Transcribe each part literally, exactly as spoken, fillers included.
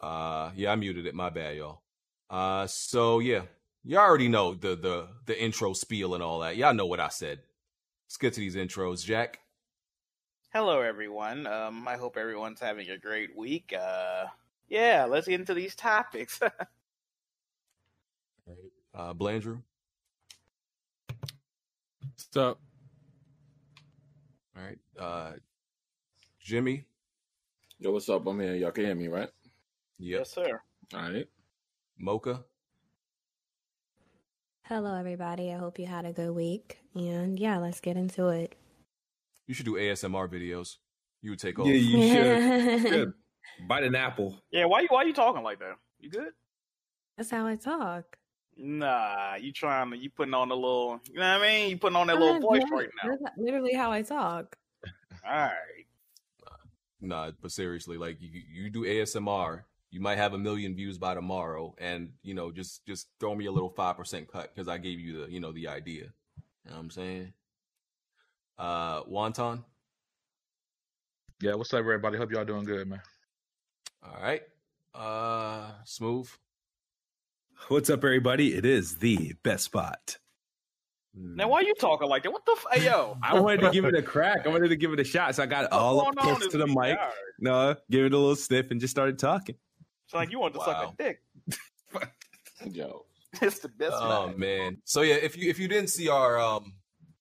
Uh, yeah, I muted it. My bad, y'all. Uh, so yeah, y'all already know the the the intro spiel and all that. Y'all know what I said. Let's get to these intros, Jack. Hello, everyone. Um, I hope everyone's having a great week. Uh, yeah, let's get into these topics. uh, Blandrew. What's up? All right. Uh, Jimmy. Yo, what's up? I'm here. Y'all can hear me, right? Yep. Yes, sir. All right. Mocha. Hello, everybody. I hope you had a good week. And yeah, let's get into it. You should do A S M R videos. You would take over. Yeah, you should. You should. Bite an apple. Yeah, why you why you talking like that? You good? That's how I talk. Nah, you trying to you putting on a little, you know what I mean? You putting on that I'm little voice right now. That's literally how I talk. All right. Nah, but seriously, like you you do A S M R, you might have a million views by tomorrow, and you know, just just throw me a little five percent cut because I gave you the you know the idea. You know what I'm saying? Uh, Wonton. Yeah, what's up, everybody? Hope y'all doing good, man. All right. Uh, Smooth. What's up, everybody? It is the best spot. Now, why are you talking like that? What the f- yo? I wanted to give it a crack. I wanted to give it a shot, so I got What's all up close to the mic. Hard. No, give it a little sniff and just started talking. It's like you wanted to wow. suck a dick. Yo, it's the best. Oh night. Man. So yeah, if you if you didn't see our um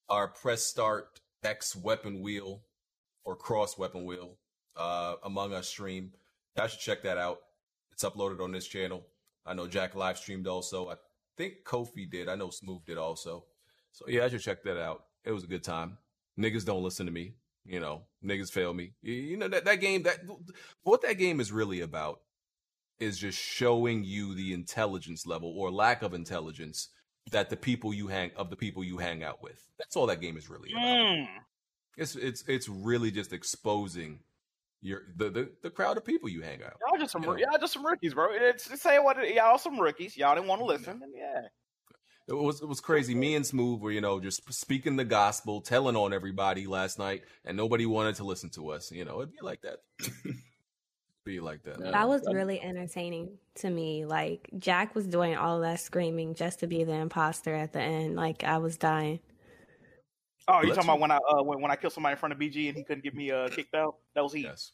our press start. X weapon wheel or cross weapon wheel uh Among Us stream, I should check that out. It's uploaded on this channel. I know Jack live streamed also. I think Kofi did. I know Smooth did also. So yeah, I should check that out. It was a good time. Niggas don't listen to me, you know. Niggas fail me, you know. That, that game, that what that game is really about is just showing you the intelligence level or lack of intelligence that the people you hang of the people you hang out with. That's all that game is really about. Mm. It's it's it's really just exposing your the, the, the crowd of people you hang out with. Y'all just some you know? y'all just some rookies, bro. It's, it's say what it, y'all some rookies. Y'all didn't want to listen. And yeah. It was it was crazy. Me and Smooth were, you know, just speaking the gospel, telling on everybody last night, and nobody wanted to listen to us. You know, it'd be like that. Be like that. That was really entertaining to me. Like Jack was doing all that screaming just to be the imposter at the end. Like I was dying. Oh, you talking about when I uh, when when I killed somebody in front of B G and he couldn't get me uh, kicked out? That was he. Yes.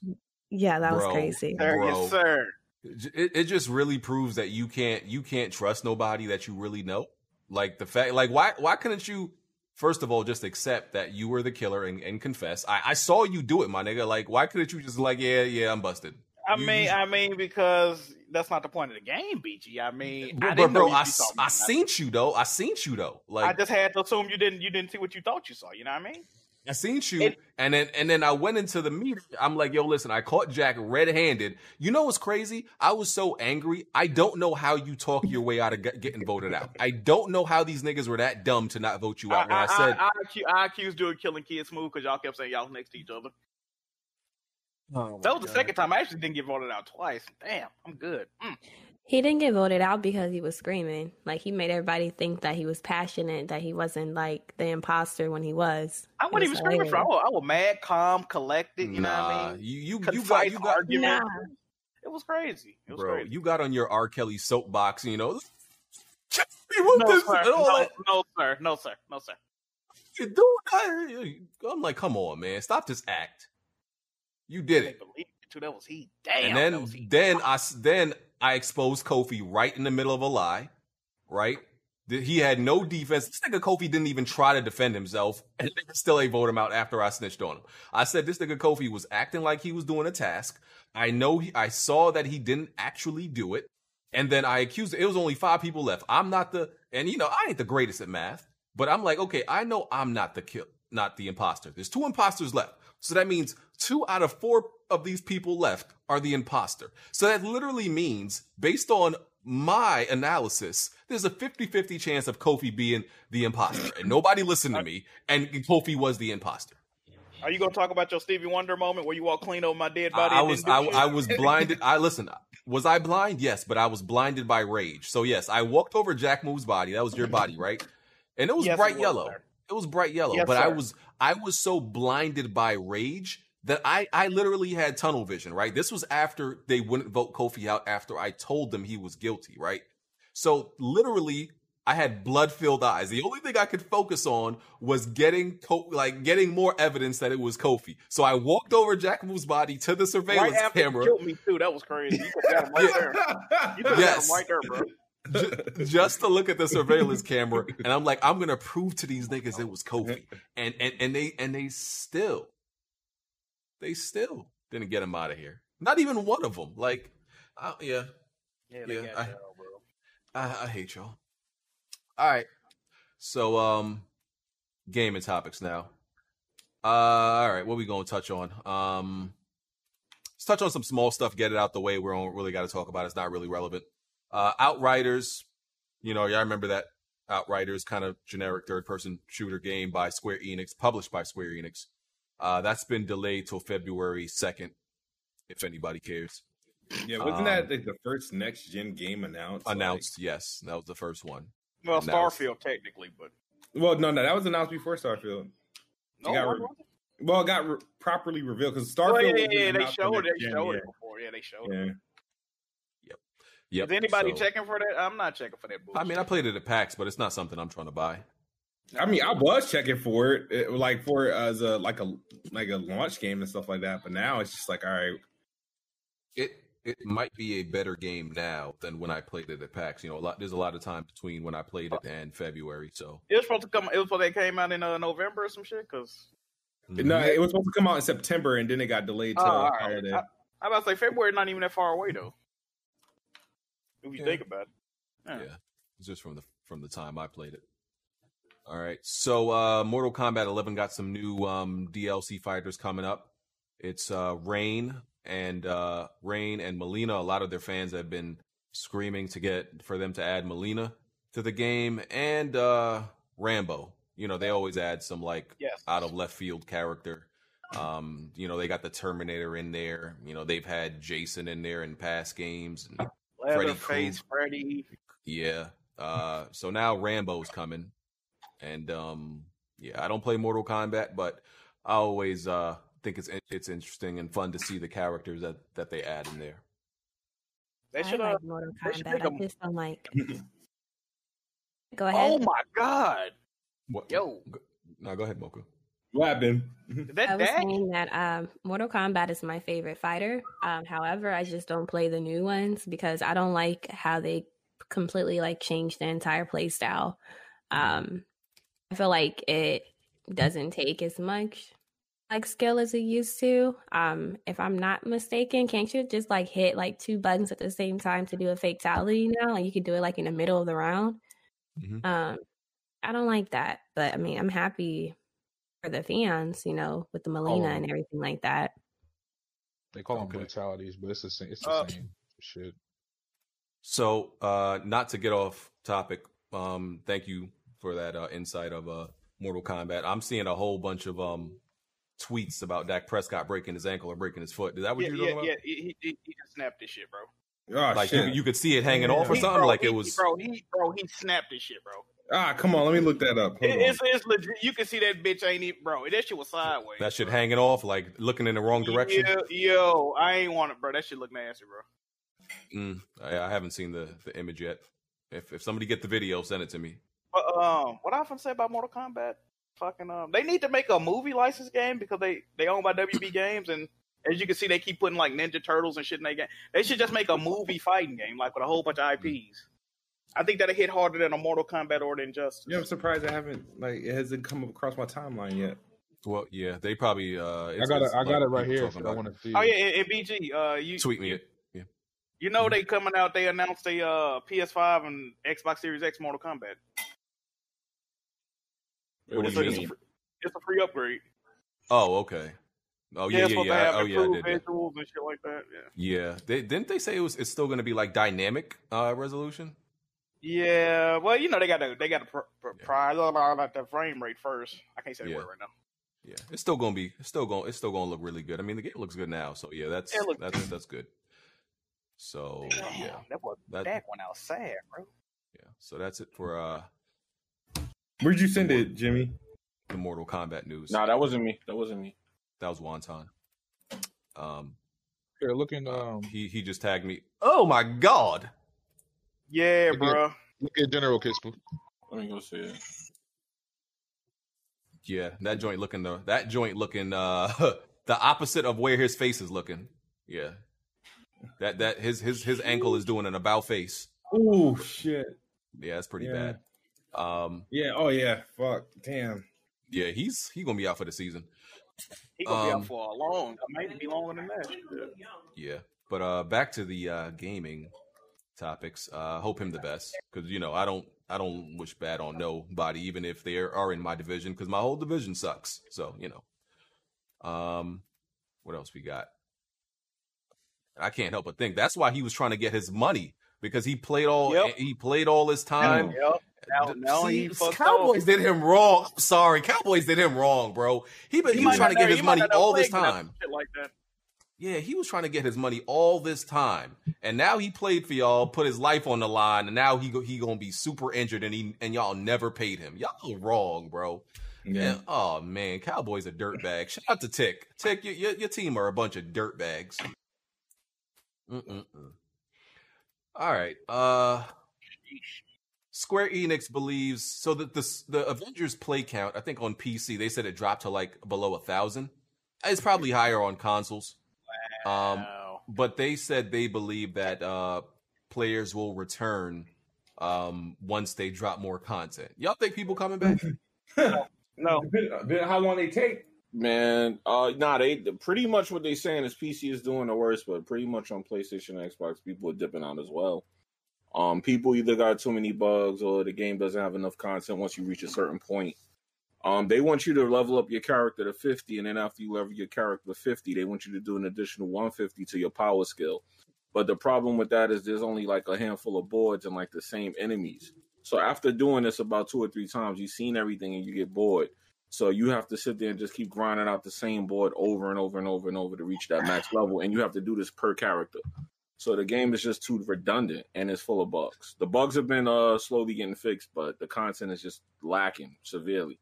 Yeah, that bro, was crazy. Sir, yes, sir. It it just really proves that you can't you can't trust nobody that you really know. Like the fact, like why why couldn't you? First of all, just accept that you were the killer and, and confess. I, I saw you do it, my nigga. Like why couldn't you just like yeah yeah I'm busted. I you, mean, you, I mean, because that's not the point of the game, B G. I mean, but, I didn't bro, know. I, I seen you though. I seen you though. Like I just had to assume you didn't. You didn't see what you thought you saw. You know what I mean? I seen you, it, and then and then I went into the meeting. I'm like, yo, listen, I caught Jack red-handed. You know what's crazy? I was so angry. I don't know how you talk your way out of getting voted out. I don't know how these niggas were that dumb to not vote you out. I, when I, I said, I, I, I accused you of killing kids Smooth because y'all kept saying y'all was next to each other. Oh, that was the God. second time I actually didn't get voted out twice. Damn, I'm good. Mm. He didn't get voted out because he was screaming. Like he made everybody think that he was passionate, that he wasn't like the imposter when he was. I wasn't even screaming. For, I, was, I was mad, calm, collected. You nah, know what I mean? You you, you got you got nah. It was crazy. It was Bro, crazy. You got on your R. Kelly soapbox. You know. No sir. No, no sir. No sir. No sir. You doing? I'm like, come on, man, stop this act. You did it. Too. That was he. Damn. And then, that was he. then I then I exposed Kofi right in the middle of a lie. Right? He had no defense. This nigga Kofi didn't even try to defend himself, and still ain't vote him out after I snitched on him. I said this nigga Kofi was acting like he was doing a task. I know. He, I saw that he didn't actually do it, and then I accused him. It was only five people left. I'm not the, and you know I ain't the greatest at math, but I'm like, okay, I know I'm not the kill, not the imposter. There's two imposters left, so that means. Two out of four of these people left are the imposter. So that literally means, based on my analysis, there's a fifty-fifty chance of Kofi being the imposter. And nobody listened to me, and Kofi was the imposter. Are you going to talk about your Stevie Wonder moment where you all clean over my dead body? I, I was I, I was blinded. I Listen, was I blind? Yes, but I was blinded by rage. So yes, I walked over Jack Move's body. That was your body, right? And it was yes, bright it was, yellow. Sir. It was bright yellow. Yes, but sir. I was I was so blinded by rage that I, I literally had tunnel vision, right? This was after they wouldn't vote Kofi out after I told them he was guilty, right? So literally, I had blood-filled eyes. The only thing I could focus on was getting Co- like getting more evidence that it was Kofi. So I walked over Jack Moo's body to the surveillance right after camera. You killed me too. That was crazy. You could have him right there. You could yes. have him right there, bro. Just to look at the surveillance camera, and I'm like, I'm gonna prove to these niggas it was Kofi, and and and they and they still, they still didn't get him out of here. Not even one of them. Like, uh, yeah, yeah, yeah. I, out, bro. I, I hate y'all. All right, so um, gaming topics now. Uh, all right, what are we gonna touch on? Um, let's touch on some small stuff. Get it out the way. We don't really got to talk about it. It's not really relevant. Uh, Outriders, you know, y'all remember that Outriders kind of generic third-person shooter game by Square Enix, published by Square Enix. Uh, that's been delayed till February second, if anybody cares. Yeah, wasn't um, that like, the first next-gen game announced? Announced, like... yes. That was the first one. Well, announced. Starfield, technically, but... Well, no, no, that was announced before Starfield. No, it re- Well, it got re- properly revealed, because Starfield... Oh, yeah, yeah, yeah, they showed it, they showed yeah. it before. Yeah, they showed yeah. it. Yep. Is anybody so, checking for that? I'm not checking for that bullshit. I mean, I played it at PAX, but it's not something I'm trying to buy. I mean, I was checking for it, it like for as a like a like a launch game and stuff like that. But now it's just like, all right, it it might be a better game now than when I played it at PAX. You know, a lot there's a lot of time between when I played it and February. So it was supposed to come. It was supposed to came out in uh, November or some shit. Because no, it was supposed to come out in September, and then it got delayed till uh, holiday. Right. I, I about to say February, not even that far away though. If you yeah. think about it. Yeah. yeah. It's just from the from the time I played it. All right. So uh, Mortal Kombat eleven got some new um, D L C fighters coming up. It's uh, Rain and uh, Rain and Melina. A lot of their fans have been screaming to get for them to add Melina to the game, and uh, Rambo. You know, they always add some like yes. out of left field character. Um, you know, they got the Terminator in there. You know, they've had Jason in there in past games. And Leatherface, Freddy. Yeah. Uh, so now Rambo's coming, and um, yeah, I don't play Mortal Kombat, but I always uh, think it's it's interesting and fun to see the characters that, that they add in there. They should I like uh, Mortal Kombat. I just don't like. Go ahead. Oh my god! What? Yo, no, go ahead, Mocha. What happened? That I was that? saying that um, Mortal Kombat is my favorite fighter. Um, however, I just don't play the new ones because I don't like how they completely like change the entire play style. Um, I feel like it doesn't take as much like skill as it used to. Um, if I'm not mistaken, can't you just like hit like two buttons at the same time to do a fatality now? Like you can do it like in the middle of the round. Mm-hmm. Um, I don't like that, but I mean, I'm happy for the fans, you know, with the Melina oh. and everything like that. They call them okay. fatalities, but it's the same, it's the uh, same shit. So, uh, not to get off topic, um, thank you for that uh, insight of uh, Mortal Kombat. I'm seeing a whole bunch of um, tweets about Dak Prescott breaking his ankle or breaking his foot. Is that what yeah, you're talking yeah, about? Yeah, he, he, he just snapped his shit, bro. Oh, like shit. You, you could see it hanging yeah. off or he, something. Bro, like he, it was, bro. He, bro, he snapped his shit, bro. Ah, come on, let me look that up. It, it's, it's legit. You can see that bitch ain't even, bro. That shit was sideways. That shit bro. hanging off, like looking in the wrong direction. Yo, yo I ain't want it, bro. That shit look nasty, bro. Mm, I, I haven't seen the, the image yet. If if somebody get the video, send it to me. But um, what I often say about Mortal Kombat, fucking um, they need to make a movie license game because they they own by W B Games, and as you can see, they keep putting like Ninja Turtles and shit in their game. They should just make a movie fighting game, like with a whole bunch of I Ps. Mm. I think that'll hit harder than a Mortal Kombat or than Injustice. Yeah, I'm surprised I haven't like it hasn't come across my timeline yet. Well, yeah, they probably. Uh, it's, I got it. I got like, it right here. So I want to see. Oh yeah, and, and B G, uh, you tweet me it. Yeah. You know mm-hmm. they coming out. They announced a uh, P S five and Xbox Series X Mortal Kombat. What it's, do you it's, mean? A free, it's a free upgrade. Oh okay. Oh yeah, yeah, yeah. yeah. Oh yeah, I did. Visuals and shit like that. Yeah. Yeah. They, didn't they say it was? It's still going to be like dynamic uh, resolution. Yeah, well, you know they got to they got to pr- pr- yeah. prize all about the frame rate first. I can't say the yeah. word right now. Yeah, it's still gonna be it's still gonna it's still gonna look really good. I mean, the game looks good now, so yeah, that's that's good. that's good. So damn, yeah, that was that, that one out sad, bro. Yeah, so that's it for uh. Where'd you send it, Jimmy? The Mortal Kombat news. Nah, that wasn't me. That wasn't me. That was Wonton. Um, Here, looking. Um, he he just tagged me. Oh my god! Yeah, look bro. At, look at General Kisper. Let me go see it. Yeah, that joint looking though. That joint looking. Uh, the opposite of where his face is looking. Yeah. That that his his his ankle is doing an about face. Oh shit. Yeah, that's pretty yeah. bad. Um. Yeah. Oh yeah. Fuck. Damn. Yeah, he's he gonna be out for the season. He gonna um, be out for a long. It might be longer than that. Yeah. yeah. But uh, back to the uh, gaming topics. Uh, hope him the best, because you know I don't I don't wish bad on nobody, even if they are in my division, because my whole division sucks. So you know. Um, what else we got? I can't help but think that's why he was trying to get his money, because he played all yep. he played all his time. Yep. Now, now See, Cowboys off. did him wrong. I'm sorry, Cowboys did him wrong, bro. He been, he, he was trying to get his money all this time. Like that. Yeah, he was trying to get his money all this time, and now he played for y'all, put his life on the line, and now he go, he gonna be super injured, and he and y'all never paid him. Y'all wrong, bro. Yeah. And, oh man, Cowboys are dirtbags. Shout out to Tick. Tick, your, your, your team are a bunch of dirtbags. Mm-mm-mm. All right. Uh, Square Enix believes so that the the Avengers play count, I think on P C they said it dropped to like below a thousand. It's probably higher on consoles. Wow. Um, but they said they believe that uh, players will return um, once they drop more content. Y'all think people coming back? no. no. How long they take? Man, uh, nah, they pretty much what they're saying is P C is doing the worst, but pretty much on PlayStation and Xbox, people are dipping out as well. Um, people either got too many bugs or the game doesn't have enough content once you reach a certain point. Um, they want you to level up your character to fifty, and then after you level your character to fifty, they want you to do an additional one fifty to your power skill. But the problem with that is there's only like a handful of boards and like the same enemies. So after doing this about two or three times, you've seen everything and you get bored. So you have to sit there and just keep grinding out the same board over and over and over and over to reach that max level. And you have to do this per character. So the game is just too redundant and it's full of bugs. The bugs have been uh, slowly getting fixed, but the content is just lacking severely.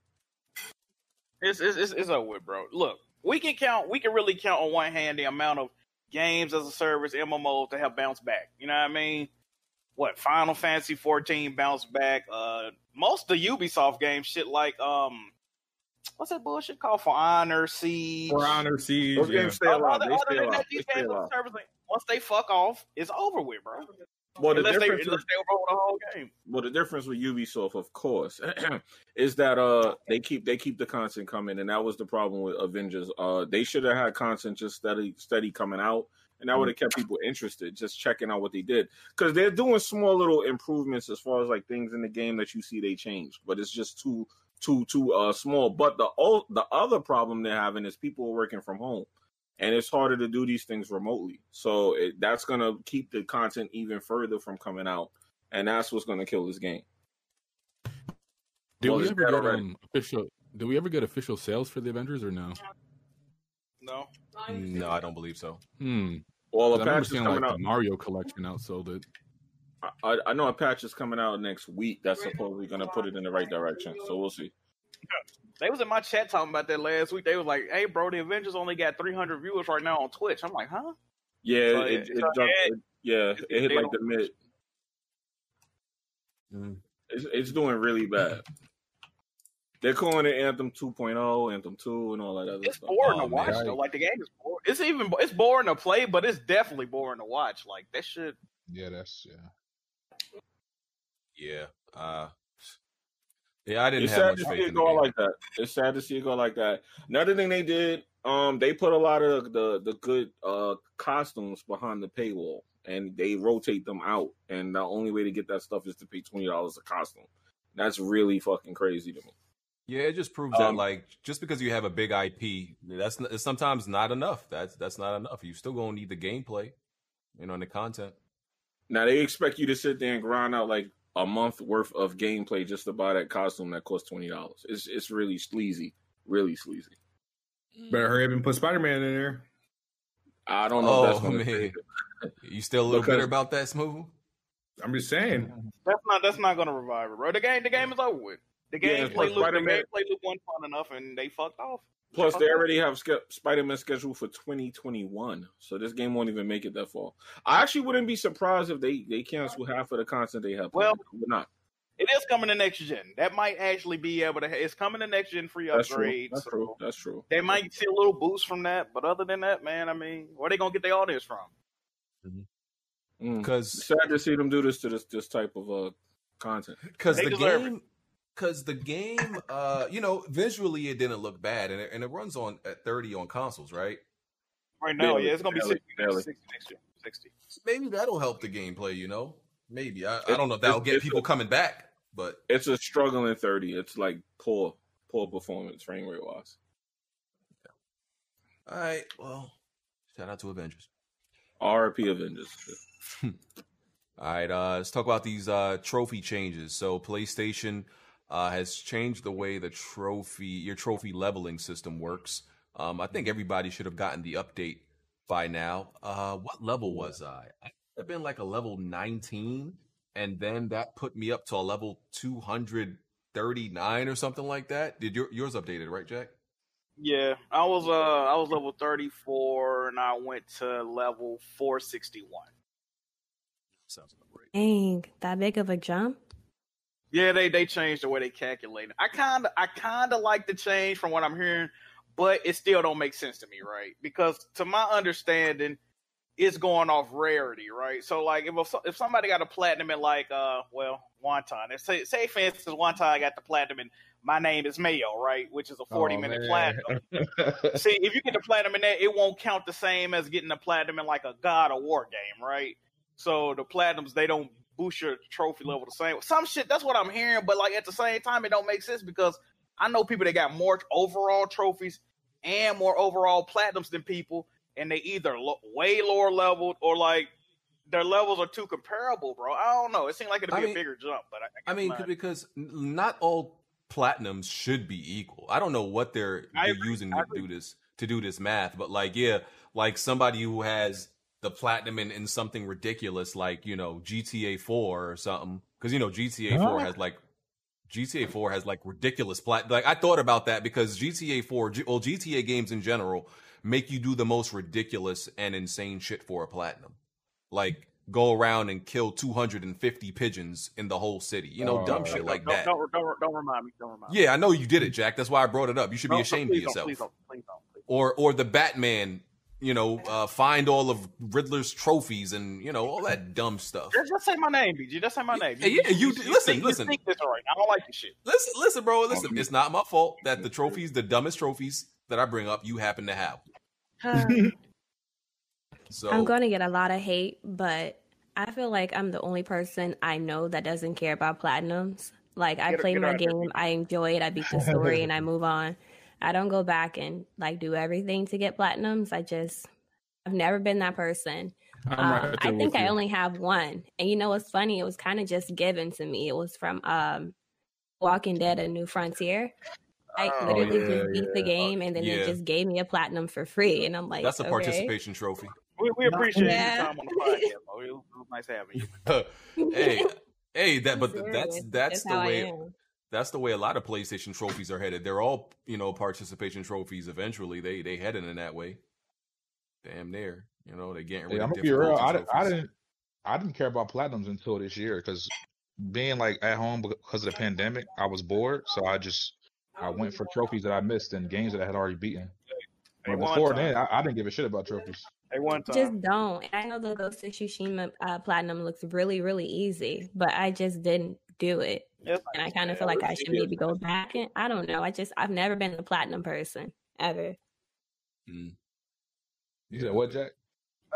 It's it's it's, it's over with, bro. Look, we can count. We can really count on one hand the amount of games as a service, M M Os, that have bounced back. You know what I mean? What, Final Fantasy fourteen bounced back. Uh, most of the Ubisoft games, shit like um. What's that bullshit called? For Honor Siege. For Honor Siege. Those games yeah. stay alive. They stay alive. They stay alive. Once they fuck off, it's over with, bro. Well, the unless difference they, with, unless they roll the whole game. Well, the difference with Ubisoft, of course, is that uh they keep they keep the content coming, and that was the problem with Avengers. Uh, they should have had content just steady steady coming out, and that would have kept people interested, just checking out what they did, because they're doing small little improvements as far as like things in the game that you see they changed, but it's just too. Too too uh, small, but the old, the other problem they're having is people are working from home, and it's harder to do these things remotely. So it, that's gonna keep the content even further from coming out, and that's what's gonna kill this game. Did well, we ever get um, official? Did we ever get official sales for the Avengers or no? No, no, I don't believe so. Hmm. Well, a patch is coming like, out. The Mario collection outsold it. I, I know a patch is coming out next week that's supposedly going to put it in the right direction, so we'll see. They was in my chat talking about that last week. They was like, hey, bro, the Avengers only got three hundred viewers right now on Twitch. I'm like, huh? Yeah, so it, it, it, dropped, it, yeah, it hit like the mid. Mm. It's, it's doing really bad. They're calling it Anthem two point oh, Anthem two, and all that other it's stuff. It's boring oh, to watch, man. Though. Like, the game is boring. It's, even, it's boring to play, but it's definitely boring to watch. Like, that shit. Yeah, that's, yeah. Yeah, uh, yeah, I didn't it's have sad much to see it go game. Like that. It's sad to see it go like that. Another thing they did, um, they put a lot of the the good uh costumes behind the paywall, and they rotate them out. And the only way to get that stuff is to pay twenty dollars a costume. That's really fucking crazy to me. Yeah, it just proves um, that like just because you have a big I P, that's sometimes not enough. That's that's not enough. You still gonna need the gameplay, you know, and the content. Now they expect you to sit there and grind out like a month worth of gameplay just to buy that costume that costs twenty dollars. It's it's really sleazy. Really sleazy. Better hurry up and put Spider-Man in there. I don't know oh, if that's going to You still a little because, bitter about that, Smooth? I'm just saying. That's not that's not going to revive it, bro. The game, the game is over with. The game yeah, played Luke, Spider-Man. They played Luke one fun enough, and they fucked off. Plus, they already have Spider-Man scheduled for twenty twenty-one, so this game won't even make it that far. I actually wouldn't be surprised if they, they cancel half of the content they have. Well, but not. It is coming to next gen. That might actually be able to. Ha- it's coming to next gen free That's upgrades. True. That's so true. That's true. They might see a little boost from that, but other than that, man, I mean, where are they gonna get their audience from? Because mm-hmm. sad to see them do this to this this type of uh, content. Because the game. It. Because the game, uh, you know, visually it didn't look bad, and it, and it runs on at thirty on consoles, right? Right now, yeah, it's going to be sixty, sixty, sixty. Maybe that'll help the gameplay, you know? Maybe. I, I don't know if that'll get people coming back, but... It's a struggling thirty. It's like poor, poor performance, frame rate-wise. Yeah. All right, well, shout out to Avengers. R I P Avengers. All right, uh, let's talk about these uh, trophy changes. So, PlayStation... Uh, has changed the way the trophy, your trophy leveling system works. Um, I think everybody should have gotten the update by now. Uh, what level was I? I've been like a level nineteen, and then that put me up to a level two hundred thirty-nine or something like that. Did your, yours updated, right, Jack? Yeah, I was uh, I was level thirty-four, and I went to level four sixty-one. Sounds about right. Dang, that big of a jump? Yeah, they, they changed the way they calculate it. I kind of I kind of like the change from what I'm hearing, but it still don't make sense to me, right? Because to my understanding, it's going off rarity, right? So, like, if if somebody got a platinum in, like, uh, well, Wonton. If, say, say, for instance, Wonton got the platinum in My Name is Mayo, right? Which is a forty-minute oh, platinum. See, if you get the platinum in that, it won't count the same as getting a platinum in, like, a God of War game, right? So, the platinums, they don't boost your trophy level the same. Some shit, that's what I'm hearing, but like at the same time, it don't make sense because I know people that got more overall trophies and more overall platinums than people, and they either lo- way lower leveled or like their levels are too comparable, bro. I don't know. It seemed like it'd be I mean, a bigger jump, but I, I, I mean, not. Because not all platinums should be equal. I don't know what they're, they're using to do this to do this math, but like, yeah, like somebody who has the platinum in, in something ridiculous like, you know, G T A four or something, because, you know, G T A four has like G T A four has like ridiculous plat. Like, I thought about that because G T A four G- well, G T A games in general make you do the most ridiculous and insane shit for a platinum, like go around and kill two hundred fifty pigeons in the whole city, you know, oh, dumb shit like don't, that don't, don't, don't remind me don't remind me. Yeah, I know you did it, Jack, that's why I brought it up. You should no, be ashamed so of yourself. Please don't, please don't, please don't. or or the Batman, you know, uh, find all of Riddler's trophies and, you know, all that dumb stuff. Just, just say my name, B G. Just say my name. You, yeah, you, you, you listen, think, listen. You think this right. I don't like this shit. Listen, listen, bro. Listen, it's not my fault that the trophies, the dumbest trophies that I bring up, you happen to have. Uh, so I'm going to get a lot of hate, but I feel like I'm the only person I know that doesn't care about platinums. Like, I play my game, I enjoy it, I beat the story, and I move on. I don't go back and like do everything to get platinums. I just, I've never been that person. Um, I think I only have one. And you know what's funny? It was kind of just given to me. It was from um, Walking Dead: A New Frontier. I oh, literally yeah, just beat yeah. the game and then yeah. they just gave me a platinum for free. And I'm like, that's a okay. participation trophy. We, we appreciate yeah. your time on the podcast. It was nice having you. hey, hey, that but that's that's, that's, that's the way. That's the way a lot of PlayStation trophies are headed. They're all, you know, participation trophies. Eventually, they they headed in that way. Damn near, you know, they're getting rid yeah, of different real. I, did, I didn't, I didn't care about platinums until this year because being like at home because of the pandemic, I was bored, so I just I went for trophies that I missed and games that I had already beaten. But before then, I, I didn't give a shit about trophies. Just don't. I know the Ghost of Tsushima uh, platinum looks really, really easy, but I just didn't do it. Like, and I kind of feel like I should maybe go back. And I don't know. I just, I've never been a platinum person ever. Mm. You said what, Jack?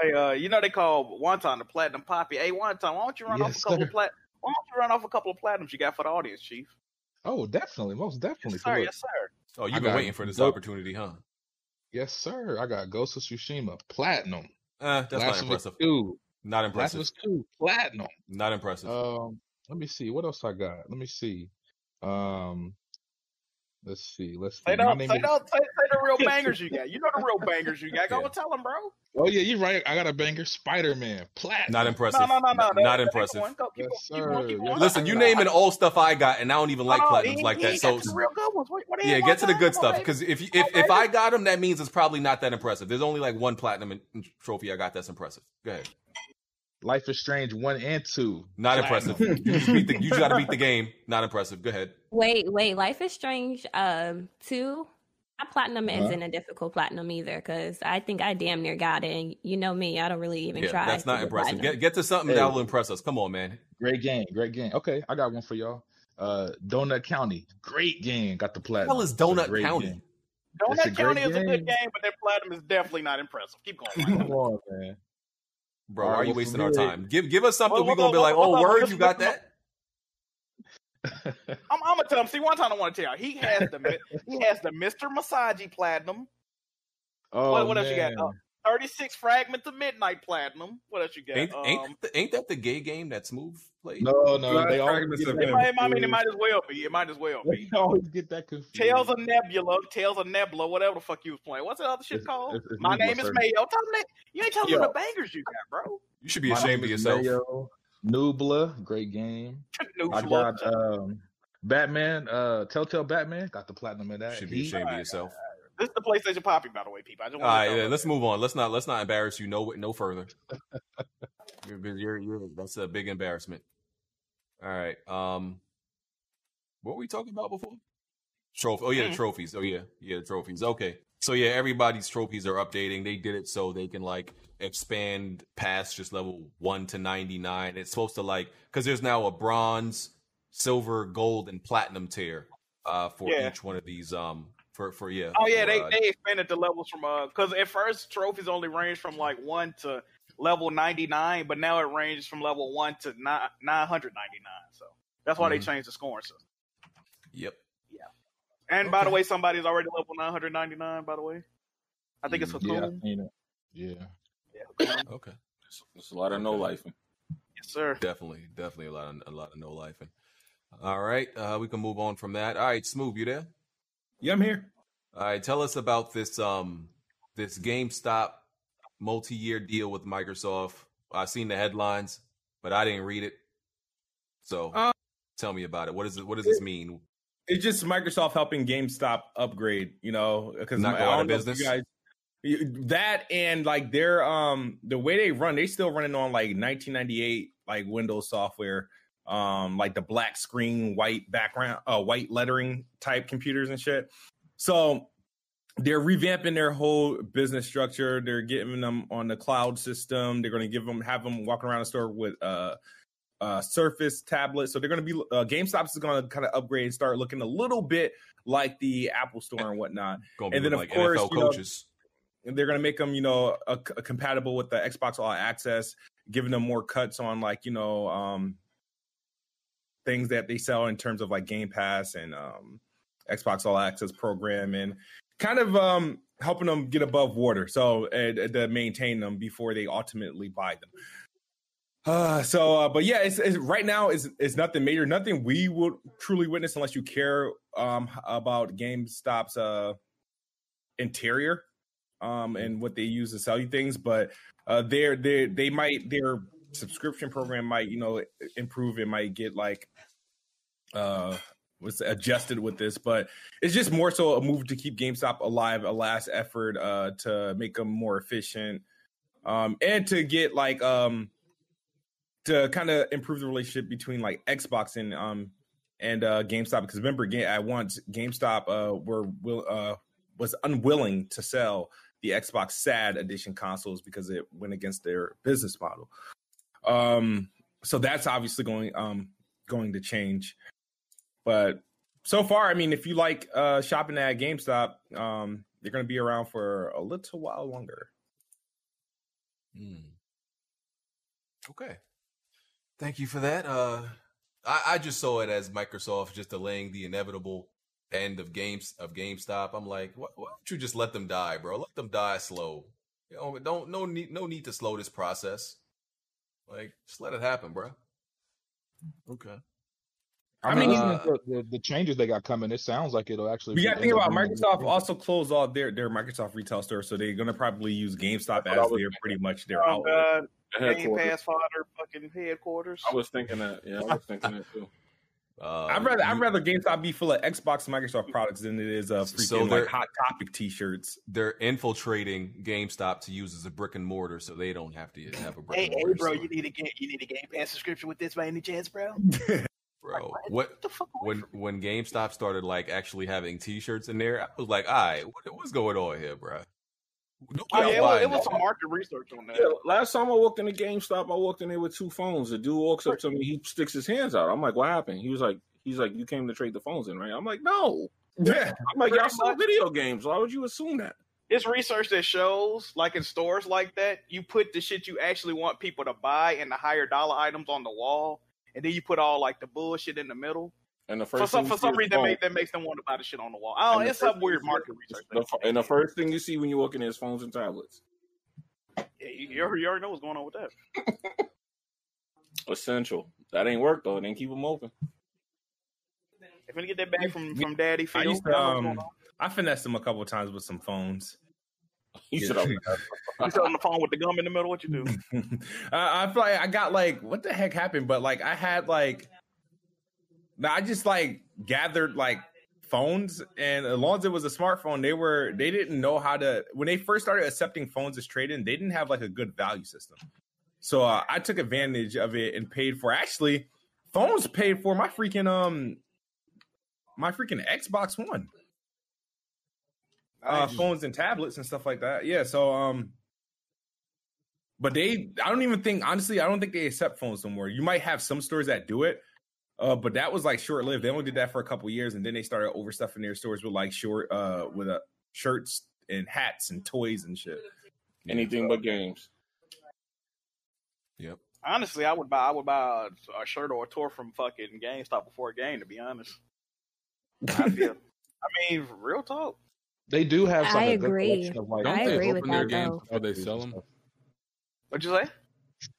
Hey, uh, you know, they call Wonton the platinum poppy. Hey, Wonton, why don't you run yes, off a couple sir. of plat? Why don't you run off a couple of platinums you got for the audience, Chief? Oh, definitely. Most definitely. Yes, sir. Yes, sir. Oh, you've been waiting for this go- opportunity, huh? Yes, sir. I got Ghost of Tsushima platinum. Uh, that's Last not impressive. Two. Not impressive. Last two platinum. Not impressive. Um, Let me see. What else I got? Let me see. Um, Let's see. Let's see. Say the, say, the, say, say the real bangers you got. You know the real bangers you got. Go yeah. tell them, bro. Oh, yeah, you're right. I got a banger. Spider-Man. Platinum. Not impressive. No, no, no, no. Not, not impressive. Go, keep yes, on, keep on, keep on. Listen, you naming all stuff I got, and I don't even like oh, platinums he, like he that. So the real good ones. What, what yeah, get to the good stuff. Because if if, if if I got them, that means it's probably not that impressive. There's only like one platinum trophy I got that's impressive. Go ahead. Life is Strange one and two. Not platinum. Impressive. You just beat the, you just gotta beat the game. Not impressive. Go ahead. Wait, wait. Life is Strange um two. My platinum uh-huh. isn't a difficult platinum either, because I think I damn near got it. And you know me, I don't really even yeah, try. That's not impressive. Get, get to something hey. that will impress us. Come on, man. Great game. Great game. Okay, I got one for y'all. Uh, Donut County. Great game. Got the platinum. What the hell is Donut County? Game. Donut County is game. a good game, but that platinum is definitely not impressive. Keep going. Come on, man. Bro, why are you wasting our time? Give give us something we're going to be like, oh, word, you got that? I'm, I'm going to tell him. See, one time I want to tell you. He has the he has the Mister Masagi Platinum. Oh, What, what else you got? Uh, thirty-six Fragments of Midnight Platinum. What else you got? Ain't, um, ain't, that, the, ain't that the gay game that Smooth played? No, no. They Fragments of it might, I mean, it might as well be. It might as well be. I always get that confused. Tales of Nebula. Tales of Nebula. Whatever the fuck you was playing. What's that other shit it's, called? It's, it's My Name is Mayo. Tell them that. You ain't telling them the bangers you got, bro. You should be My ashamed of yourself. Mayo. Nubla, great game. Nubla. I got um, Batman, uh, Telltale Batman. Got the platinum in that. You should be ashamed of yourself. This is the PlayStation Poppy, by the way, people. I just want all to right, yeah, let's move on. Let's not let's not embarrass you no no further. you're, you're, you're, that's a big embarrassment. All right. Um, what were we talking about before? Trophy. Oh yeah, mm-hmm. the trophies. Oh yeah, yeah, the trophies. Okay. So yeah, everybody's trophies are updating. They did it so they can like expand past just level one to ninety-nine. It's supposed to like, because there's now a bronze, silver, gold, and platinum tier uh, for yeah. each one of these. Um, for for yeah. Oh yeah, for, they uh, they expanded the levels from uh, because at first trophies only ranged from like one to level ninety-nine, but now it ranges from level one to nine nine hundred ninety-nine. So that's why mm-hmm. they changed the scoring system. Yep. And okay. by the way, somebody's already level nine hundred ninety-nine, by the way. I think it's Hakum. Yeah. It. Yeah. yeah Hakum. Okay. There's a lot of okay. no-lifing. Yes, sir. Definitely. Definitely a lot of, a lot of no-lifing. All right. Uh, we can move on from that. All right, Smooth, you there? Yeah, I'm here. All right. Tell us about this um, this GameStop multi-year deal with Microsoft. I've seen the headlines, but I didn't read it. So um, tell me about it. What is it, what does this mean? It's just Microsoft helping GameStop upgrade, you know, because not go out of business. Guys, that and like their um the way they run, they still running on like nineteen ninety-eight like Windows software, um like the black screen, white background, uh white lettering type computers and shit. So they're revamping their whole business structure. They're getting them on the cloud system. They're going to give them have them walking around the store with uh. Uh, Surface tablet, so they're going to be uh, GameStop is going to kind of upgrade and start looking a little bit like the Apple Store and whatnot. Gonna and then of like course, N F L coaches. Know, they're going to make them, you know, a, a compatible with the Xbox All Access, giving them more cuts on like you know um, things that they sell in terms of like Game Pass and um, Xbox All Access program, and kind of um, helping them get above water, so uh, to maintain them before they ultimately buy them. Uh, so, uh, but yeah, it's, it's right now it's, it's nothing major, nothing we would truly witness unless you care um, about GameStop's uh, interior um, and what they use to sell you things. But uh, they're, they're, they might their subscription program might, you know, improve. It might get like uh, what's adjusted with this. But it's just more so a move to keep GameStop alive, a last effort uh, to make them more efficient um, and to get like um, – to kind of improve the relationship between like Xbox and um and uh, GameStop, because remember again at once GameStop uh were will uh was unwilling to sell the Xbox S A D edition consoles because it went against their business model. Um, so that's obviously going um going to change. But so far, I mean, if you like uh shopping at GameStop, um, they're going to be around for a little while longer. Mm. Okay. Thank you for that. Uh, I, I just saw it as Microsoft just delaying the inevitable end of games of GameStop. I'm like, why, why don't you just let them die, bro? Let them die slow. You know, don't no need no need to slow this process. Like, just let it happen, bro. Okay. I mean, uh, the, the, the changes they got coming, it sounds like it'll actually. We got to think about Microsoft also closed all their, their Microsoft retail stores, so they're going to probably use GameStop as their thinking. pretty much their oh, outlet. Game Pass for their fucking headquarters. I was thinking that. Yeah, I was thinking that too. Uh, I'd rather I'd rather GameStop be full of Xbox and Microsoft products than it is uh, freaking so like Hot Topic T-shirts. They're infiltrating GameStop to use as a brick and mortar, so they don't have to have a brick. Hey, and mortar, hey, bro, so. you need a game, you need a Game Pass subscription with this by any chance, bro? Bro, what, what the fuck? When when GameStop started like actually having T-shirts in there, I was like, all right, what, what's going on here, bro? No, oh, yeah, it was, it was some market research on that. Yeah, last time I walked into GameStop, I walked in there with two phones. The dude walks up to me, he sticks his hands out. I'm like, "What happened?" He was like, "He's like, you came to trade the phones in, right?" I'm like, "No." Yeah, I'm like, "Y'all sell video games. Why would you assume that?" It's research that shows, like in stores like that, you put the shit you actually want people to buy and the higher dollar items on the wall, and then you put all like the bullshit in the middle. And the first for some, for some reason that, make, that makes them want to buy the shit on the wall. Oh, it's some weird market research. The, and the first thing you see when you walk in is phones and tablets. Yeah, you, you already know what's going on with that. Essential. That ain't work though. It ain't keep them open. If we get that back from, from Daddy Phil, I, used to, um, I finessed him a couple of times with some phones. You sit on the phone with the gum in the middle. What you do? uh, I feel like I got like what the heck happened, but like I had like. Now I just like gathered like phones, and as long as it was a smartphone, they were they didn't know how to. When they first started accepting phones as trade-in, they didn't have like a good value system. So uh, I took advantage of it and paid for. Actually, phones paid for my freaking um my freaking Xbox One, uh, phones and tablets and stuff like that. Yeah. So um, but they I don't even think honestly I don't think they accept phones anymore. You might have some stores that do it. Uh, but that was like short lived. They only did that for a couple of years, and then they started overstuffing their stores with like short, uh, with uh, shirts and hats and toys and shit. Anything yeah. but games. Yep. Honestly, I would buy. I would buy a, a shirt or a tour from fucking GameStop before a game. To be honest, I, feel, I mean, real talk. They do have. Some I agree. Of like, I agree with that. Though. Before they sell them. What'd you say?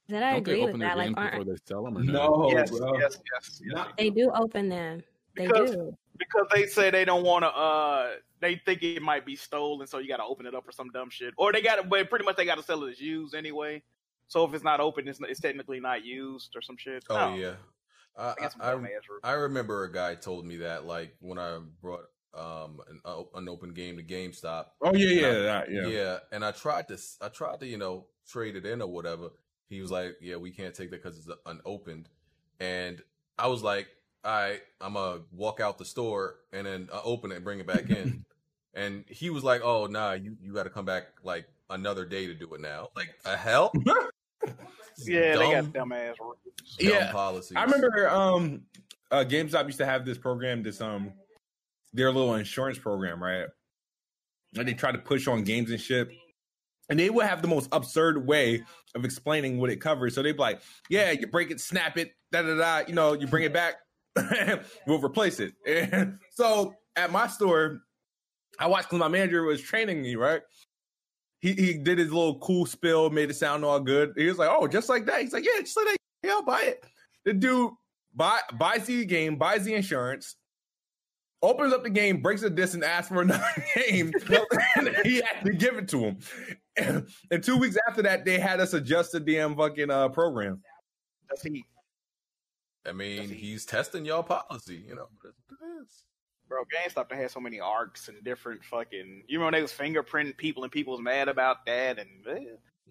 That I don't agree with that. Like, before they sell them or no? No, yes, yes, yes, yes. They do open them. They because, do because they say they don't want to. Uh, they think it might be stolen, so you got to open it up for some dumb shit. Or they got to, but pretty much they got to sell it as used anyway. So if it's not open, it's, it's technically not used or some shit. Oh no. yeah, I I, I, I remember a guy told me that like when I brought um an, uh, an open game to GameStop. Oh yeah, yeah, I, that, yeah, yeah. And I tried to, I tried to, you know, trade it in or whatever. He was like, yeah, we can't take that because it's unopened. And I was like, all right, I'm going to walk out the store and then I'll open it and bring it back in. And he was like, oh, nah, you, you got to come back like another day to do it now. Like, the hell? yeah, dumb, they got dumbass rules. Yeah. Dumb policies. I remember um, uh, GameStop used to have this program, this um, their little insurance program, right? And they tried to push on games and shit. And they would have the most absurd way of explaining what it covers. So they'd be like, yeah, you break it, snap it, da-da-da, you know, you bring it back, we'll replace it. And so at my store, I watched because my manager was training me, right? He he did his little cool spill, made it sound all good. He was like, oh, just like that? He's like, yeah, just like that. Yeah, I'll buy it. The dude buy, buys the game, buys the insurance, opens up the game, breaks the disc, and asks for another game. He had to give it to him. And, and two weeks after that, they had us adjust the damn fucking uh, program. That's he. I mean, he's testing y'all policy, you know. Bro, GameStop had so many arcs and different fucking. You remember they was fingerprinting people, and people was mad about that, and eh,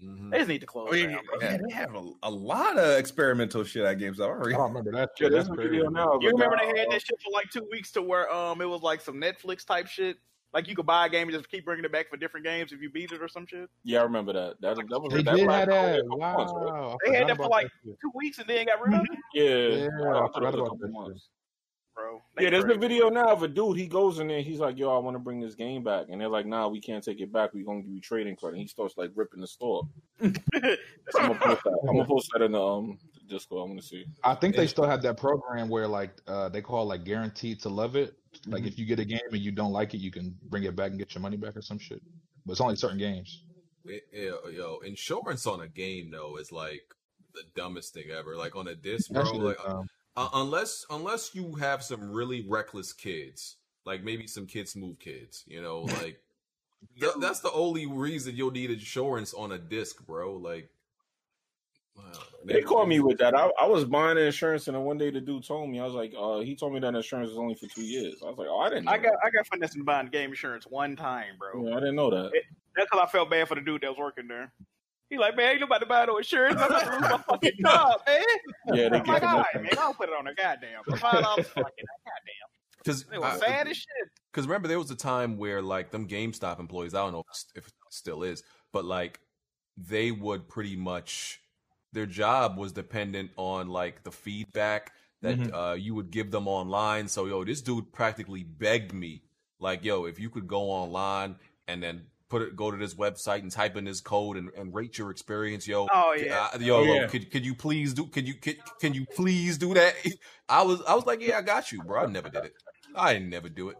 mm-hmm. they just need to close. I mean, down, bro. Man, they have a, a lot of experimental shit at GameStop. I, I remember that shit. That's that's you now, you remember they had that shit for like two weeks to where um it was like some Netflix type shit. Like, you could buy a game and just keep bringing it back for different games if you beat it or some shit. Yeah, I remember that. That, that was, they that did have that. Wow. Months, right? They had that for, like, that two weeks and then got rid of it? Yeah. Yeah, I forgot about that months. Bro. Yeah, there's crazy. A video now of a dude. He goes in there. He's like, yo, I want to bring this game back. And they're like, nah, we can't take it back. We're going to give you trading card. And he starts, like, ripping the store. I'm going to post that. I'm going to post that in the... Um, Discord, I'm gonna see. I think they still have that program where, like, uh, they call like guaranteed to love it. Like, mm-hmm. if you get a game and you don't like it, you can bring it back and get your money back or some shit. But it's only certain games. It, it, yo, insurance on a game though is like the dumbest thing ever. Like on a disc, bro. Actually, like, um, Uh, unless unless you have some really reckless kids, like maybe some kids move kids, you know, like th- that's the only reason you'll need insurance on a disc, bro. Like, wow, they called me with that. I, I was buying insurance, and then one day the dude told me, I was like, uh, he told me that insurance was only for two years. I was like, oh, I didn't know I got that. I got finessed in buying game insurance one time, bro. Yeah, I didn't know that. It, that's because I felt bad for the dude that was working there. He's like, man, ain't nobody buying no insurance. I'm about to lose my fucking job, man. Yeah, they oh, my God, man. I'll put it on a goddamn. For five dollars fucking goddamn. Because it was I, sad as shit. Because remember, there was a time where, like, them GameStop employees, I don't know if it still is, but, like, they would pretty much, their job was dependent on, like, the feedback that mm-hmm. uh, you would give them online. So, yo, this dude practically begged me, like, yo, if you could go online and then put it, go to this website and type in this code and, and rate your experience, yo. Oh yeah, I, yo, oh, yeah. Could could you please do? Could you could, can you please do that? I was I was like, yeah, I got you, bro. I never did it. I didn't never do it.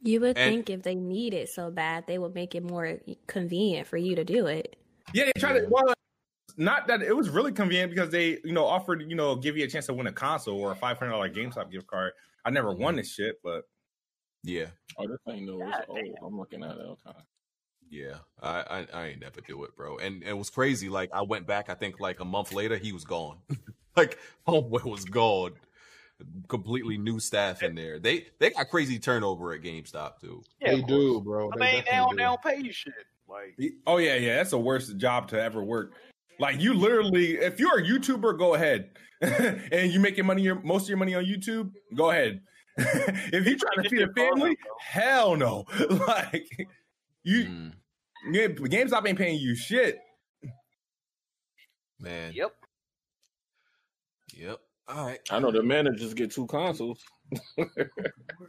You would and, think if they need it so bad, they would make it more convenient for you to do it. Yeah, they tried to. Well, not that it was really convenient because they, you know, offered, you know, give you a chance to win a console or a five hundred dollar GameStop gift card. I never won this shit, but. Yeah. Oh, this thing though is old. I'm looking at it. Okay. Yeah, I, I I ain't never do it, bro. And, and it was crazy. Like I went back. I think like a month later, he was gone. Like homeboy was gone. Completely new staff in there. They they got crazy turnover at GameStop too. Yeah, they do, bro. I mean, they don't, they don't pay you shit. Like oh yeah, yeah. That's the worst job to ever work. Like you literally, if you're a YouTuber, go ahead, and you make your money, your most of your money on YouTube. Go ahead. If you trying to feed a family, hell no. Like you, mm. you, GameStop ain't paying you shit, man. Yep. Yep. All right. I know the managers get two consoles.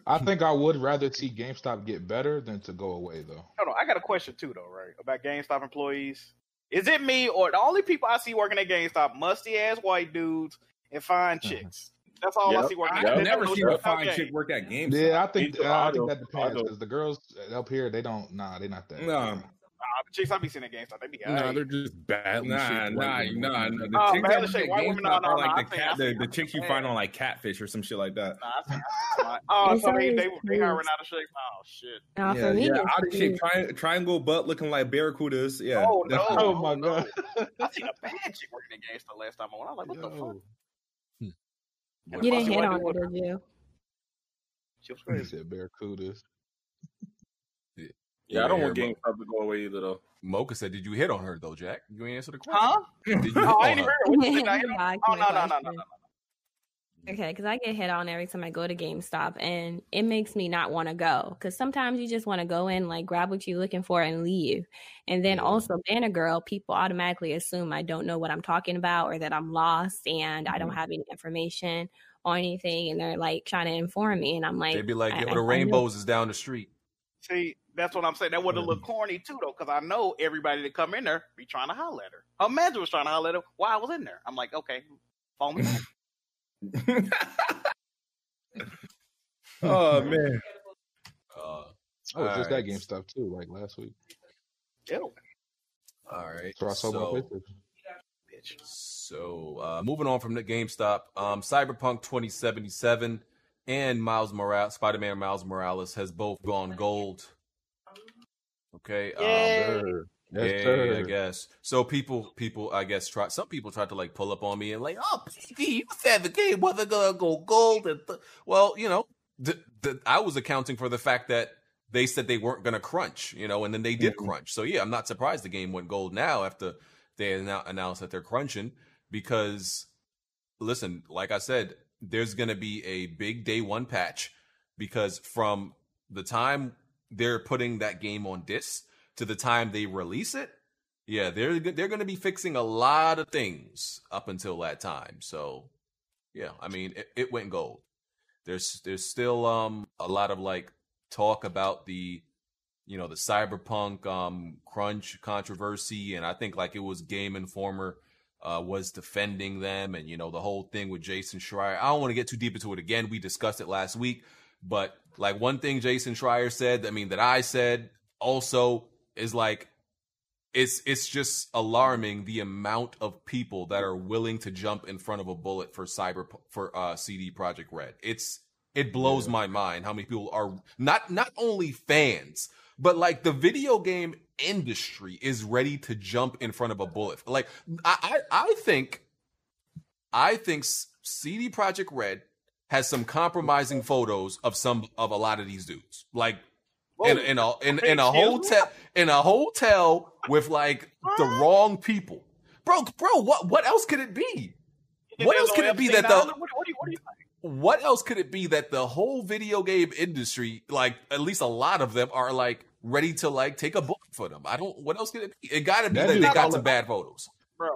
I think I would rather see GameStop get better than to go away, though. No, no. I got a question too, though, right? About GameStop employees. Is it me or the only people I see working at GameStop musty ass white dudes and fine chicks? Mm-hmm. That's all yep. I see working. I've never seen a fine chick work at games. Yeah, I think uh, I think that depends because the girls up here they don't. Nah, they're not that. No, nah, the chicks I be seeing at GameStop, they be. No, nah, they're just bad. Nah, nah, nah, nah. The oh, chicks that shit, white women are no, no, like no, the, cat, the, the chicks you find on like Catfish or some shit like that. Nah, I oh, so they they they hiring out of shape. Oh shit. Nah, yeah, yeah. Out of shape, triangle butt looking like barracudas. Yeah. Oh no! Oh my god! I seen a bad chick working at GameStop last time I went. I was like, what the fuck? What you didn't hit on it, did you? She was crazy. Said barracudas. Yeah, yeah, I don't want GameStop to go away either, though. Mocha said, "Did you hit on her though, Jack? You ain't answer the question." Huh? Did you oh, I ain't heard. Oh no, no, no, no, no, no. Okay, because I get hit on every time I go to GameStop, and it makes me not want to go. Because sometimes you just want to go in, like grab what you're looking for, and leave. And then also, being a girl, people automatically assume I don't know what I'm talking about, or that I'm lost and I don't have any information or anything. And they're like trying to inform me, and I'm like, they'd be like, "Yo, the rainbows is down the street." See, that's what I'm saying. That would have looked corny too, though, because I know everybody that come in there be trying to holler at her. Her manager was trying to holler at her while I was in there. I'm like, okay, phone me. Oh man! Uh, oh, it's just right. That game stuff too, like last week. Ew. All right. So, so, so uh, moving on from the GameStop, um, Cyberpunk twenty seventy-seven and Miles Morales, Spider-Man Miles Morales has both gone gold. Okay. Um, yeah, yes, I guess. So people, people, I guess, try. Some people tried to like pull up on me and like, oh, P G, you said the game wasn't gonna go gold. And th-. Well, you know, th- th- I was accounting for the fact that they said they weren't gonna crunch, you know, and then they did mm-hmm. crunch. So yeah, I'm not surprised the game went gold now after they now announced that they're crunching because, listen, like I said, there's gonna be a big day one patch because from the time they're putting that game on disc. To the time they release it, yeah, they're they're going to be fixing a lot of things up until that time. So, yeah, I mean, it, it went gold. There's there's still um a lot of like talk about the, you know, the Cyberpunk um crunch controversy, and I think like it was Game Informer uh was defending them, and you know the whole thing with Jason Schreier. I don't want to get too deep into it again. We discussed it last week, but like one thing Jason Schreier said, I mean that I said also. Is like it's it's just alarming the amount of people that are willing to jump in front of a bullet for cyber for uh, C D Projekt Red. It's it blows yeah. my mind how many people are not not only fans, but like the video game industry is ready to jump in front of a bullet. Like I I, I think I think C D Projekt Red has some compromising photos of some of a lot of these dudes, like. In, in a in, in a hotel in a hotel with like the wrong people, bro. Bro, what what else could it be? What else could it be that the what else could it be that the whole video game industry, like at least a lot of them, are like ready to like take a bullet for them? I don't. What else could it be? It got to be that they got some bad photos, bro.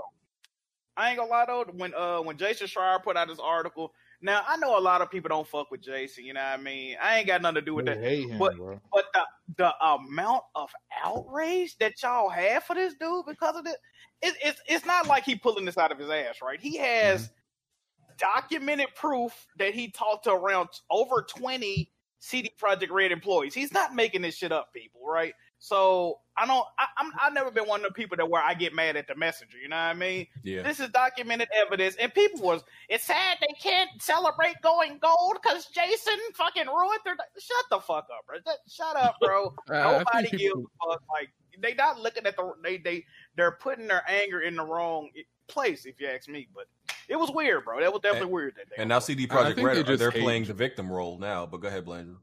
I ain't gonna lie though. When uh when Jason Schreier put out his article. Now, I know a lot of people don't fuck with Jason, you know what I mean? I ain't got nothing to do with they that. Hate him, but bro. but the, the amount of outrage that y'all have for this dude because of this, it, it's it's not like he pulling this out of his ass, right? He has mm-hmm. documented proof that he talked to around over twenty C D Projekt Red employees. He's not making this shit up, people, right? So I don't. I, I'm. I've never been one of the people that where I get mad at the messenger. You know what I mean? Yeah. This is documented evidence, and people was. It's sad they can't celebrate going gold because Jason fucking ruined their. Shut the fuck up, bro. Shut up, bro. uh, Nobody gives people... a fuck. Like they not looking at the. They they they're putting their anger in the wrong place, if you ask me. But it was weird, bro. That was definitely and, weird. That day. And now C D Projekt Red, they they're playing the victim role now. But go ahead, Blandrew.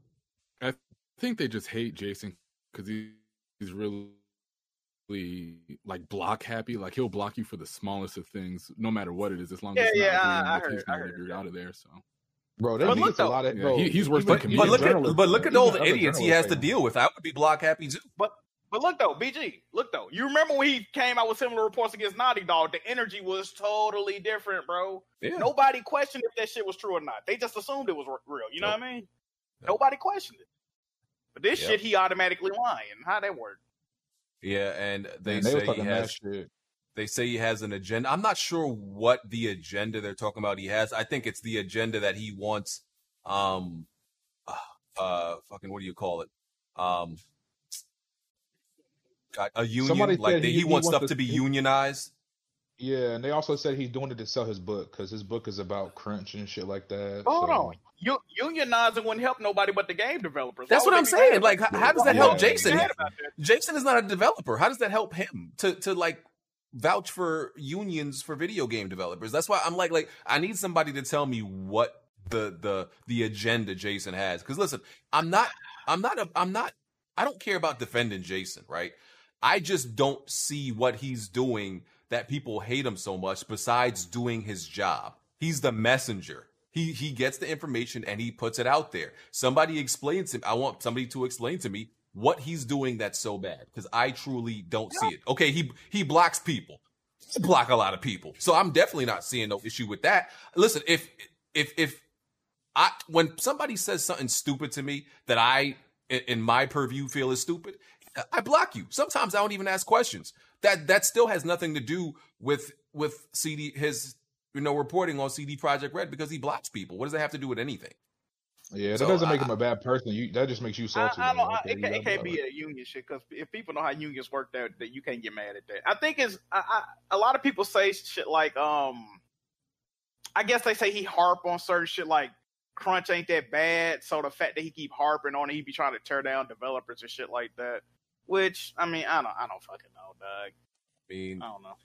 I think they just hate Jason because he. He's really, really like block happy. Like he'll block you for the smallest of things, no matter what it is, as long as yeah, it's not you're out of there. So, bro, that means a lot. Of, bro, yeah, he, he's worse but, than comedians. But look at, but look at all the idiots he has to deal with. I would be block happy too. But but look though, B G, look though. You remember when he came out with similar reports against Naughty Dog? The energy was totally different, bro. Yeah. Nobody questioned if that shit was true or not. They just assumed it was real. You know nope. what I mean? Nope. Nobody questioned it. But this yep. shit, he automatically lying. How that work? Yeah, and they, Man, they say he has. They say he has an agenda. I'm not sure what the agenda they're talking about. He has. I think it's the agenda that he wants. Um, uh, fucking what do you call it? Um, a union. Somebody like they, he, he wants, wants stuff to, to be unionized. Yeah, and they also said he's doing it to sell his book because his book is about crunch and shit like that. Hold so. on. You, unionizing wouldn't help nobody but the game developers. That's what I'm saying. Like, how, how does that yeah. help Jason? Jason is not a developer. How does that help him to to like vouch for unions for video game developers? That's why I'm like, like I need somebody to tell me what the the the agenda Jason has. Because listen, I'm not, I'm not, a, I'm not, I don't care about defending Jason, right? I just don't see what he's doing that people hate him so much. Besides doing his job, he's the messenger. He he gets the information and he puts it out there. Somebody explains to him. I want somebody to explain to me what he's doing that's so bad because I truly don't see it. Okay, he he blocks people. He block a lot of people. So I'm definitely not seeing no issue with that. Listen, if if if I when somebody says something stupid to me that I in my purview feel is stupid, I block you. Sometimes I don't even ask questions. That that still has nothing to do with with C D his you know, reporting on C D Projekt Red because he blocks people. What does that have to do with anything? Yeah, that so, doesn't make I, him a bad person. You, that just makes you salty. I, I don't, I, it, can, it can't be a union shit because if people know how unions work, that you can't get mad at that. I think it's I, I, a lot of people say shit like, um, I guess they say he harp on certain shit like crunch ain't that bad. So the fact that he keep harping on it, he be trying to tear down developers and shit like that. Which I mean, I don't, I don't fucking know, dog. I mean, I don't know.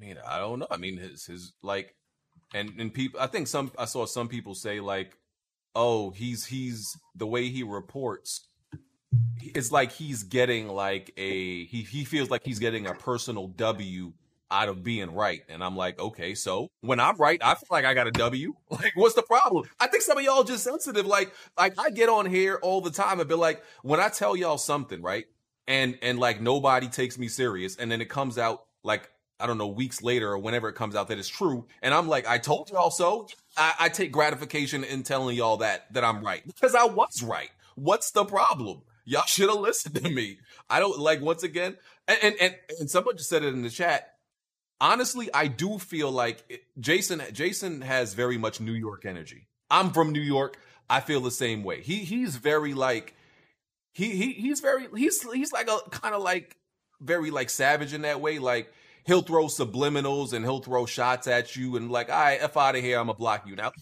I mean, I don't know. I mean, his his like, and and people. I think some. I saw some people say like, "Oh, he's he's the way he reports. It's like he's getting like a he he feels like he's getting a personal W out of being right." And I'm like, okay, so when I'm right, I feel like I got a W. Like, what's the problem? I think some of y'all just sensitive. Like, like I get on here all the time and be like, when I tell y'all something, right, and and like nobody takes me serious, and then it comes out like. I don't know, weeks later or whenever it comes out that it's true. And I'm like, I told y'all so. I, I take gratification in telling y'all that, that I'm right. Because I was right. What's the problem? Y'all should have listened to me. I don't, like, once again, and, and, and, and someone just said it in the chat. Honestly, I do feel like it, Jason Jason has very much New York energy. I'm from New York. I feel the same way. He He's very, like, he he he's very, he's he's like a kind of like, very like savage in that way. Like he'll throw subliminals and he'll throw shots at you and like, all right, F out of here, I'm gonna block you now.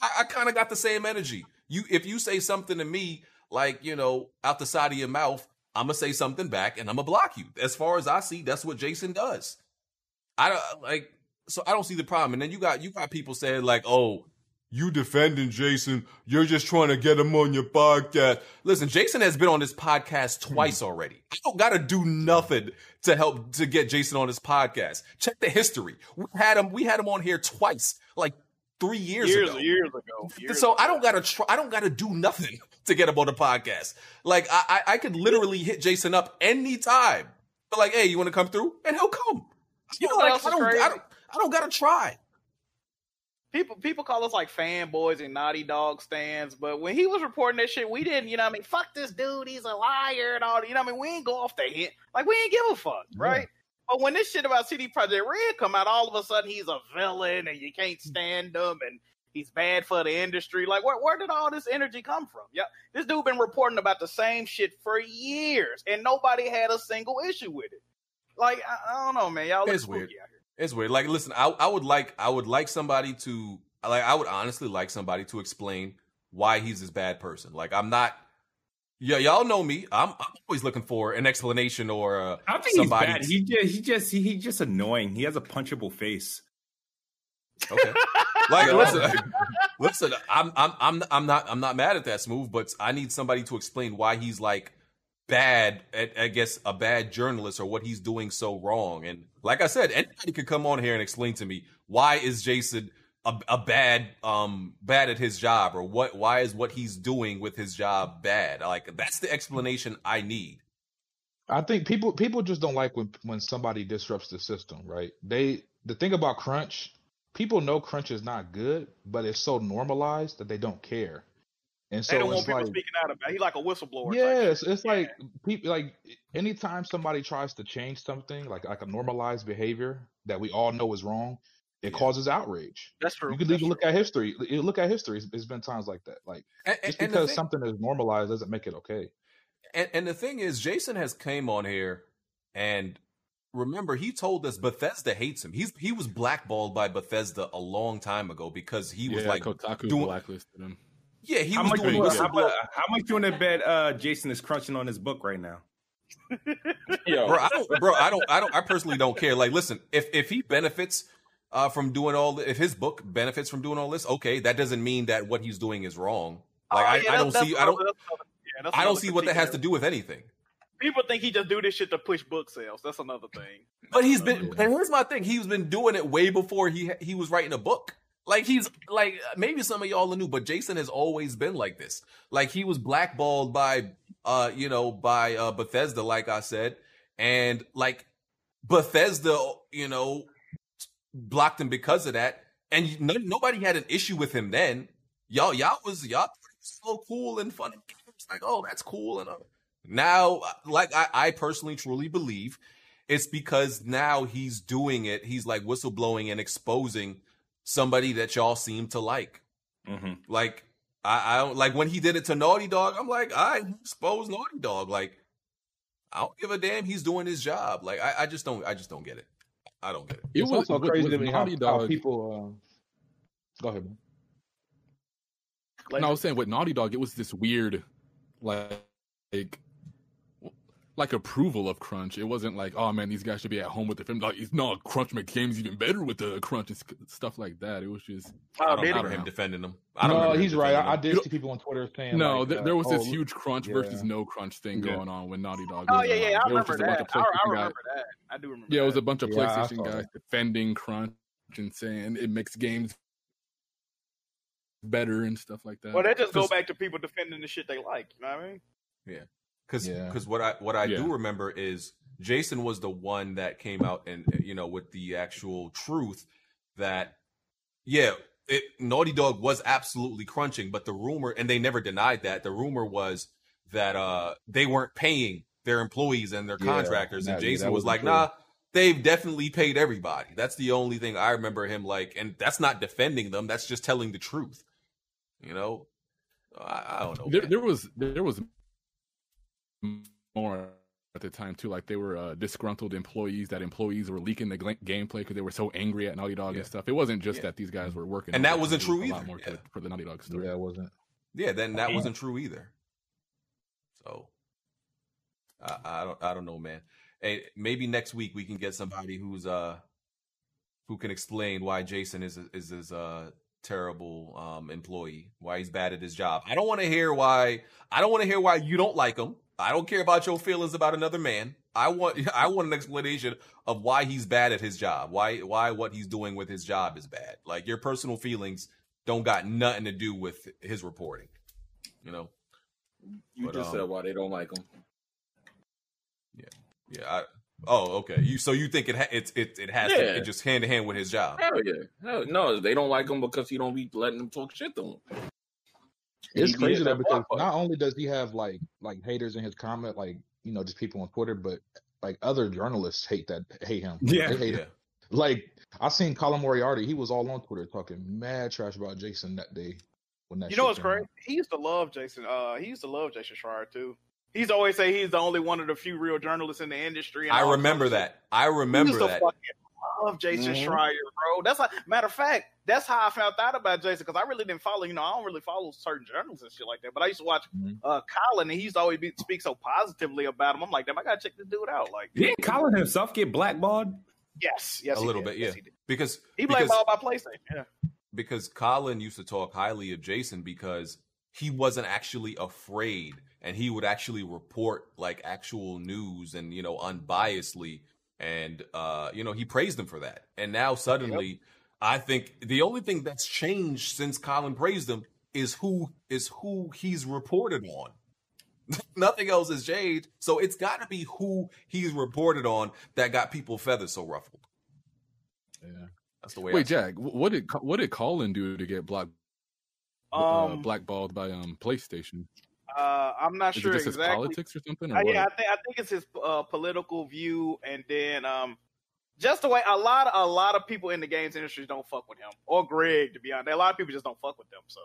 I, I kind of got the same energy. You, if you say something to me, like, you know, out the side of your mouth, I'm gonna say something back and I'm gonna block you. As far as I see, that's what Jason does. I don't like, so I don't see the problem. And then you got, you got people saying like, oh, you defending Jason. You're just trying to get him on your podcast. Listen, Jason has been on this podcast twice already. I don't got to do nothing to help to get Jason on his podcast. Check the history. We had him, we had him on here twice, like three years, years ago. Years ago. Years so ago. I don't got to try. I don't got to do nothing to get him on the podcast. Like I, I, I could literally hit Jason up anytime. But like, hey, you want to come through? And he'll come. You know, like, I don't, I don't, I don't got to try. People people call us like fanboys and Naughty Dog stands, but when he was reporting that shit, we didn't, you know what I mean? Fuck this dude, he's a liar and all that, you know what I mean? We ain't go off the hint. Like, we ain't give a fuck, right? Yeah. But when this shit about C D Projekt Red come out, all of a sudden he's a villain and you can't stand him and he's bad for the industry. Like, where, where did all this energy come from? Yeah, this dude been reporting about the same shit for years and nobody had a single issue with it. Like, I, I don't know, man. Y'all look spooky out here. It's weird. Like, listen, I, I would like, I would like somebody to, like, I would honestly like somebody to explain why he's this bad person. Like, I'm not, yeah, y'all know me. I'm, I'm always looking for an explanation or uh, I think somebody. He's bad. He just, he just, he, he just annoying. He has a punchable face. Okay. Like, listen, listen, I'm, I'm, I'm, I'm not, I'm not mad at that, Smooth, but I need somebody to explain why he's like bad, I guess, a bad journalist or what he's doing so wrong. And like I said, anybody could come on here and explain to me why is Jason a, a bad, um, bad at his job, or what? Why is what he's doing with his job bad? Like, that's the explanation I need. I think people people just don't like when when somebody disrupts the system, right? They the thing about crunch, people know crunch is not good, but it's so normalized that they don't care. And so they don't want people like, speaking out about it. He's like a whistleblower. Yes, type. It's yeah. like people like anytime somebody tries to change something, like like a normalized behavior that we all know is wrong, it yeah. causes outrage. That's true. You can even look true. at history. You look at history. It's, it's been times like that. Like and, just and because thing, something is normalized doesn't make it okay. And, and the thing is, Jason has came on here, and remember he told us Bethesda hates him. He's he was blackballed by Bethesda a long time ago because he was yeah, like Kotaku doing, blacklisted him. Yeah, he how was much doing you, how, how much you in that bed uh, Jason is crunching on his book right now? Yo. Bro, I don't, bro, I don't, I don't, I personally don't care. Like, listen, if if he benefits uh, from doing all, if his book benefits from doing all this, okay, that doesn't mean that what he's doing is wrong. Like, oh, yeah, I, I don't see, I don't, yeah, I don't see what that has to do with anything. People think he just do this shit to push book sales. That's another thing. But he's been, and here's my thing: he's been doing it way before he he was writing a book. Like, he's, like, maybe some of y'all are new, but Jason has always been like this. Like, he was blackballed by, uh, you know, by uh, Bethesda, like I said. And, like, Bethesda, you know, blocked him because of that. And no, nobody had an issue with him then. Y'all, y'all was, y'all was so cool and fun. It's like, oh, that's cool. And uh, now, like, I, I personally truly believe it's because now he's doing it. He's, like, whistleblowing and exposing somebody that y'all seem to like. Mm-hmm. Like, I, I don't like when he did it to Naughty Dog. I'm like, I expose Naughty Dog. Like, I don't give a damn. He's doing his job. Like, I, I just don't. I just don't get it. I don't get it. It it's was also crazy with, with Naughty how, Dog. How people, uh... Go ahead, man. Like, no, I was saying with Naughty Dog, it was this weird, like, like, like approval of crunch. It wasn't like, oh man, these guys should be at home with the film. Like, no, crunch makes games even better with the crunch and stuff like that. It was just oh, I don't remember him defending them. I don't no, he's right. I, I did see people on Twitter saying no. Like, there, there was uh, this oh, huge crunch yeah. versus no crunch thing yeah. going on when Naughty Dog. Oh yeah, yeah, yeah. I remember that. I, I remember guys. that. I do remember. Yeah, it was a bunch of yeah, PlayStation guys that. defending crunch and saying it makes games better and stuff like that. Well, that just go back to people defending the shit they like. You know what I mean? Yeah. Because yeah. what I what I yeah. do remember is Jason was the one that came out and, you know, with the actual truth that, yeah, it, Naughty Dog was absolutely crunching. But the rumor, and they never denied that, the rumor was that uh, they weren't paying their employees and their yeah, contractors. And Jason was like, true. nah, they've definitely paid everybody. That's the only thing I remember him like. And that's not defending them. That's just telling the truth. You know, I, I don't know. There, there was there was... more at the time too. Like, they were uh, disgruntled employees that employees were leaking the g- gameplay because they were so angry at Naughty Dog yeah. and stuff. It wasn't just yeah. that these guys were working, and that wasn't true either. A lot more yeah. to, for the Naughty Dog story, yeah, it wasn't. Yeah, then that yeah. wasn't true either. So, I, I don't, I don't know, man. Hey, maybe next week we can get somebody who's uh, who can explain why Jason is is is uh. terrible um employee, why he's bad at his job. I don't want to hear why I don't want to hear why you don't like him. I don't care about your feelings about another man. I want I want an explanation of why he's bad at his job, why why what he's doing with his job is bad. Like, your personal feelings don't got nothing to do with his reporting, you know. You but, just um, said why they don't like him. Yeah. Yeah, I Oh, okay. You so you think it ha- it it it has yeah. to it just hand to hand with his job? Hell yeah. Hell, no, they don't like him because he don't be letting them talk shit to him. It's he crazy that because fuck. Not only does he have like like haters in his comment, like, you know, just people on Twitter, but like other journalists hate that hate him. Yeah, they hate yeah. him. Like, I seen Colin Moriarty. He was all on Twitter talking mad trash about Jason that day. When that you know what's crazy? He used to love Jason. Uh, he used to love Jason Schreier too. He's always say he's the only one of the few real journalists in the industry. And I remember that. I remember that. I love Jason mm-hmm. Schreier, bro. That's like, matter of fact, that's how I found out about Jason, because I really didn't follow, you know, I don't really follow certain journalists and shit like that. But I used to watch mm-hmm. uh, Colin, and he used to always be, speak so positively about him. I'm like, damn, I gotta check this dude out. Like, didn't Colin himself get blackballed? Yes, yes, a he little did. bit, yeah. Yes, he did. Because he blackballed by PlayStation. Yeah, because Colin used to talk highly of Jason because he wasn't actually afraid. And he would actually report like actual news and, you know, unbiasedly. And, uh, you know, he praised him for that. And now suddenly yep. I think the only thing that's changed since Colin praised him is who is who he's reported on. Nothing else has changed. So it's got to be who he's reported on that got people feathers so ruffled. Yeah, that's the way. Wait, I Jack, what did what did Colin do to get black, um, uh, blackballed by um, PlayStation? Uh, I'm not Is sure it just exactly. His politics or something? Or uh, yeah, I think I think it's his uh, political view, and then um, just the way a lot a lot of people in the games industry don't fuck with him or Greg. To be honest, a lot of people just don't fuck with them. So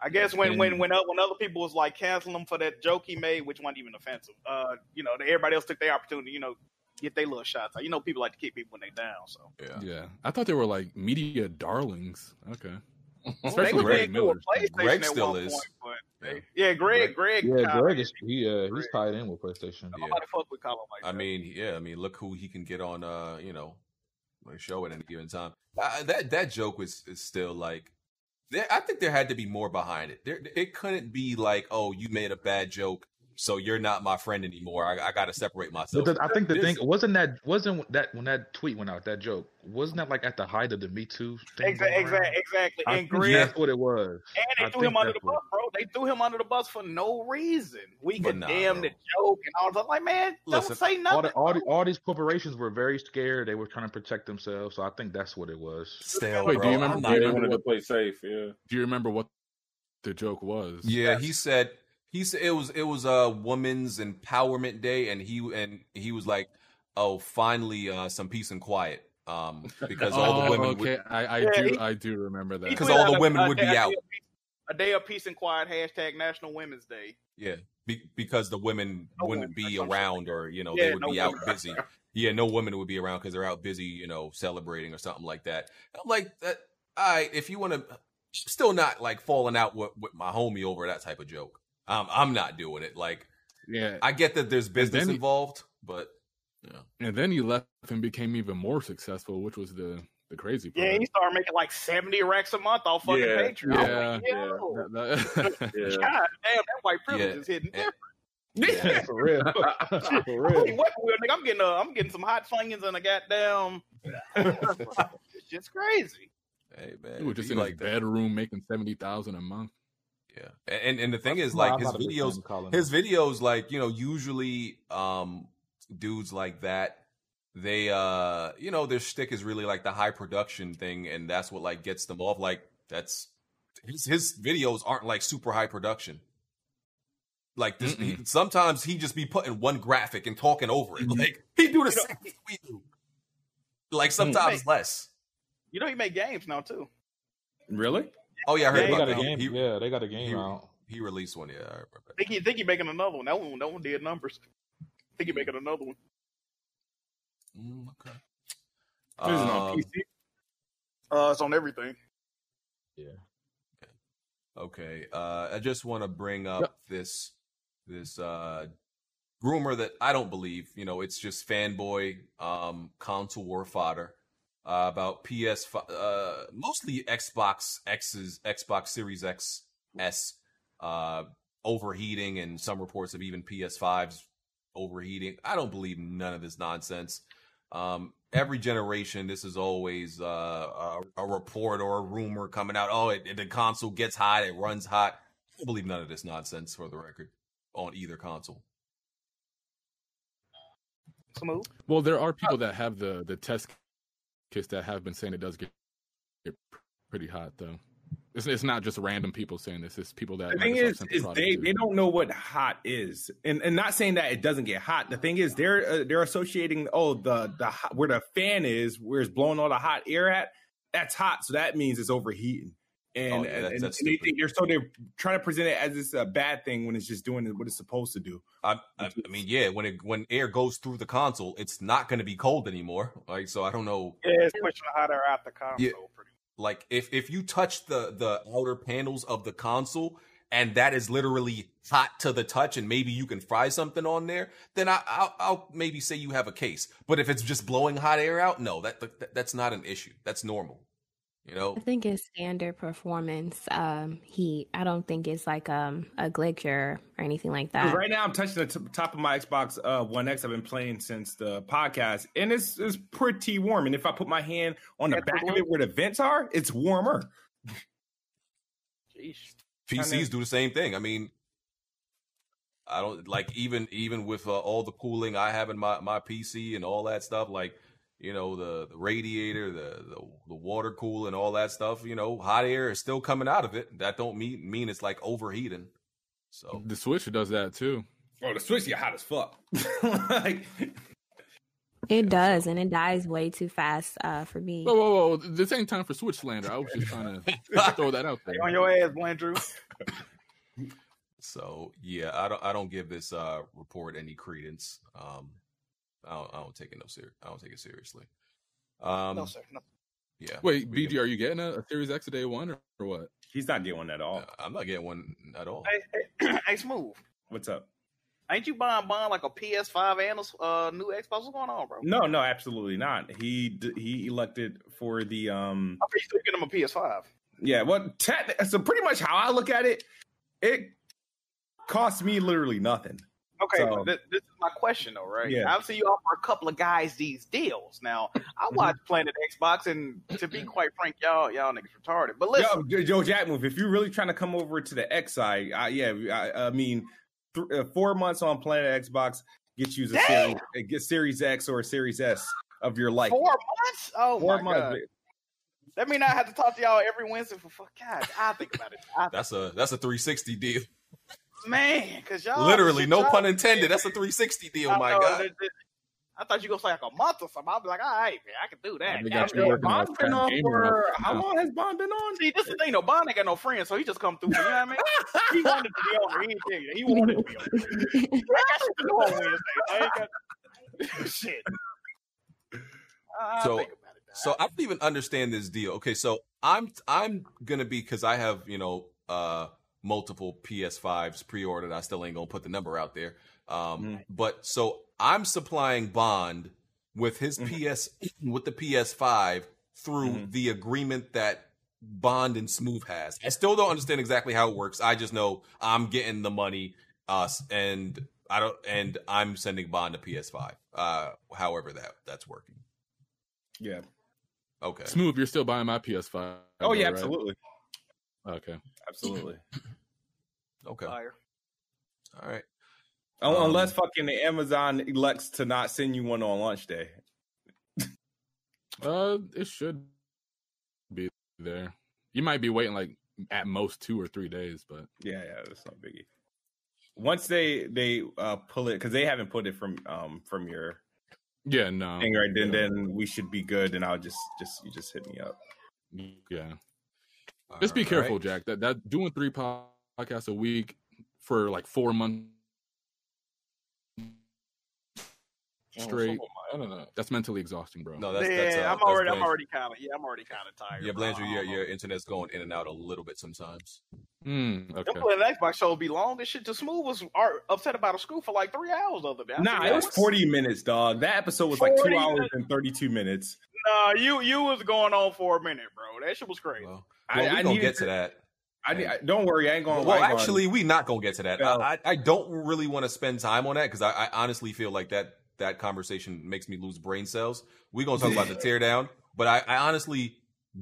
I guess when and, when when uh, when other people was like canceling him for that joke he made, which wasn't even offensive, uh, you know, everybody else took their opportunity, you know, get their little shots. You know, people like to keep people when they down. So yeah, yeah. I thought they were like media darlings. Okay. Especially well, Greg Miller. Greg still is. Point, but they, yeah, Greg. Greg. Greg yeah, Greg is. He, uh, Greg. He's tied in with PlayStation. Yeah. Fuck with Colin like I that. mean, yeah. I mean, look who he can get on. Uh, you know, a show at any given time. Uh, that that joke is, is still like. There, I think there had to be more behind it. There, it couldn't be like, oh, you made a bad joke, so you're not my friend anymore. I, I got to separate myself. But the, I think the There's, thing wasn't that wasn't that when that tweet went out, that joke wasn't that like at the height of the Me Too thing. Exactly, exactly, exactly. I and Greg, that's what it was. And they I threw him under the bus, bro. They threw him under the bus for no reason. We but condemned nah, the joke and all that. Like, man, Listen, don't say nothing. All, the, all, the, all these corporations were very scared. They were trying to protect themselves. So I think that's what it was. Still, Wait, bro, do you remember? They wanted to play safe. Yeah. Do you remember what the joke was? Yeah, that's, he said. He said it was it was a women's empowerment day, and he and he was like, "Oh, finally, uh, some peace and quiet." Um, because oh, all the women. Okay, would, I, I yeah, do he, I do remember that because all the women a, would a, be a, out. A day of peace and quiet. Hashtag National Women's Day. Yeah, be, because the women no wouldn't women, be around, or you know, yeah, they would no be out women. busy. Yeah, no women would be around because they're out busy, you know, celebrating or something like that. I'm like that. I if you want to, still not like falling out with, with my homie over that type of joke. Um, I'm not doing it. Like, yeah, I get that there's business he, involved, but yeah. And then he left and became even more successful, which was the, the crazy part. Yeah, he started making like seventy racks a month off fucking yeah. Patreon. Yeah, like, yeah. That, that, yeah. God damn, that white privilege yeah. is hitting different. Yeah, yeah. for real. For real. Hey, what, nigga, I'm getting, uh, I'm getting some hot flingings and a goddamn. It's just crazy. Hey man, he was just in like his bedroom making seventy thousand a month. Yeah, and and the thing is, like, his videos, his videos, like, you know, usually um, dudes like that, they, uh, you know, their shtick is really like the high production thing, and that's what like gets them off. Like, that's his, his videos aren't like super high production. Like this, he, sometimes he just be putting one graphic and talking over it. Like he do the same thing we do. Like sometimes mm. less. You know, he make games now too. Really? Oh yeah, I heard yeah, about they got that. A game. He, yeah, they got a game he, out. He released one. Yeah, I remember. Think he think he making another one. That one, that one did numbers. think you're making another one. Mm, okay. Um, it's on P C. Uh, it's on everything. Yeah. Okay. Uh, I just want to bring up yep. this this uh, rumor that I don't believe. You know, it's just fanboy um, console war fodder uh, about P S five, uh, mostly Xbox X's, Xbox Series X S uh, overheating, and some reports of even P S five's overheating. I don't believe none of this nonsense. Um, every generation, this is always uh, a, a report or a rumor coming out. Oh, it, it, the console gets hot, it runs hot. I don't believe none of this nonsense, for the record, on either console. Well, there are people that have the, the test kits that have been saying it does get, get pretty hot, though. It's, it's not just random people saying this. It's people that... The thing is, is they, they don't know what hot is. And and not saying that it doesn't get hot. The thing is, they're uh, they're associating, oh, the the where the fan is, where it's blowing all the hot air at, that's hot. So that means it's overheating. And, oh, yeah, that's, and, that's and they think they're, so they're trying to present it as this a bad thing when it's just doing what it's supposed to do. I, I, I mean, yeah, when it, when air goes through the console, it's not going to be cold anymore. Like, so I don't know. Yeah, it's pushing hotter out the console. Yeah. Pretty Like, if, if you touch the, the outer panels of the console and that is literally hot to the touch and maybe you can fry something on there, then I, I'll, I'll maybe say you have a case. But if it's just blowing hot air out, no, that, that that's not an issue. That's normal, you know? I think it's standard performance um, heat. I don't think it's like um, a glacier or anything like that. Right now I'm touching the t- top of my Xbox uh, One X I've been playing since the podcast, and it's, it's pretty warm. And if I put my hand on the back of it where the vents are, it's warmer. Jeez. P Cs I mean, do the same thing. I mean, I don't like even even with uh, all the cooling I have in my, my P C and all that stuff, like, you know, the, the radiator, the, the the water cool and all that stuff, you know, hot air is still coming out of it. That don't mean mean it's like overheating. So the Switch does that too. Oh, the Switch get hot as fuck. like it does, and it dies way too fast uh, for me. Whoa, whoa, whoa! This ain't time for Switch slander. I was just trying to throw that out there. Stay on your ass, Blandrew. So yeah, I don't I don't give this uh, report any credence. Um, I don't, I don't take it no ser- I don't take it seriously. Um, no sir. No. Yeah. Wait, B G, can... are you getting a, a Series X a day one or, or what? He's not getting one at all. No, I'm not getting one at all. Hey, hey Smooth. What's up? Ain't you buying Bond like a P S five and a uh, new Xbox? What's going on, bro? No, no, absolutely not. He he elected for the. Um... I'm pretty sure you get him a P S five. Yeah. Well, te- so pretty much how I look at it, it costs me literally nothing. Okay, so, but th- this is my question, though, right? Yeah. Obviously, you offer a couple of guys these deals. Now, I watch Planet Xbox, and to be quite frank, y'all y'all niggas retarded. But listen. Yo, yo Jack Move, if you're really trying to come over to the X side, I, yeah, I, I mean, th- uh, four months on Planet Xbox gets you a series, a Series X or a Series S of your life. Four months? Oh, four my months, God. Babe. That mean I have to talk to y'all every Wednesday for fuck. God, I think about it. I think that's a That's a three sixty deal. Man, because y'all literally, no pun intended. That's a three sixty deal, I my know, God. It, it, I thought you were gonna say like a month or something. I'll be like, all right, man, I can do that. Yeah, Bond's been on for how long has Bond been on? See, this is the thing, no Bond ain't got no friends, so he just come through. You know what I mean? He wanted to be on. He, he wanted to be on. Like, I I ain't got... Shit. I so, think about it, so I don't even understand this deal. Okay, so I'm I'm gonna be because I have you know. uh multiple P S fives pre-ordered. I still ain't gonna put the number out there. Um, mm. But so I'm supplying Bond with his mm-hmm. P S with the P S five through mm-hmm. the agreement that Bond and Smooth has. I still don't understand exactly how it works. I just know I'm getting the money, uh, and I don't, and I'm sending Bond a P S five. Uh, however that that's working. Yeah. Okay. Smooth, you're still buying my P S five. Oh though, yeah, absolutely. Right? Okay. Absolutely. Okay. Fire. All right. Oh, um, unless fucking the Amazon elects to not send you one on launch day. uh, it should be there. You might be waiting like at most two or three days, but yeah, yeah, that's not biggie. Once they they uh, pull it, because they haven't put it from um from your yeah no thing right then, yeah. Then we should be good, and I'll just just you just hit me up. Yeah. Just be careful, Jack. That that doing three podcasts a week for like four months straight. Oh, my internet. That's mentally exhausting, bro. No, that's, yeah, that's, uh, I'm, that's already, I'm already kind of yeah, I'm already kind of tired. Yeah, Blandrew, your your internet's going in and out a little bit sometimes. Mm, okay. Them playing Xbox show be long and shit. The Smooth was are upset about a school for like three hours the other day. I nah, it was, was forty minutes, dog. That episode was like two hours minutes. and thirty-two minutes. Nah, you you was going on for a minute, bro. That shit was crazy. Well, well, I, I don't get to that. I, I, don't worry, I ain't going to Well, actually, we not going to get to that. No. I, I don't really want to spend time on that because I, I honestly feel like that that conversation makes me lose brain cells. We're going to talk about the teardown, but I, I honestly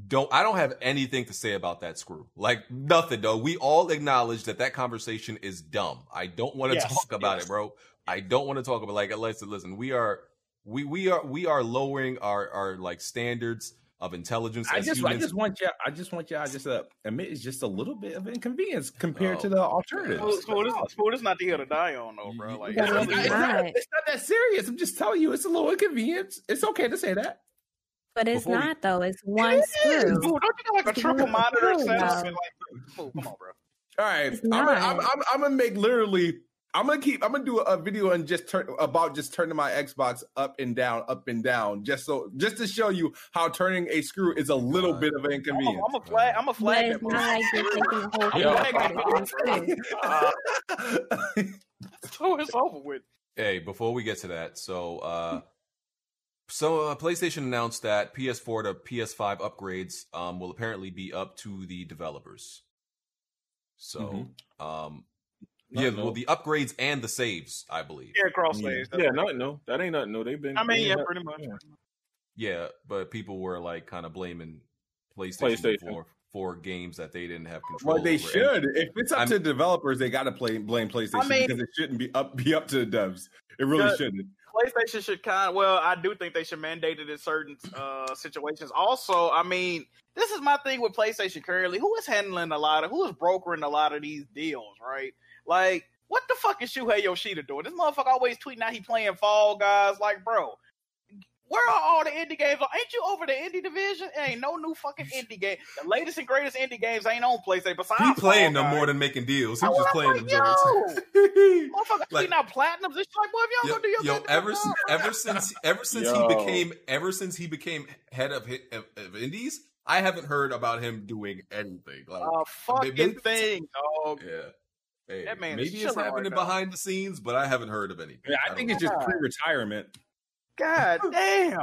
don't I don't have anything to say about that screw. Like, nothing, though. We all acknowledge that that conversation is dumb. I don't want to yes. talk about yes. it, bro. I don't want to talk about it. Like, listen, listen, we are, we, we are, we are lowering our, our like, standards of intelligence. I just, I just want y'all. I just want y'all just to admit it's just a little bit of inconvenience compared oh. to the alternatives. Smooth is, Smooth is not the hill to die on, though, bro. Like, it's, not, it's, not, it's not that serious. I'm just telling you, it's a little inconvenience. It's okay to say that. But it's Before not we... though. It's one it screw. Dude, don't you get like a triple monitor set? Like, oh, come on, bro. All right, I'm gonna, I'm, I'm, I'm gonna make literally. I'm gonna keep. I'm gonna do a video and just turn about just turning my Xbox up and down, up and down, just so just to show you how turning a screw is a little God. bit of an inconvenience. I'm a, I'm a flag. I'm a flag. It's not like you're taking the whole thing. So it's over with. Hey, before we get to that, so uh, so uh, PlayStation announced that P S four to P S five upgrades um, will apparently be up to the developers. So. Mm-hmm. um Yeah, well, the upgrades and the saves, I believe. Yeah, cross saves. Yeah, no, no, that ain't nothing. No, they've been. I mean, yeah, pretty much. Yeah, but people were like kind of blaming PlayStation, PlayStation. For, for games that they didn't have control. Well, they over. should. And if it's up I'm, to developers, they got to play blame PlayStation I mean, because it shouldn't be up be up to the devs. It really the, shouldn't. PlayStation should kind of, well, I do think they should mandate it in certain uh, situations. Also, I mean, this is my thing with PlayStation currently. Who is handling a lot of? Who is brokering a lot of these deals? Right. Like, what the fuck is Shuhei Yoshida doing? This motherfucker always tweeting out he playing Fall Guys. Like, bro, where are all the indie games? Ain't you over the indie division? It ain't no new fucking indie game. The latest and greatest indie games ain't on PlayStation. Besides, he playing them more than making deals. He's just playing them. Motherfucker tweeting out platinums. It's like, boy, if y'all gonna do your yo, ever since, ever since, ever since he became, ever since he became head of of, of indies, I haven't heard about him doing anything. Like, a fucking thing, dog. Yeah. Hey, that man maybe it's happening right behind the scenes, but I haven't heard of anything. Yeah, I, I think it's know. just pre-retirement. God damn,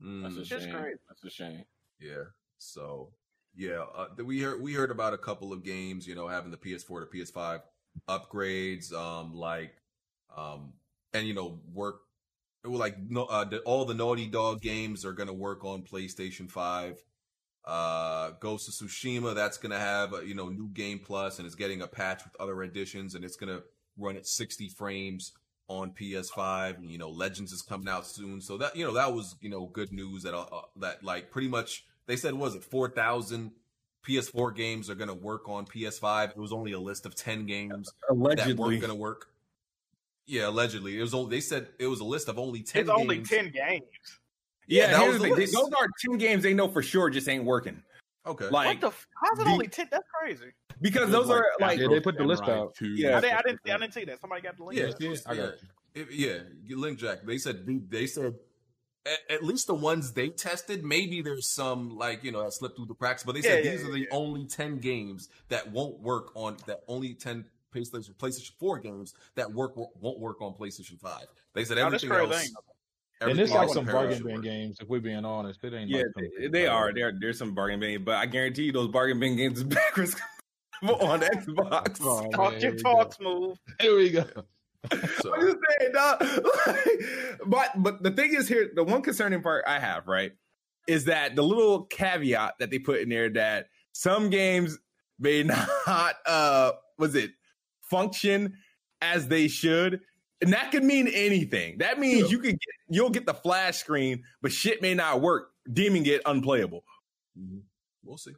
mm, that's a shame. Great. That's a shame. Yeah. So yeah, uh, we heard we heard about a couple of games, you know, having the P S four to P S five upgrades, um, like, um, and you know, work like no, uh, the, all the Naughty Dog games are going to work on PlayStation five. Uh, Ghost of Tsushima, that's gonna have a, you know, new game plus, and it's getting a patch with other editions, and it's gonna run at sixty frames on P S five. And, you know, Legends is coming out soon, so that, you know, that was, you know, good news that uh, that like pretty much they said was it four thousand P S four games are gonna work on P S five. It was only a list of ten games allegedly that weren't gonna work. Yeah, allegedly it was only, they said it was a list of only ten. It's games. only ten games. Yeah, yeah, here's the thing. Those are ten games they know for sure just ain't working. Okay. Like, what the f- how's it only ten? That's crazy. Because those like, are like yeah, they put the list right out. Too. Yeah, I, did, I didn't. I didn't see that. Somebody got the link. Yeah, yeah, I got it. Yeah, you link Jack. They said they said at, at least the ones they tested. Maybe there's some like you know that slipped through the cracks, but they said yeah, these yeah, are the yeah. only ten games that won't work on that only ten PlayStation PlayStation four games that work won't work on PlayStation five. They said everything oh, else. Everything and it's like some bargain bin games, if we're being honest. It ain't yeah, like they, they are. There, there's some bargain bin, but I guarantee you those bargain bin games is backwards on Xbox. Oh, Talk your talk, Smooth. Here we go. So. What you saying, dog? but but the thing is here, the one concerning part I have, right, is that the little caveat that they put in there that some games may not uh was it function as they should. And that could mean anything. That means yeah. you could get, you'll get the flash screen, but shit may not work, deeming it unplayable. Mm-hmm. We'll see.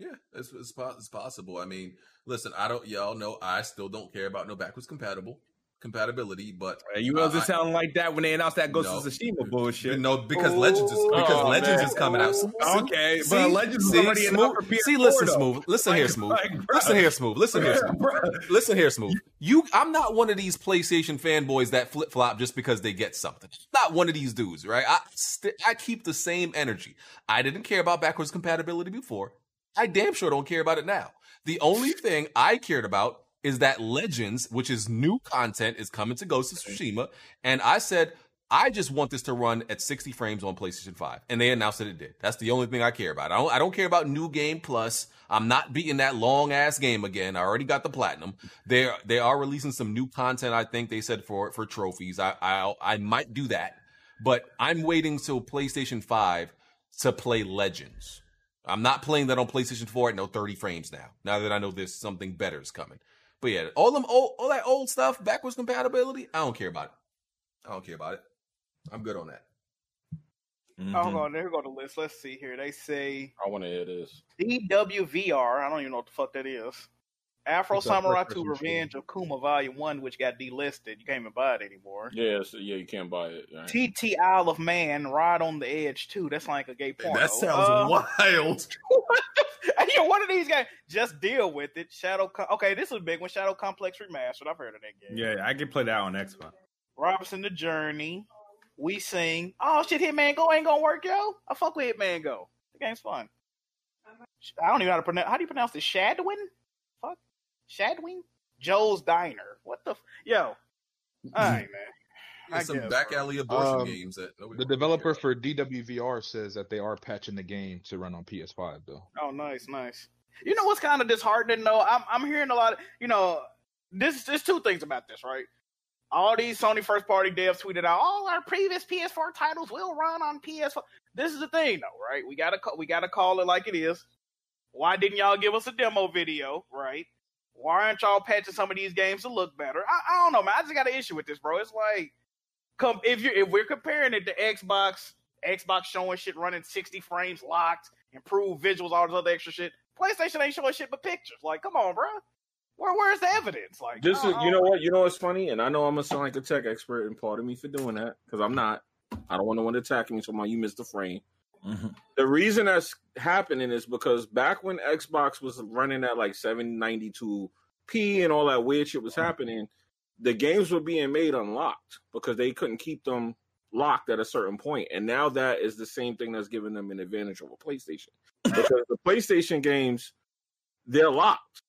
Yeah, it's, it's, it's possible. I mean, listen, I don't. Y'all know I still don't care about no backwards compatible compatibility, but uh, you wasn't uh, sounding like that when they announced that Ghost no, of Tsushima bullshit. No, because Ooh, Legends is because oh, Legends man. is coming out. See, okay, see, but Legends see, is already in for P S four. See, listen, though. Smooth. Listen like, here, Smooth. Like, listen here, Smooth. Listen here, Smooth. Listen here, Smooth. You, I'm not one of these PlayStation fanboys that flip flop just because they get something. Not one of these dudes, right? I st- I keep the same energy. I didn't care about backwards compatibility before. I damn sure don't care about it now. The only thing I cared about is that Legends, which is new content, is coming to Ghost of Tsushima. And I said, I just want this to run at sixty frames on PlayStation five. And they announced that it did. That's the only thing I care about. I don't, I don't care about New Game Plus. I'm not beating that long-ass game again. I already got the Platinum. They are, they are releasing some new content, I think they said, for, for trophies. I, I, I might do that. But I'm waiting till PlayStation five to play Legends. I'm not playing that on PlayStation four at no thirty frames now. Now that I know there's something better is coming. But yeah, all them old, all that old stuff, backwards compatibility, I don't care about it. I don't care about it. I'm good on that. Mm-hmm. Oh, hold on, there go the list. Let's see here. They say I want to hear this. D W V R. I don't even know what the fuck that is. Afro What's Samurai two Revenge show? of Kuma Volume One, which got delisted. You can't even buy it anymore. Yeah, so yeah, you can't buy it. Right? T T Isle of Man, Ride on the Edge two. That's like a gay porno. That sounds uh, wild. And you're one of these guys. Just deal with it. Shadow. Com- okay, this is a big one. Shadow Complex Remastered. I've heard of that game. Yeah, I can play that on Xbox. Robinson the Journey. We Sing. Oh shit, Hitman Go ain't gonna work, yo. I fuck with Hitman Go. The game's fun. I don't even know how to pronounce. How do you pronounce this? Shadwin? Fuck. Shadwin? Joel's Diner. What the? F- yo. All right, man. There's some back alley abortion um, games that the developer for D W V R says that they are patching the game to run on P S five though. Oh, nice, nice. You know what's kind of disheartening though? I'm I'm hearing a lot of, you know, this there's two things about this, right? All these Sony first party devs tweeted out, all our previous P S four titles will run on P S four. This is the thing though, right? We gotta we gotta call it like it is. Why didn't y'all give us a demo video, right? Why aren't y'all patching some of these games to look better? I, I don't know, man. I just got an issue with this, bro. It's like. Come if you if we're comparing it to Xbox, Xbox showing shit running sixty frames locked, improved visuals, all this other extra shit. PlayStation ain't showing shit but pictures. Like, come on, bro. Where where's the evidence? Like, this is you know what you know what's funny, and I know I'm gonna sound like a tech expert, and pardon me for doing that because I'm not. I don't want no one attacking me. So my you missed the frame. Mm-hmm. The reason that's happening is because back when Xbox was running at like seven ninety-two p and all that weird shit was happening. The games were being made unlocked because they couldn't keep them locked at a certain point. And now that is the same thing that's giving them an advantage over PlayStation. Because the PlayStation games, they're locked.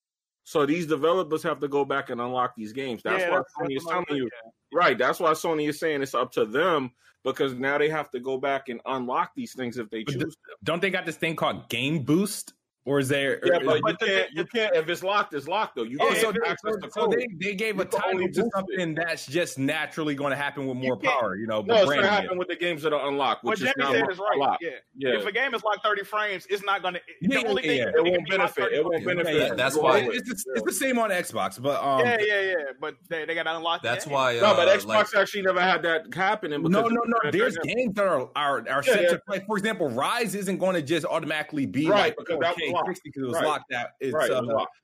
So these developers have to go back and unlock these games. That's yeah, why that's Sony is telling you. Yeah. Right, that's why Sony is saying it's up to them because now they have to go back and unlock these things if they but choose th- them. Don't they got this thing called Game Boost? Or is there? Yeah, but, but you, can't, you can't. If it's locked, it's locked though. You oh, can't so, access so, the code. So they, they gave you a title to something it. that's just naturally going to happen with more you power. You know, no, it's going to happen with the games that are unlocked. What Jimmy said is right. Locked. Yeah. yeah, if a game is locked thirty frames, it's not going to. Yeah, the only yeah, thing yeah. It, it won't benefit. It won't benefit. Yeah, yeah, that's why it's, it's, it's the same on Xbox. But um, yeah, yeah, yeah. But they, they got to unlock. That's why. No, but Xbox actually never had that happening. No, no, no. There's games that are are set to play. For example, Rise isn't going to just automatically be right because that. Because it was right. locked out. It's, right. uh, it locked.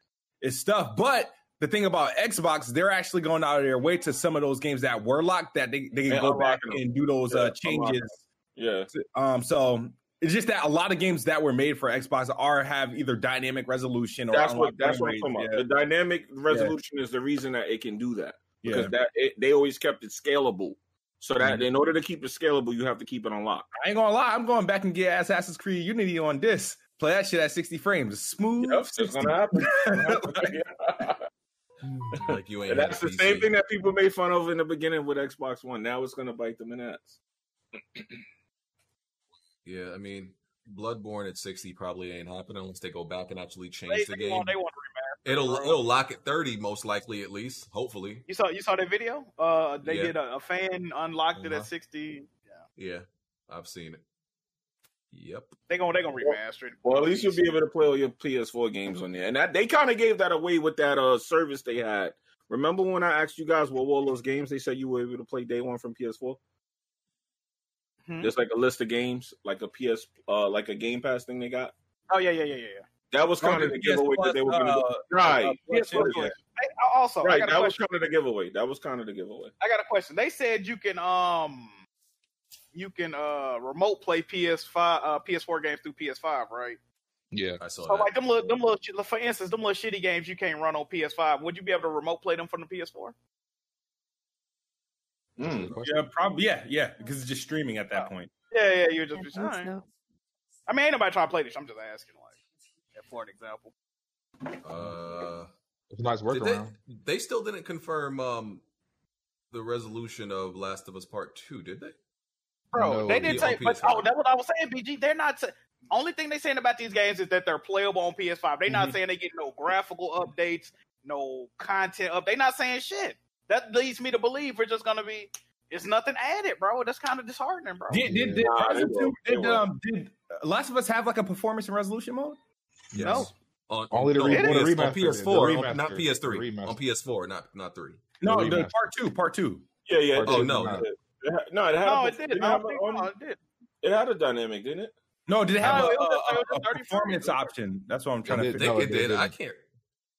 It's stuff. But the thing about Xbox, they're actually going out of their way to some of those games that were locked that they, they can and go back them. and do those yeah, uh, changes. Yeah. Um. So it's just that a lot of games that were made for Xbox are have either dynamic resolution or that's what that's what I'm talking about. Yeah. The dynamic resolution yeah. is the reason that it can do that because yeah. that it, they always kept it scalable. So that mm-hmm. in order to keep it scalable, you have to keep it unlocked. I ain't gonna lie. I'm going back and get Assassin's Creed Unity on this. Play that shit at sixty frames. Smooth. Yep, it's gonna happen. like, like you ain't. That's the P C. Same thing that people made fun of in the beginning with Xbox One. Now it's gonna bite them in the ass. Yeah, I mean, Bloodborne at sixty probably ain't happening unless they go back and actually change they, the they game. Want, they want to it'll it'll lock at thirty most likely, at least, hopefully. You saw you saw that video? Uh, they yeah. did a, a fan unlocked uh-huh. it at sixty. Yeah. Yeah, I've seen it. Yep, they're gonna they're gonna remaster it. Well, at least you'll be able to play all your P S four games on there, and that they kind of gave that away with that uh service they had. Remember when I asked you guys what were all those games? They said you were able to play day one from P S four. Hmm? There's like a list of games, like a P S, uh, like a Game Pass thing they got. Oh yeah, yeah, yeah, yeah, yeah. That was kind of the giveaway that they were going to do. Right. Also, right. That was kind of the giveaway. That was kind of the giveaway. I got a question. They said you can um, you can uh remote play P S five, uh, P S four games through P S five, right? Yeah, I saw so that. So like them little, them little, for instance, them little shitty games you can't run on P S five. Would you be able to remote play them from the P S four? Mm, yeah, probably. Yeah, yeah, because it's just streaming at that oh. point. Yeah, yeah, you're just. just I, right. so. I mean, ain't nobody trying to play this. I'm just asking, like, for an example. Uh, it's a nice workaround. They, they still didn't confirm um the resolution of Last of Us Part Two, did they? Bro, no, they didn't say. But, oh, that's what I was saying, B G. They're not. T- Only thing they're saying about these games is that they're playable on P S five. They're not mm-hmm. saying they get no graphical updates, no content up. They're not saying shit. That leads me to believe we're just gonna be. It's nothing added, bro. That's kind of disheartening, bro. Did did did, nah, did, did, did, um, did Last of Us have like a performance and resolution mode? Yes. No. On, Only the no, re- on P S four, on, not P S three. On P S four, not not three. No, the the part two, part two. Yeah, yeah. Part oh two, no, it it, no, it had. No, a, it did. It, I think, on, no, it did. It had a dynamic, didn't it? No, did it have no, a, it a, a, a performance option? That's what I'm trying to figure out. I think it did. I can't.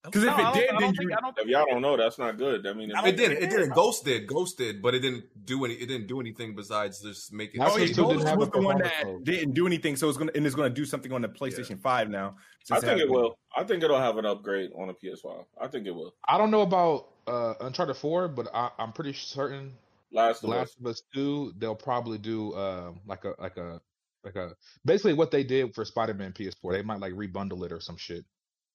Because if it did, then you... If y'all don't know, that's not good. I mean, it did. It did. Ghost did. Ghost did, but it didn't do any. It didn't do anything besides just make it. Oh, yeah, Ghost was the one that didn't do anything. So it's gonna and it's gonna do something on the PlayStation Five now. I think it will. I think it'll have an upgrade on a P S five. I think it will. I don't know about uh, Uncharted Four, but I, I'm pretty certain Last of Us Two, they'll probably do uh, like a like a like a basically what they did for Spider-Man P S four. They might like rebundle it or some shit.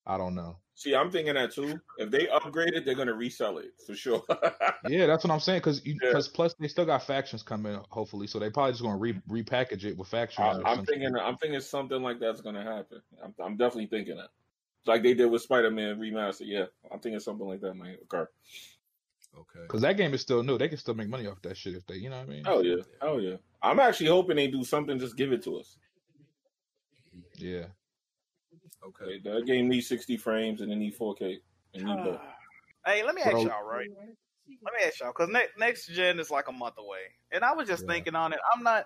I don't know. See, I'm thinking that too. If they upgrade it, they're gonna resell it for sure. Yeah, that's what I'm saying. Because because yeah. plus they still got factions coming, hopefully. So they probably just gonna re- repackage it with factions. I, I'm thinking. I'm thinking something like that's gonna happen. I'm, I'm definitely thinking that, like they did with Spider-Man Remastered. Yeah, I'm thinking something like that might occur. Okay. Because that game is still new. They can still make money off that shit if they, you know what I mean? Oh yeah. Oh yeah. I'm actually hoping they do something. Just give it to us. Yeah. Okay, that game needs sixty frames and it needs four K. And need uh, hey, let me ask y'all, right? Let me ask y'all, because ne- next gen is like a month away, and I was just yeah. thinking on it. I'm not,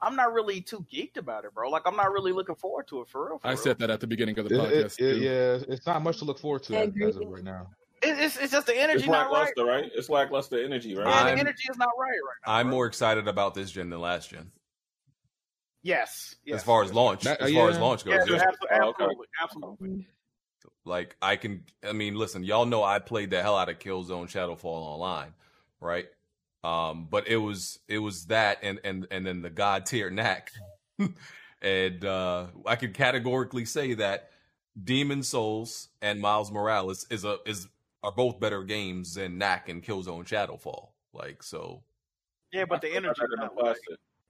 I'm not really too geeked about it, bro. Like I'm not really looking forward to it for real. For I real. said that at the beginning of the it, podcast. It, it, yeah, it's not much to look forward to as, as of right now. It, it's it's just the energy it's not right. right. It's lackluster energy, right? Yeah, the energy is not right right now. I'm bro. more excited about this gen than last gen. Yes, yes. As far as launch, that, as yeah. far as launch goes, yeah, absolutely, absolutely, absolutely. Like I can, I mean, listen, y'all know I played the hell out of Killzone Shadowfall online, right? Um, but it was it was that and and and then the God tier knack, and uh, I can categorically say that Demon Souls and Miles Morales is a is are both better games than Knack and Killzone Shadowfall. Like so. Yeah, but the energy.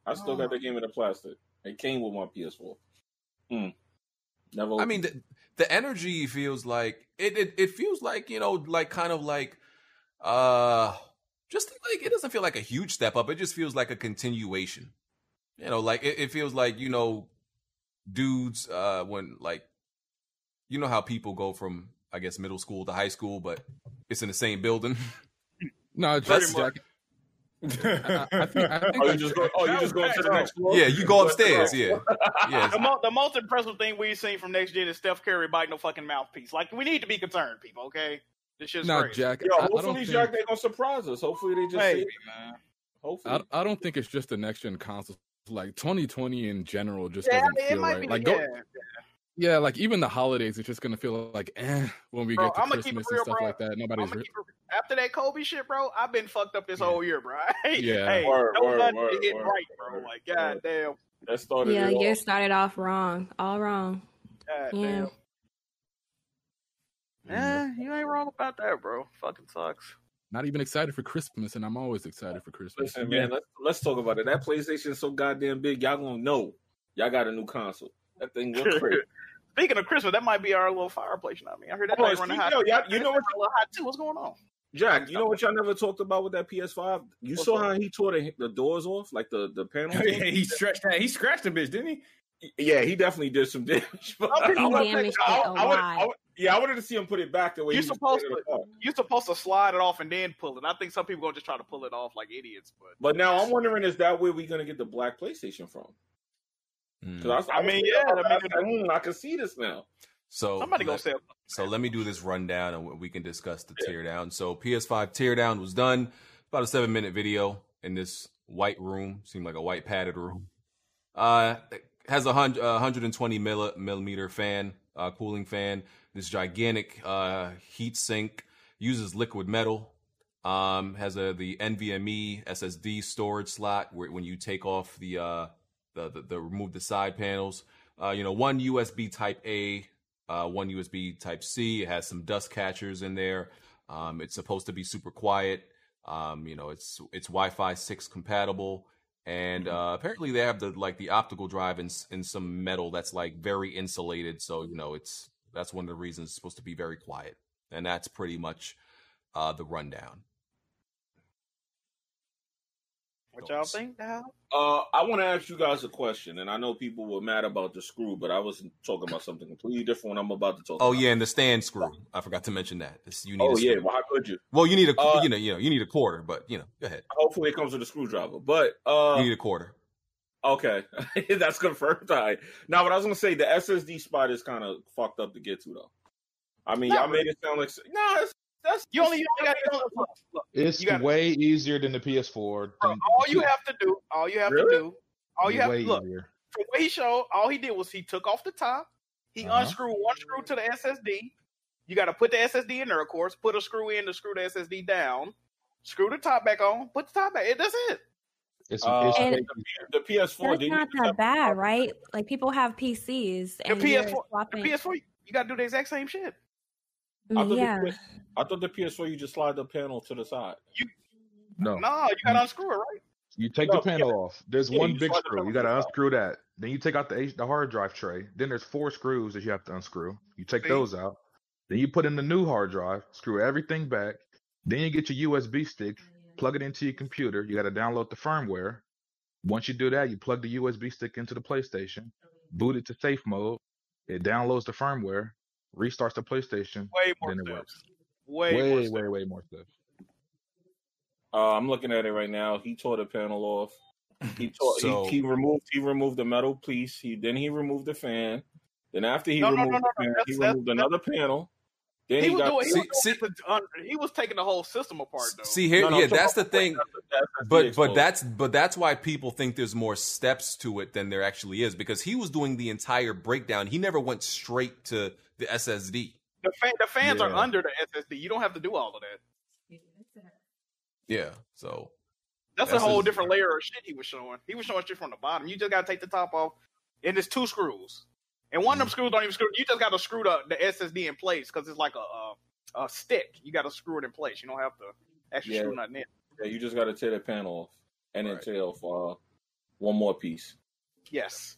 I still oh. got the game in the plastic. It came with my P S four. Mm. Never. I mean, the, the energy feels like it, it. It feels like you know, like kind of like, uh, just like it doesn't feel like a huge step up. It just feels like a continuation. You know, like it, it feels like you know, dudes. Uh, when like, you know how people go from I guess middle school to high school, but it's in the same building. No, that's. I, I think, I think oh, you just, go, oh, you just going to the next floor? Yeah, you go upstairs. Yeah, yeah. The, mo- the most impressive thing we've seen from Next Gen is Steph Curry biting no fucking mouthpiece. Like, we need to be concerned, people. Okay, this shit's nah, crazy. Jack, Yo, I, hopefully, I don't Jack, think... they're gonna surprise us. Hopefully, they just. Hey, see man. Hopefully, I, I don't think it's just the Next Gen console. Like twenty twenty in general, just yeah, doesn't I mean, feel it might right. Be, like, yeah, go... yeah. yeah, like even the holidays, it's just gonna feel like eh when we bro, get to I'm Christmas real, and stuff bro. like that. Nobody's. After that Kobe shit, bro, I've been fucked up this yeah. whole year, bro. Yeah. Hey, word, no word, nothing word, to get word, right, bro. Word, like, goddamn. That started Yeah, year off. started off wrong. All wrong. Goddamn. Yeah, eh, you ain't wrong about that, bro. Fucking sucks. Not even excited for Christmas, and I'm always excited for Christmas. Listen, man, let's, let's talk about it. That PlayStation is so goddamn big, y'all gonna know. Y'all got a new console. That thing looks great. Speaking of Christmas, that might be our little fireplace, you know what I mean? I heard that oh, thing running hot. Yo, y'all, you know what's a little hot, too. What's going on? Jack, you know what y'all never talked about with that P S five? You What's saw that? How he tore the, the doors off, like the, the panel? Yeah, he stretched that. He scratched the bitch, didn't he? Yeah, he definitely did some damage. But he I damaged I, it I, a I lot. Would, yeah, I wanted to see him put it back the way you're he supposed was to. You're supposed to slide it off and then pull it. I think some people are going to just try to pull it off like idiots. But but now I'm wondering, is that where we're going to get the black PlayStation from? Mm. I, I, I mean, yeah. I, I, I, I, I can see this now. So somebody let, gonna say so let me do this rundown and we can discuss the yeah. teardown. So P S five teardown was done. About a seven minute video in this white room. Seemed like a white padded room. Uh, it has a hundred, uh, one hundred twenty milli- millimeter fan, uh, cooling fan. This gigantic uh, heat sink. Uses liquid metal. Um, has a the NVMe S S D storage slot where when you take off the uh the the, the remove the side panels. Uh, you know, one U S B Type A, uh, one U S B Type C. It has some dust catchers in there. Um, it's supposed to be super quiet. Um, you know, it's it's Wi-Fi six compatible, and uh, apparently they have the like the optical drive in in some metal that's like very insulated. So you know, it's that's one of the reasons it's supposed to be very quiet. And that's pretty much uh, the rundown. What y'all think now? Uh, I want to ask you guys a question, and I know people were mad about the screw, but I was talking about something completely different when I'm about to talk oh, about. Oh yeah, and the stand screw. I forgot to mention that. This, you need oh a yeah, well, how could you? Well, you need a uh, you know you know you need a quarter, but you know go ahead. Hopefully, it comes with a screwdriver, but uh, you need a quarter. Okay, that's confirmed. All right. Now, what I was gonna say, the S S D spot is kind of fucked up to get to though. I mean, y'all made it sound like no. It's, That's, you only, you only gotta, look, look, it's you gotta, way easier than the P S four. All you have to do, all you have really? to do, all you have way to look. Easier. From what he showed, all he did was he took off the top, he uh-huh. unscrewed one screw to the S S D. You got to put the S S D in there, of course. Put a screw in to screw the S S D down. Screw the top back on. Put the top back. It does it. It's, uh, it's the P S four. It's not that bad, right? Like people have P Cs. And the P S four. The P S four. You got to do the exact same shit. I thought, yeah. the, I thought the P S four, you just slide the panel to the side. You, no. No, you got to unscrew it, right? You take no, the panel yeah. off. There's yeah, one big screw. You got to unscrew that. Then you take out the H, the hard drive tray. Then there's four screws that you have to unscrew. You take See? those out. Then you put in the new hard drive, screw everything back. Then you get your U S B stick, plug it into your computer. You got to download the firmware. Once you do that, you plug the U S B stick into the PlayStation, boot it to safe mode. It downloads the firmware. Restarts the PlayStation, way more then it works. Way, way, more way, way more stuff. Uh, I'm looking at it right now. He tore the panel off. He tore. so, he, he removed. He removed the metal piece. He then he removed the fan. Then after he no, removed no, no, no, the fan, that's, he that's, removed that's, another that's, panel. Then he, he was got, doing. He, see, was see, doing see, he was taking the whole system apart. Though. See here, no, no, yeah, that's the thing. That's, that's, that's but the but that's but that's why people think there's more steps to it than there actually is, because he was doing the entire breakdown. He never went straight to the S S D. The, fan, the fans yeah. are under the S S D. You don't have to do all of that. Yeah, so that's, that's a whole his... different layer of shit he was showing. He was showing shit from the bottom. You just gotta take the top off, and there's two screws, and one mm-hmm. of them screws don't even screw. You just gotta screw the, the S S D in place because it's like a, a a stick. You gotta screw it in place. You don't have to actually yeah. screw nothing in. Yeah, you just gotta tear the panel off and right. then tear off uh, one more piece. Yes.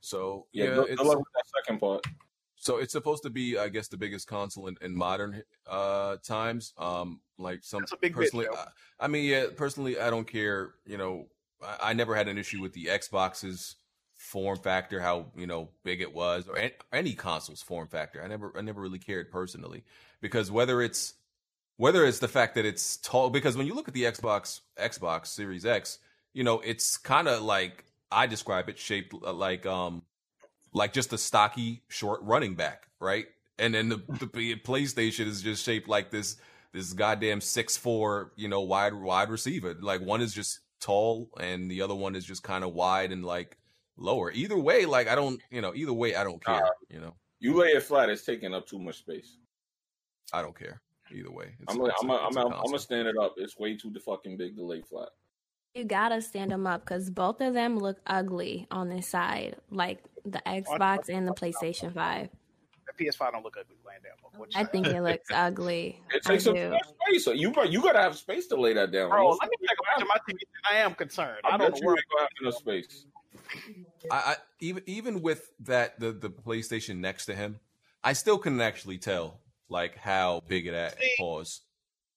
So yeah, yeah I love that second part. So it's supposed to be, I guess, the biggest console in, in modern uh, times. Um, like some personally, bit, I, I mean, yeah, personally, I don't care. You know, I, I never had an issue with the Xbox's form factor, how you know big it was, or any, any console's form factor. I never, I never really cared personally, because whether it's whether it's the fact that it's tall, because when you look at the Xbox Xbox Series X, you know, it's kind of like I describe it, shaped like um. like just a stocky, short running back, right? And then the, the PlayStation is just shaped like this, this goddamn six foot four, you know, wide wide receiver. Like one is just tall, and the other one is just kind of wide and like lower. Either way, like I don't, you know, either way I don't care. Uh, you know, you lay it flat, it's taking up too much space. I don't care either way. It's, I'm gonna, I'm gonna stand it up. It's way too fucking big to lay flat. You gotta stand them up because both of them look ugly on this side, like the Xbox and the PlayStation five. The P S five don't look ugly laying down. I think it looks ugly. It takes up space. So you you gotta have space to lay that down. Bro, let me check out my T V. I am concerned. I, I don't know where I have no space. I, I even even with that the, the PlayStation next to him, I still couldn't actually tell like how big it at pause.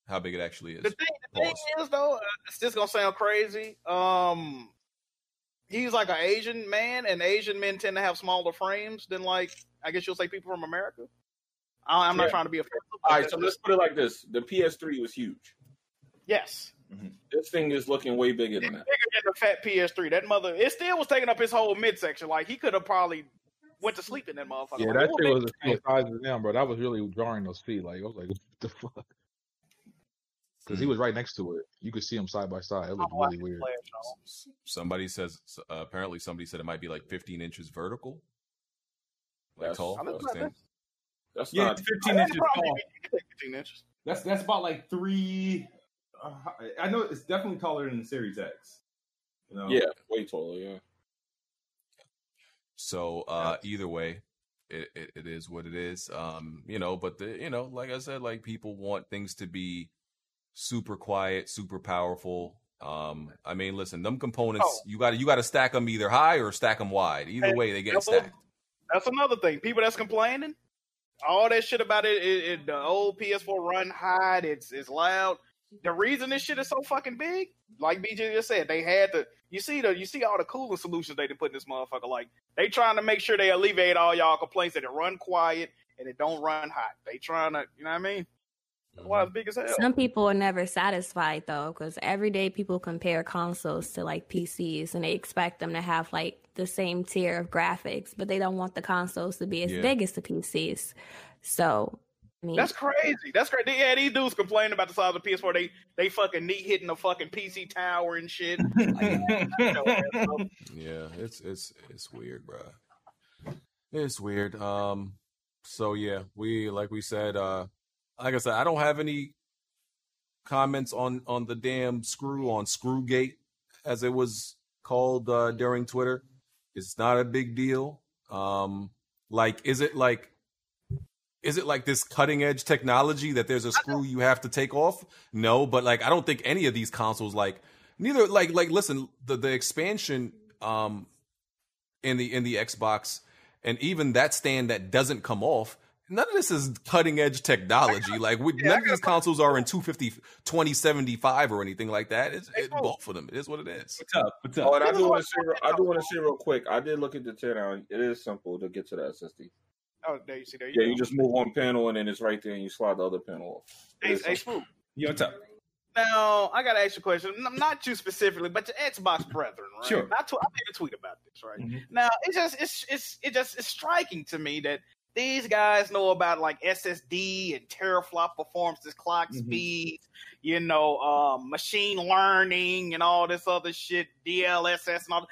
How big it actually is. The thing, the thing is, though, it's just gonna sound crazy. Um, he's like an Asian man, and Asian men tend to have smaller frames than, like, I guess you'll say people from America. I, I'm yeah. not trying to be offensive. All right, so let's put it like this: the P S three was huge. Yes. Mm-hmm. This thing is looking way bigger it's than that. Bigger than the fat P S three. That mother, it still was taking up his whole midsection. Like he could have probably went to sleep in that motherfucker. Yeah, like, that shit was a shit size of them, bro. That was really jarring those feet. Like, I was like, what the fuck? Because he was right next to it. You could see him side by side. It looked really weird. Somebody says, uh, apparently somebody said it might be like fifteen inches vertical. Like that's, tall. I mean, that's that's yeah, not, it's fifteen inches tall. fifteen inches. That's, that's about like three. Uh, I know it's definitely taller than the Series X. You know? Yeah, way taller, yeah. So uh, yeah. either way, it, it, it is what it is. Um, you know, but, the you know, like I said, like people want things to be super quiet, super powerful. Um, I mean, listen, them components, oh. you got to you got to stack them either high or stack them wide. Either and way, they get stacked. That's another thing. People that's complaining, all that shit about it, it, it the old P S four run hide, it's it's loud. The reason this shit is so fucking big, like B J just said, they had to. You see the you see all the cooling solutions they did put in this motherfucker. Like they trying to make sure they alleviate all y'all complaints that it run quiet and it don't run hot. They trying to, you know what I mean? That's why it's big as hell. Some people are never satisfied though, because every day people compare consoles to like P Cs and they expect them to have like the same tier of graphics, but they don't want the consoles to be as yeah. big as the P Cs. So. Me. That's crazy. That's crazy. Yeah, these dudes complaining about the size of the P S four. They they fucking knee hitting the fucking P C tower and shit. Like, yeah, it's it's it's weird, bro. It's weird. Um, so yeah, we like we said. Uh, like I said, I don't have any comments on on the damn screw on Screwgate, as it was called uh, during Twitter. It's not a big deal. Um, like, is it like? Is it like this cutting edge technology that there's a screw you have to take off? No, but like I don't think any of these consoles like neither like like listen the the expansion um in the in the Xbox and even that stand that doesn't come off. None of this is cutting edge technology. Like we, yeah, none of these consoles are in two fifty, twenty seventy-five or anything like that. It's it's both for them. It is what it is. What's up? What's up? Oh, and I do want to say I do want to say real quick. I did look at the teardown. It is simple to get to the S S D. Oh, there you see. There you yeah, go. You just move one panel and then it's right there, and you slide the other panel off. Hey, hey Smooth. You're on top. Now I got to ask you a question. Not you specifically, but your Xbox brethren, right? Sure. I, tw- I made a tweet about this, right? Mm-hmm. Now it's just it's it's it just it's striking to me that these guys know about like S S D and teraflop performances, clock mm-hmm. speeds, you know, uh, machine learning and all this other shit, D L S S and all.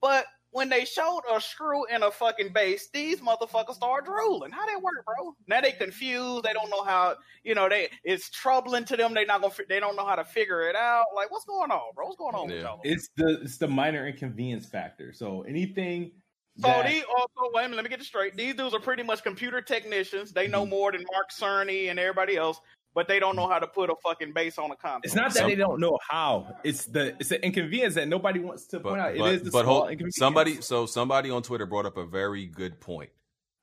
But when they showed a screw in a fucking base, these motherfuckers started drooling. How that work, bro? Now they confused. They don't know how. You know, they it's troubling to them. They not gonna. They don't know how to figure it out. Like, what's going on, bro? What's going on yeah. with y'all? It's the it's the minor inconvenience factor. So anything. That... So these also wait a minute. Let me get this straight. These dudes are pretty much computer technicians. They know more than Mark Cerny and everybody else, but they don't know how to put a fucking base on a console. It's not that some, they don't know how. It's the it's an inconvenience that nobody wants to but, point out. It but, is the but small hold, inconvenience. Somebody, so somebody on Twitter brought up a very good point.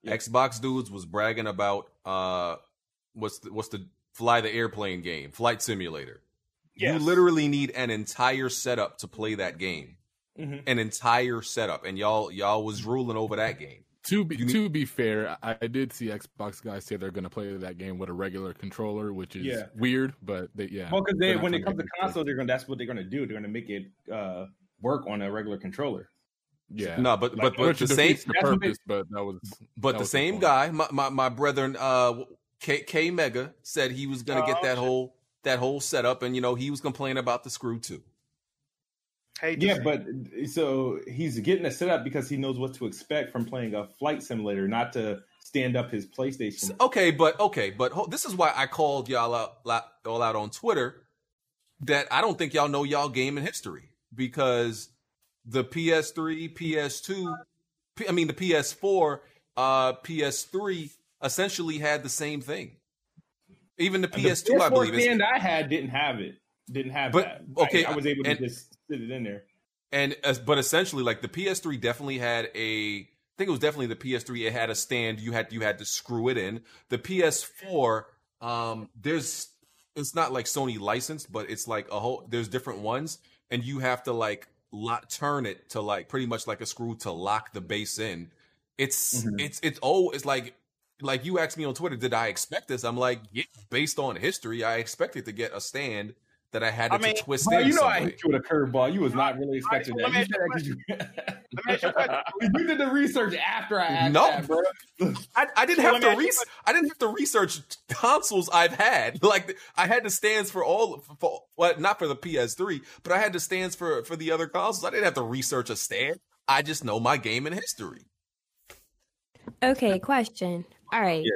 Yeah. Xbox dudes was bragging about uh, what's the, what's the fly the airplane game, Flight Simulator. Yes. You literally need an entire setup to play that game, mm-hmm. an entire setup, and y'all y'all was drooling over that game. To be need- to be fair, I, I did see Xbox guys say they're going to play that game with a regular controller, which is yeah. weird, but they, yeah. Well, because they, when it comes to consoles, they're going that's what they're going to do. They're going to make it uh, work on a regular controller. Yeah, no, but like, but, but the same the purpose, they, but that was but that the was same guy, my, my my brethren, uh, K K Mega said he was going to oh, get that shit. whole that whole setup, and you know he was complaining about the screw too. Hey, yeah, but so he's getting a setup because he knows what to expect from playing a flight simulator, not to stand up his PlayStation. Okay, but okay, but ho- this is why I called y'all out, all out on Twitter that I don't think y'all know y'all gaming history because the P S three, P S two, P- I mean the P S four, uh, P S three essentially had the same thing. Even the P S two, the P S four I believe, stand is- I had didn't have it, didn't have but, that. Okay, I, I was able to and, just. Did it in there, and uh, but essentially, like the P S three definitely had a. I think it was definitely the P S three. It had a stand. You had you had to screw it in. The P S four, um, there's it's not like Sony licensed, but it's like a whole. There's different ones, and you have to like lock, turn it to like pretty much like a screw to lock the base in. It's mm-hmm. it's it's oh it's like like you asked me on Twitter, did I expect this? I'm like, yeah, based on history, I expected to get a stand that I had to I mean, twist bro, in. You know, somebody. I hit you with a curveball. You was not really expecting I, that. You, you, you did the research after I asked nope. that, bro. I, I didn't have to research. I didn't have to research consoles I've had. Like I had the stands for all, for, well, not for the P S three, but I had the stands for for the other consoles. I didn't have to research a stand. I just know my game and history. Okay, question. All right. Yeah.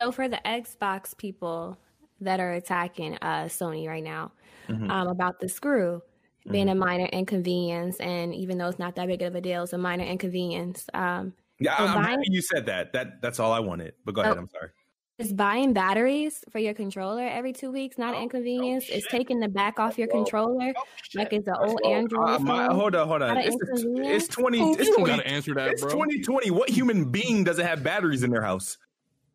So for the Xbox people that are attacking uh, Sony right now mm-hmm. um, about the screw being mm-hmm. a minor inconvenience, and even though it's not that big of a deal, it's a minor inconvenience. Um, yeah, I'm buying- happy you said that. That that's all I wanted. But go oh, ahead. I'm sorry. It's buying batteries for your controller every two weeks, not oh, an inconvenience. Oh, it's taking the back off your oh, controller, oh, like it's an old oh, Android uh, phone. My, hold on, hold on. It's, the, it's twenty. It's twenty. You gotta answer that, it's bro. twenty twenty. What human being doesn't have batteries in their house?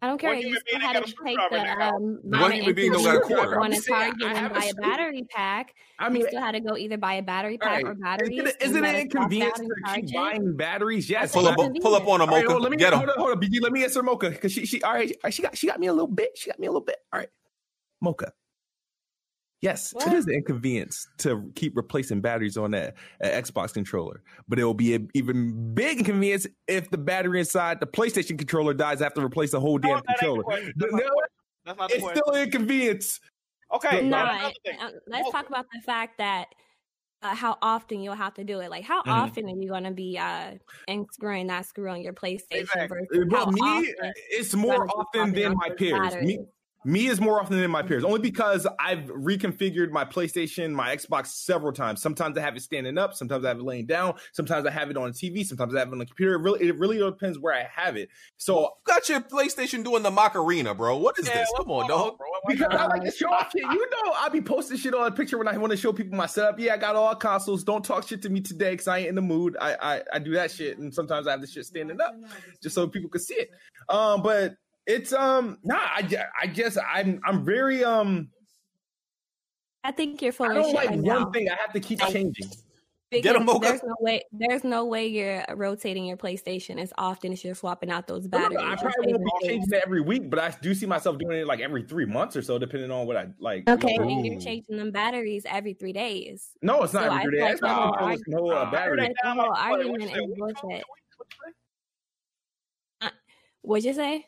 I don't care. You still had to take the um, minor inconvenience on a Target and buy a battery pack. I mean, you still had to go either buy a battery pack right. or batteries. Isn't it, isn't it inconvenient to keep buying batteries? Yes. Pull up, pull up on a Mocha. Right, well, let me, get hold on, hold on, B G. Let me answer Mocha because she, she, all right, she got, she got me a little bit. She got me a little bit. All right, Mocha. Yes, what? It is an inconvenience to keep replacing batteries on that Xbox controller, but it will be an even big inconvenience if the battery inside the PlayStation controller dies. I have to replace the whole damn no, controller. That's no, not that's not it's still an inconvenience. Okay, no, no, it, let's talk about the fact that uh, how often you'll have to do it. Like, how mm-hmm. often are you going to be uh, unscrewing that screw on your PlayStation? Exactly. Versus but me, it's more often than my peers. Me, Me is more often than my peers, only because I've reconfigured my PlayStation, my Xbox several times. Sometimes I have it standing up. Sometimes I have it laying down. Sometimes I have it on T V. Sometimes I have it on the computer. It really, it really depends where I have it. So you got your PlayStation doing the Macarena, bro. What is yeah, this? Come on, dog. Because I like to show off shit. You know, I be posting shit on a picture when I want to show people my setup. Yeah, I got all consoles. Don't talk shit to me today because I ain't in the mood. I, I I do that shit, and sometimes I have this shit standing up just so people can see it. Um, but. It's um nah I, I guess I'm I'm very um I think you're full I don't of shit like right one now. Thing I have to keep changing. Get a Mocha. There's no way there's no way you're rotating your PlayStation as often as you're swapping out those batteries. I, I probably won't be changing it every week, but I do see myself doing it like every three months or so, depending on what I like. Okay, ooh. And you're changing them batteries every three days. No, it's not so every three days. Like no, I, no uh, battery. Like no argument and bullshit. What'd you say?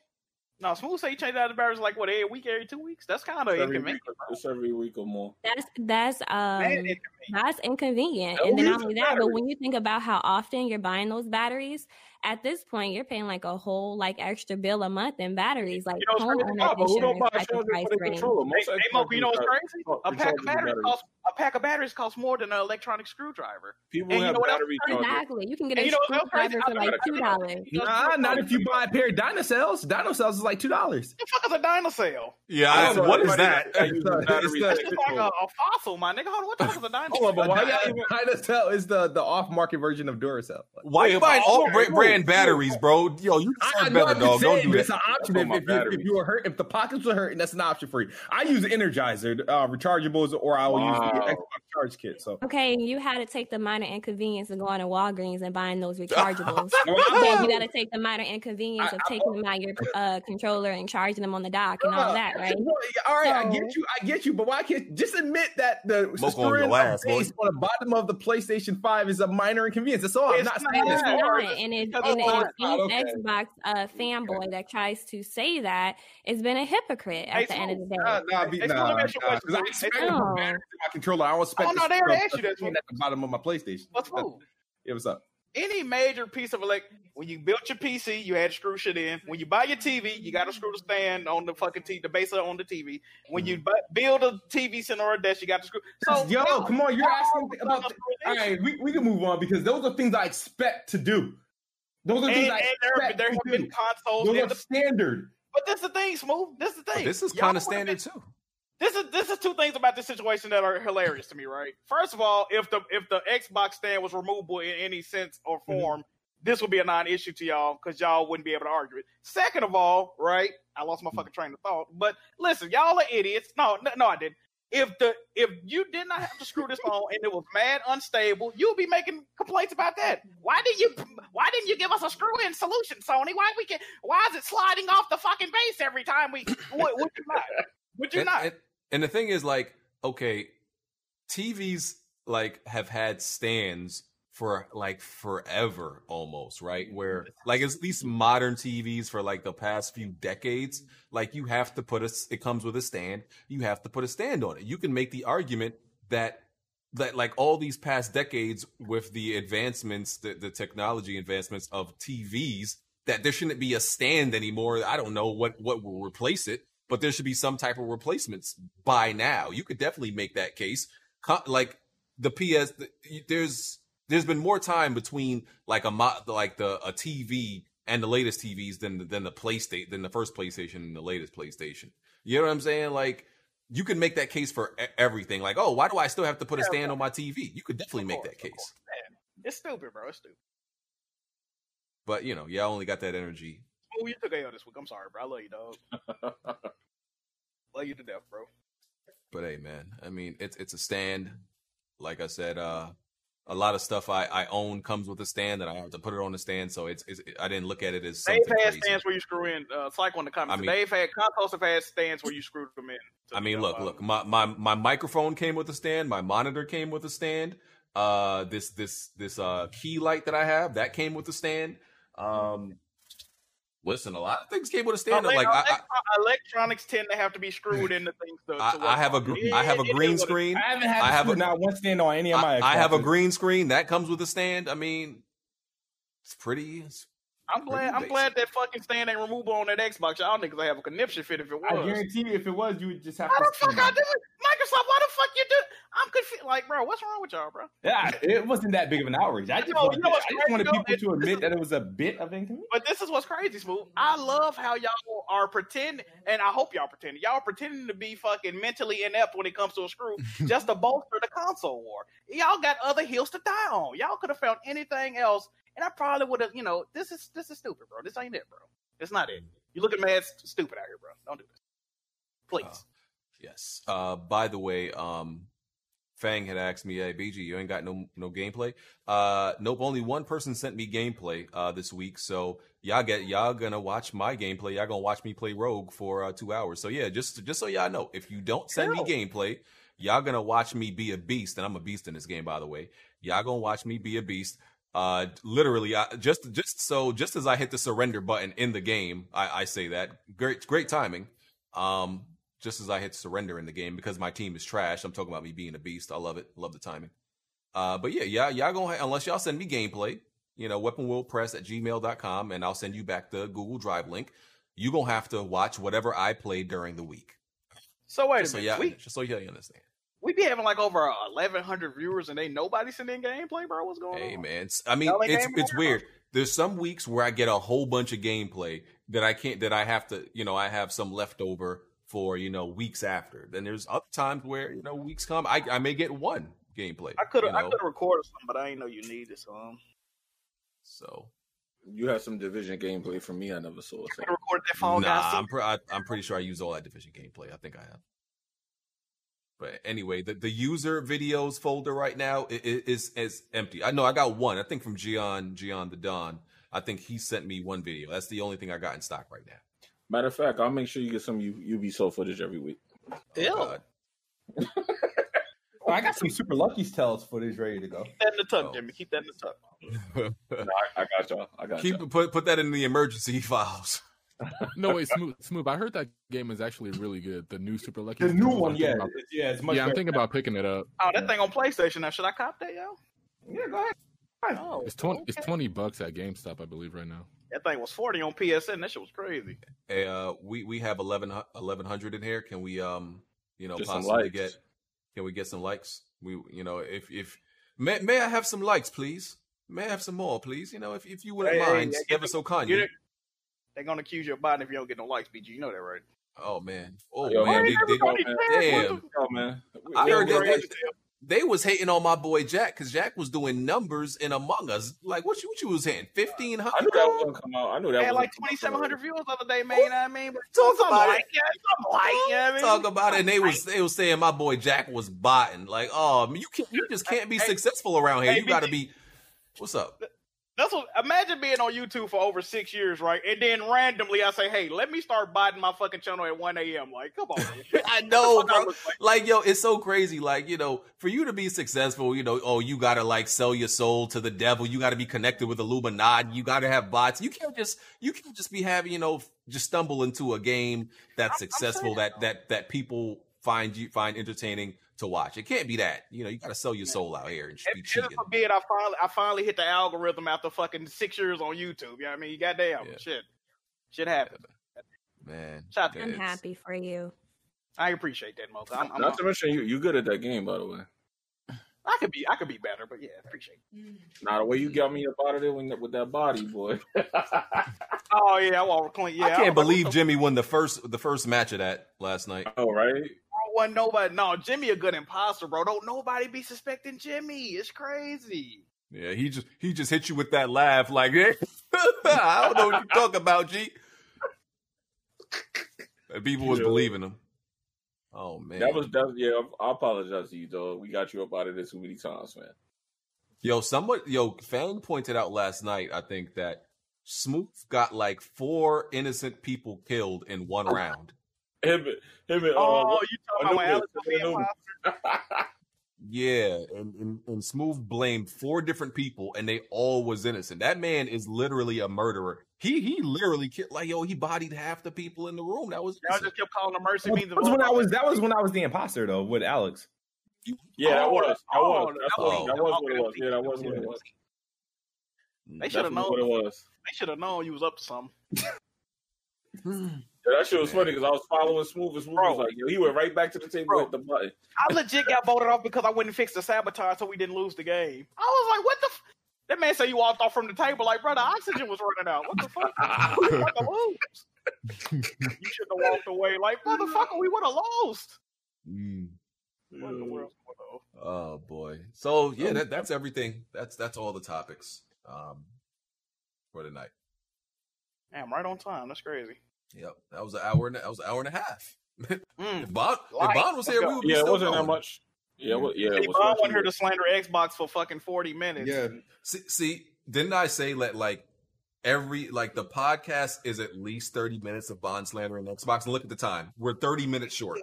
No, Smooth say you change out the batteries like what every week, every two weeks. That's kind of inconvenient. Week, it's every week or more. That's that's um that inconvenient. that's inconvenient. No, and then not only that, but when you think about how often you're buying those batteries, at this point you're paying like a whole like extra bill a month in batteries. Like you know, who sure don't buy a charger for the controller? Most they, they you know what's crazy? A pack of batteries costs a pack of batteries costs more than an electronic screwdriver. People and have you know battery chargers. Exactly. You can get and a you know, screwdriver for like two dollars. Nah, not if you buy a pair of dinocells. Dinocells is like two dollars. The fuck is a dinocell? Yeah, I don't know, what is that? It's just like a fossil, my nigga. Hold on, what the fuck is a dinocell? But why dinocell is the the off market version of Duracell? Why you buying all brand batteries, bro? Yo, you deserve better, dog. Don't do that. It's an option if, if, if you were hurt, if the pockets were hurting, that's an option for you. I use Energizer uh, rechargeables, or I will wow. use the Xbox charge kit. So okay, you had to take the minor inconvenience of going to Walgreens and buying those rechargeables. Then you got to take the minor inconvenience I, of taking I, I, them out your uh, controller and charging them on the dock and uh, all that, right? All right, so, I get you, I get you, but why can't just admit that the screen on the bottom of the PlayStation five is a minor inconvenience? That's all. I'm not saying it's hard. And an oh, okay. Xbox uh, fanboy okay. that tries to say that has been a hypocrite at hey, the so, end of the day. Nah, nah, be, nah, nah, nah, I expect no. my controller. I don't expect oh, no, they already asked you that at the bottom of my PlayStation. What's cool? Yeah, what's up? Any major piece of like when you built your P C, you had to screw shit in. When you buy your T V, you got to screw the stand on the fucking T V, the base on the T V. When you bu- build a T V center or desk, you got to screw. So yo, no, come on, you're asking about. The, all right, we we can move on because those are things I expect to do. Those are things and, I expect. There have been consoles. Those are the, standard. But that's the thing, Smooth. That's the thing. But this is kind of standard been, too. This is this is two things about this situation that are hilarious to me, right? First of all, if the if the Xbox stand was removable in any sense or form, mm-hmm. this would be a non-issue to y'all because y'all wouldn't be able to argue it. Second of all, right? I lost my fucking train of thought. But listen, y'all are idiots. No, no, no I didn't. If the if you did not have to screw this on and it was mad unstable, you'll be making complaints about that. Why did you why didn't you give us a screw-in solution, Sony? Why we can why is it sliding off the fucking base every time we would, would you not? Would you and, not? And, and the thing is, like, okay, T Vs like have had stands for like forever almost, right? Where like at least modern T Vs for like the past few decades, like you have to put a, it comes with a stand. You have to put a stand on it. You can make the argument that that like all these past decades with the advancements, the, the technology advancements of T Vs, that there shouldn't be a stand anymore. I don't know what, what will replace it, but there should be some type of replacements by now. You could definitely make that case. Like the P S, there's, There's been more time between like a mo- like the a T V and the latest T Vs than than the PlayStation than the first PlayStation and the latest PlayStation. You know what I'm saying? Like you can make that case for everything. Like, oh, why do I still have to put a stand on my T V? You could definitely make that case. It's stupid, bro. It's stupid. But you know, yeah, I only got that energy. Oh, you took A O this week. I'm sorry, bro. I love you, dog. Love you to death, bro. But hey, man. I mean, it's it's a stand. Like I said, uh. A lot of stuff I, I own comes with a stand, and I have to put it on the stand. So it's, it's I didn't look at it as something they've had crazy. Stands where you screw in. Uh, it's like on the comments. I mean, they've had consoles have had stands where you screwed them in. So I mean, look, look. My, my my microphone came with a stand. My monitor came with a stand. Uh, this this this uh key light that I have that came with a stand. Um, listen, a lot of things came with a stand. No, they, like I, I, electronics tend to have to be screwed into things. To, to I, I have a gr- it, I have a it, green it screen. I haven't had I have a, not one stand on any of my. I, I have a green screen that comes with a stand. I mean, it's pretty. It's I'm glad. Pretty I'm glad that fucking stand ain't removable on that Xbox. Y'all niggas have a conniption fit if it was. I guarantee you, if it was, you would just have. How to the fuck I do it, Microsoft? Why the fuck you do? I'm confused. Like, bro, what's wrong with y'all, bro? Yeah, it wasn't that big of an outrage. I just, no, wanted, you know I just wanted people it, to admit is, that it was a bit of inconvenience. But this is what's crazy, Smooth. I love how y'all are pretending, and I hope y'all pretending. Y'all pretending to be fucking mentally inept when it comes to a screw just to bolster the console war. Y'all got other hills to die on. Y'all could have found anything else, and I probably would have, you know, this is this is stupid, bro. This ain't it, bro. It's not it. You looking mad stupid out here, bro. Don't do this. Please. Uh, yes. Uh, by the way, um... Fang had asked me, hey, B G, you ain't got no no gameplay? Uh, nope, only one person sent me gameplay uh, this week, so y'all get y'all gonna watch my gameplay. Y'all gonna watch me play Rogue for uh, two hours. So yeah, just just so y'all know, if you don't send me gameplay, y'all gonna watch me be a beast, and I'm a beast in this game, by the way. Y'all gonna watch me be a beast. Uh, literally, I, just just so just as I hit the surrender button in the game, I, I say that great great timing. Um. Just as I hit surrender in the game because my team is trash. I'm talking about me being a beast. I love it. Love the timing. Uh, but yeah, y'all, y'all gonna, unless y'all send me gameplay, you know, weaponwillpress at gmail dot com, and I'll send you back the Google Drive link. You're going to have to watch whatever I play during the week. So wait a just minute. So y'all, we, just so y'all understand. We be having like over eleven hundred viewers and ain't nobody sending gameplay, bro? What's going hey, on? Hey, man. It's, I mean, no, it's it's on. Weird. There's some weeks where I get a whole bunch of gameplay that I can't, that I have to, you know, I have some leftover for, you know, weeks after. Then there's other times where, you know, weeks come. I, I may get one gameplay. I could have I could have recorded some, but I didn't know you needed some. So you have some Division gameplay from me. I never saw it. I record that phone. Nah, I'm pre- I, I'm pretty sure I used all that Division gameplay. I think I have. But anyway, the, the user videos folder right now is is empty. I know I got one. I think from Gian Gian the Don. I think he sent me one video. That's the only thing I got in stock right now. Matter of fact, I'll make sure you get some U- Ubisoft footage every week. Ew. Oh, well, I got some Super Lucky's Tales footage ready to go. Keep that in the tuck, oh. Jimmy. Keep that in the tuck. No, I, I got y'all. I got Keep, y'all. Put, put that in the emergency files. No, wait, Smooth. Smooth. I heard that game is actually really good. The new Super Lucky's Tales. The new Tales. one, yeah. About, yeah, it's much yeah I'm thinking now. about picking it up. Oh, that yeah. thing on PlayStation now. Should I cop that, yo? Yeah, go ahead. Oh, it's twenty. Okay. It's twenty bucks at GameStop, I believe, right now. That thing was forty on P S N. That shit was crazy. Hey, uh, we we have eleven hundred in here. Can we, um, you know, Just possibly get? Can we get some likes? We, you know, if if may, may I have some likes, please? May I have some more, please? You know, if if you wouldn't hey, mind, hey, hey, ever so kindly. They're gonna accuse you of buying if you don't get no likes, B G. You know that, right? Oh man. Oh Yo, man. They, they don't, damn. Oh man. I heard that. They was hating on my boy Jack because Jack was doing numbers in Among Us. Like, what you, what you was hitting? fifteen hundred? I knew that was going to come out. I knew that was like twenty-seven hundred viewers the other day, man. You know what I mean? Talk about it. Like, Talk about it. And they was, they was saying my boy Jack was botting. Like, oh, you can't, you just can't be successful around here. You got to be. What's up? That's what. Imagine being on YouTube for over six years, right? And then randomly, I say, "Hey, let me start buying my fucking channel at one a m" Like, come on, man. I know, bro. Like? like, yo, it's so crazy. Like, you know, for you to be successful, you know, oh, you gotta like sell your soul to the devil. You gotta be connected with Illuminati. You gotta have bots. You can't just, you can't just be having, you know, just stumble into a game that's I'm, successful I'm saying, that that that people find you find entertaining to watch. It can't be that. You know, you gotta sell your soul out here and be cheating. Just forbid I finally I finally hit the algorithm after fucking six years on YouTube. You know what I mean? You goddamn yeah. shit. Shit happened. Yeah. Man. Shout I'm happy for you. I appreciate that, Mocha. I'm, I'm Not on. to mention you you good at that game, by the way. I could be I could be better, but yeah, appreciate it. Now the way you got me up out of there when, with that body, boy. Oh yeah, I want to clean. Yeah, I can't I believe Jimmy won the first the first match of that last night. Oh right. Wasn't nobody no Jimmy a good imposter, bro. Don't nobody be suspecting Jimmy. It's crazy. Yeah, he just he just hit you with that laugh like hey. I don't know what you talking about, G. People was yeah. believing him. Oh man. That was that, yeah, I apologize to you, dog. We got you up out of this too many times, man. Yo, somebody yo, Fang pointed out last night, I think, that Smooth got like four innocent people killed in one round. Him, him and, oh, uh, you talking about Alex? Yeah, and, and, and Smooth blamed four different people, and they all was innocent. That man is literally a murderer. He he literally killed, like yo, he bodied half the people in the room. That was y'all just kept calling him mercy. Well, means that was when I was that was when I was the imposter though with Alex. Yeah, that was that was that was what it was. Yeah, that was what it was. They should have known what it was. They should have known you was up to something. Yeah, that shit was funny because I was following Smooth as well. Like, yo, he went right back to the table with the button. I legit got voted off because I wouldn't fix the sabotage so we didn't lose the game. I was like, what the f-? That man said you walked off from the table like, bro, the oxygen was running out. What the fuck? We would have lost. You should have walked away like, motherfucker, we would have lost. Mm. What in the world? Oh, boy. So, yeah, that, that's everything. That's that's all the topics um, for tonight. Damn, right on time. That's crazy. Yep, that was an hour. And, that was an hour and a half. Mm, if, Bond, if Bond was here, we would be yeah, still it wasn't going. That much. Yeah, well, yeah. See, Bond wasn't here to slander Xbox for fucking forty minutes. Yeah. See, see, didn't I say that like every like the podcast is at least thirty minutes of Bond slandering Xbox? And look at the time, we're thirty minutes short.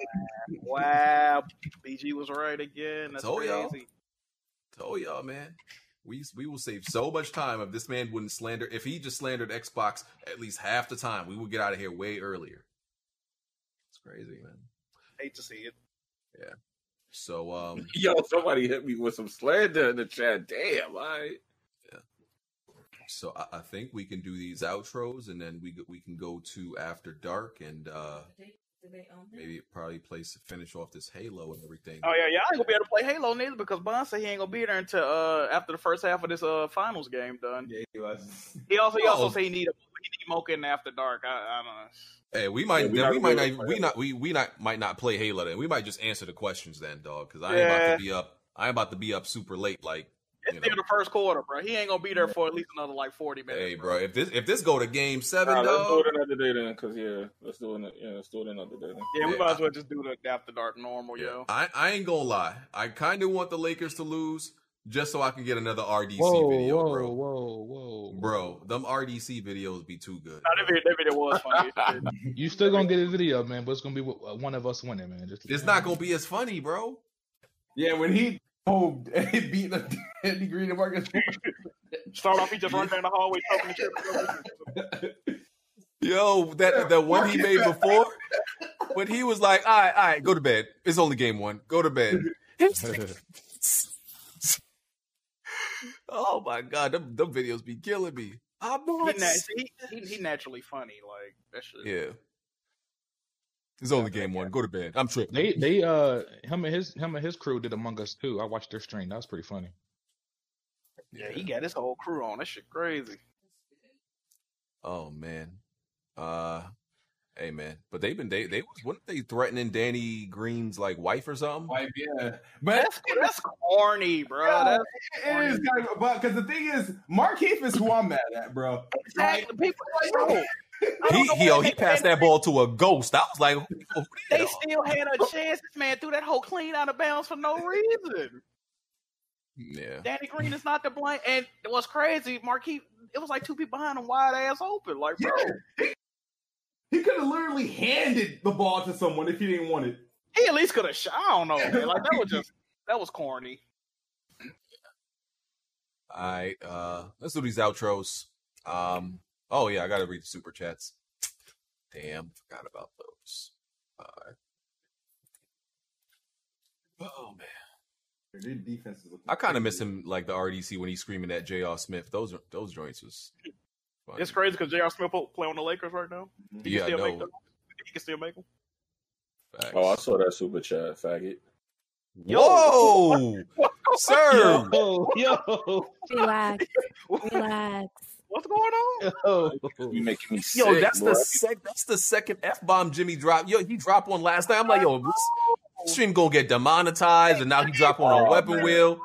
Wow, B G was right again. That's Told crazy. Y'all. Told y'all, man. We we will save so much time if this man wouldn't slander. If he just slandered Xbox at least half the time, we would get out of here way earlier. It's crazy, man. Hate to see it. Yeah. So, um, yo, somebody hit me with some slander in the chat. Damn, all right. Yeah. So I, I think we can do these outros, and then we we can go to After Dark and. uh Maybe probably play finish off this Halo and everything. Oh yeah, yeah, I ain't gonna be able to play Halo neither because Bond said he ain't gonna be there until uh, after the first half of this uh, finals game done. Yeah, he was. He also he also oh. said he need a he need Mocha in After Dark. I, I don't know. Hey, we might yeah, we, we might not we not we we not might not play Halo then. We might just answer the questions then, dog. Because I ain't yeah. about to be up. I ain't about to be up super late. Like it's still the first quarter, bro. He ain't gonna be there for at least another like forty minutes. Hey, bro, bro if this if this go to game seven, nah, let's dog, do it another day then, cause yeah, let's do it. Yeah, let's do it another day then. Yeah, we yeah, might I, as well just do the After Dark normal, yeah. yo. I, I ain't gonna lie, I kind of want the Lakers to lose just so I can get another R D C whoa, video, whoa, bro. Whoa, whoa, bro, them R D C videos be too good. Nah, that video, that video was funny. You still gonna get a video, man, but it's gonna be one of us winning, man. Just it's not gonna be as funny, bro. Yeah, when he. Oh, he beat the Andy Green and Marcus. Start off, he just runs down the hallway talking to Chip. Yo, that that one he made before, when he was like, all right, all right, go to bed. It's only game one. Go to bed. Oh, my God. Them, them videos be killing me. I'm not... He, he, he naturally funny. Like, that shit. Yeah. It's only game one. Go to bed. I'm tripping. They, they, uh, him and his, him and his crew did Among Us too. I watched their stream. That was pretty funny. Yeah, he got his whole crew on. That shit crazy. Oh man, uh, hey man, but they've been they they was weren't they threatening Danny Green's like wife or something? Wife, yeah. But that's, that's corny, bro. Yeah, that's it corny. Is, kind of, but because the thing is, Markeith is who I'm mad at, bro. Exactly. Like, people like. He, he, yo, he passed that ball to a ghost. I was like, who, who they still had a chance. This man threw that whole clean out of bounds for no reason. Yeah. Danny Green is not to blame. And what's crazy, Marquis, it was like two people behind him wide ass open. Like, bro. Yeah. He, he could have literally handed the ball to someone if he didn't want it. He at least could have shot. I don't know, man. Like, that was just, that was corny. All right. Uh, let's do these outros. Um, oh, yeah. I got to read the super chats. Damn. Forgot about those. All right. Oh, man. Their defense is looking I kind of miss him, like the R D C when he's screaming at J R Smith. Those those joints was funny. It's crazy because J R Smith will play on the Lakers right now. Mm-hmm. Yeah, I know. He can still make them. Facts. Oh, I saw that super chat, faggot. Yo! Yo. Sir! Yo! Yo. Relax. Relax. What's going on? Yo, you making me sick, yo that's, the sec- that's the second F-bomb Jimmy dropped. Yo, he dropped one last night. I'm like, yo, this stream gonna get demonetized, and now he dropped one on oh, Weapon man. Wheel.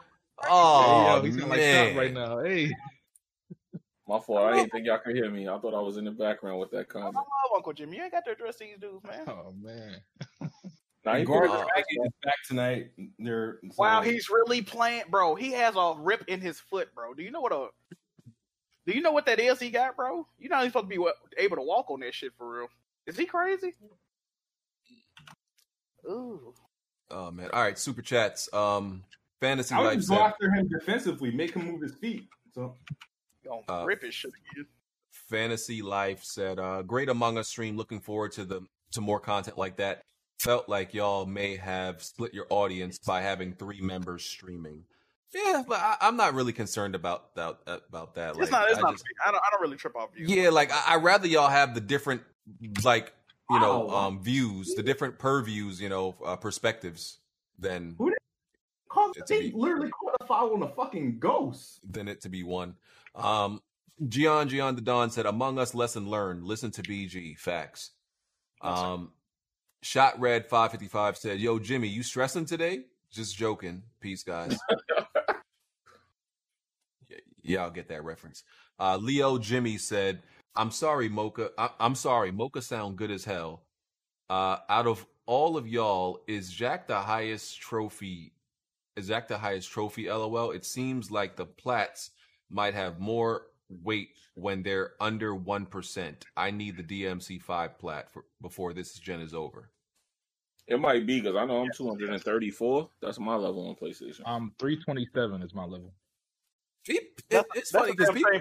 Oh, hey, yo, he's man. Like right now. Hey. My fault. I didn't think y'all could hear me. I thought I was in the background with that comment. I love Uncle Jimmy. You ain't got to address these dudes, man. Oh, man. Now Gordon uh, is back tonight. They're, wow, like, he's really playing. Bro, he has a rip in his foot, bro. Do you know what a... Do you know what that is he got, bro? You're not even supposed to be able to walk on that shit for real. Is he crazy? Ooh. Oh, man. All right, super chats. Um, Fantasy Life. I would block him defensively. Make him move his feet. So... Uh, rip it, shit. Fantasy Life said, uh, great Among Us stream. Looking forward to the to more content like that. Felt like y'all may have split your audience by having three members streaming. Yeah, but I, I'm not really concerned about that. About that. It's like, not. It's I, not just, I don't. I don't really trip off you. Yeah, like I, I'd rather y'all have the different, like you know, wow. um, views, the different purviews, you know, uh, perspectives than. Who did call they literally caught a foul on a fucking ghost. Than it to be one. Um, Gian Gian the Don said, Among Us lesson learned. Listen to B G facts. Um, Shot Red five fifty-five said, yo, Jimmy, you stressing today? Just joking. Peace, guys. yeah, yeah, I'll get that reference. Uh, Leo Jimmy said, I'm sorry, Mocha. I- I'm sorry. Mocha sound good as hell. Uh, out of all of y'all, is Jack the highest trophy? Is Jack the highest trophy? L O L. It seems like the Platts might have more weight when they're under one percent. I need the D M C five plat for, before this gen is over. It might be, because I know I'm two hundred thirty-four. That's my level on PlayStation. Um, three twenty-seven is my level. It, it, it's that's funny, because people,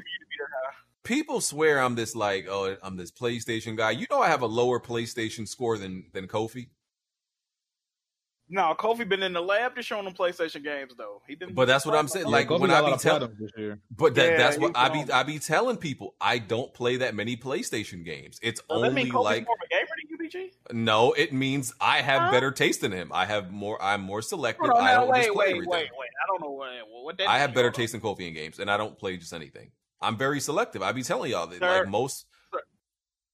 people swear I'm this, like, oh, I'm this PlayStation guy. You know I have a lower PlayStation score than, than Kofi. No, Kofi been in the lab to show them PlayStation games though. He didn't. But that's what I'm saying. Like yeah, when I be telling, but that, yeah, that's what I be I be telling people. I don't play that many PlayStation games. It's well, only that mean Kofi's like more of a gamer than U B G? No, it means I have huh? better taste than him. I have more. I'm more selective. On, I don't wait, just play wait, everything. Wait, wait, I don't know what, what that. I have better taste than Kofi in games, and I don't play just anything. I'm very selective. I be telling y'all that sir, like most. Sir,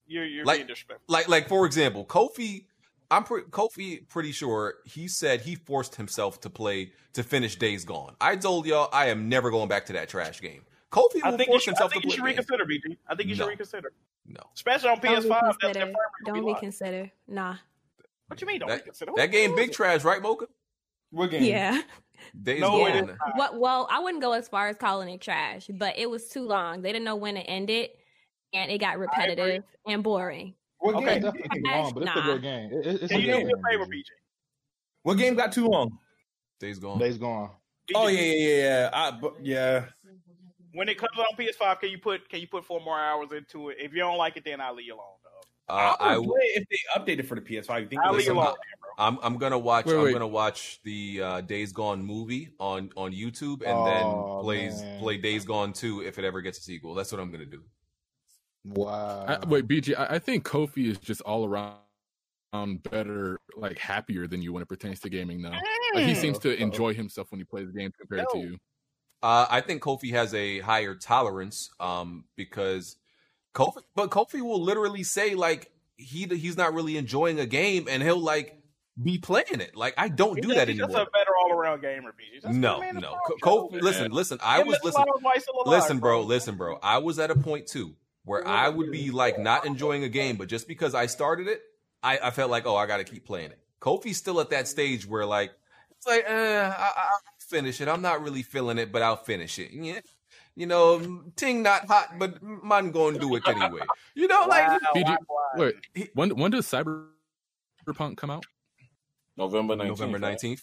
you're you're like, being disrespectful. Like like for example, Kofi. I'm pre- Kofi pretty sure he said he forced himself to play to finish Days Gone. I told y'all I am never going back to that trash game. Kofi will force should, himself to play. I think you should reconsider, B G. I think you no. should reconsider. No. Especially on don't P S five. Reconsider. Don't reconsider. Nah. What you mean don't that, reconsider? That game big trash, right, Mocha? What game? Yeah. Days no, Gone. Yeah. Well, I wouldn't go as far as calling it trash, but it was too long. They didn't know when to end it, and it got repetitive and boring. What okay, game? Definitely long, but it's nah. a good game. It, it's Can a you do me a favor, B J? What game got too long? Days Gone. Days Gone. Oh yeah, yeah, yeah. I, yeah. When it comes on P S five, can you put can you put four more hours into it? If you don't like it, then I'll leave you alone, though. Uh, I would if they update it for the P S five. You think I'll leave you alone, bro. I'm I'm gonna watch wait, I'm wait. gonna watch the uh, Days Gone movie on, on YouTube and oh, then plays man. play Days Gone two if it ever gets a sequel. That's what I'm gonna do. Wow. I, wait, B G, I, I think Kofi is just all around um, better, like happier than you when it pertains to gaming now. Like, he seems to enjoy himself when he plays games compared no. to you. Uh, I think Kofi has a higher tolerance um, because Kofi, but Kofi will literally say like he he's not really enjoying a game and he'll like be playing it. Like I don't he do just, that anymore. He's just a better all-around gamer, B G. That's no, no. Kofi, listen, listen. I yeah, was listen, listen, bro, listen, bro. I was at a point too. Where I would be like not enjoying a game, but just because I started it, I, I felt like, oh, I got to keep playing it. Kofi's still at that stage where like, it's like, eh, I, I finish it. I'm not really feeling it, but I'll finish it. Yeah. You know, ting not hot, but man gonna do it anyway. You know, like... Wow, B G, wow, wow. Wait, when, when does Cyberpunk come out? November nineteenth. November nineteenth.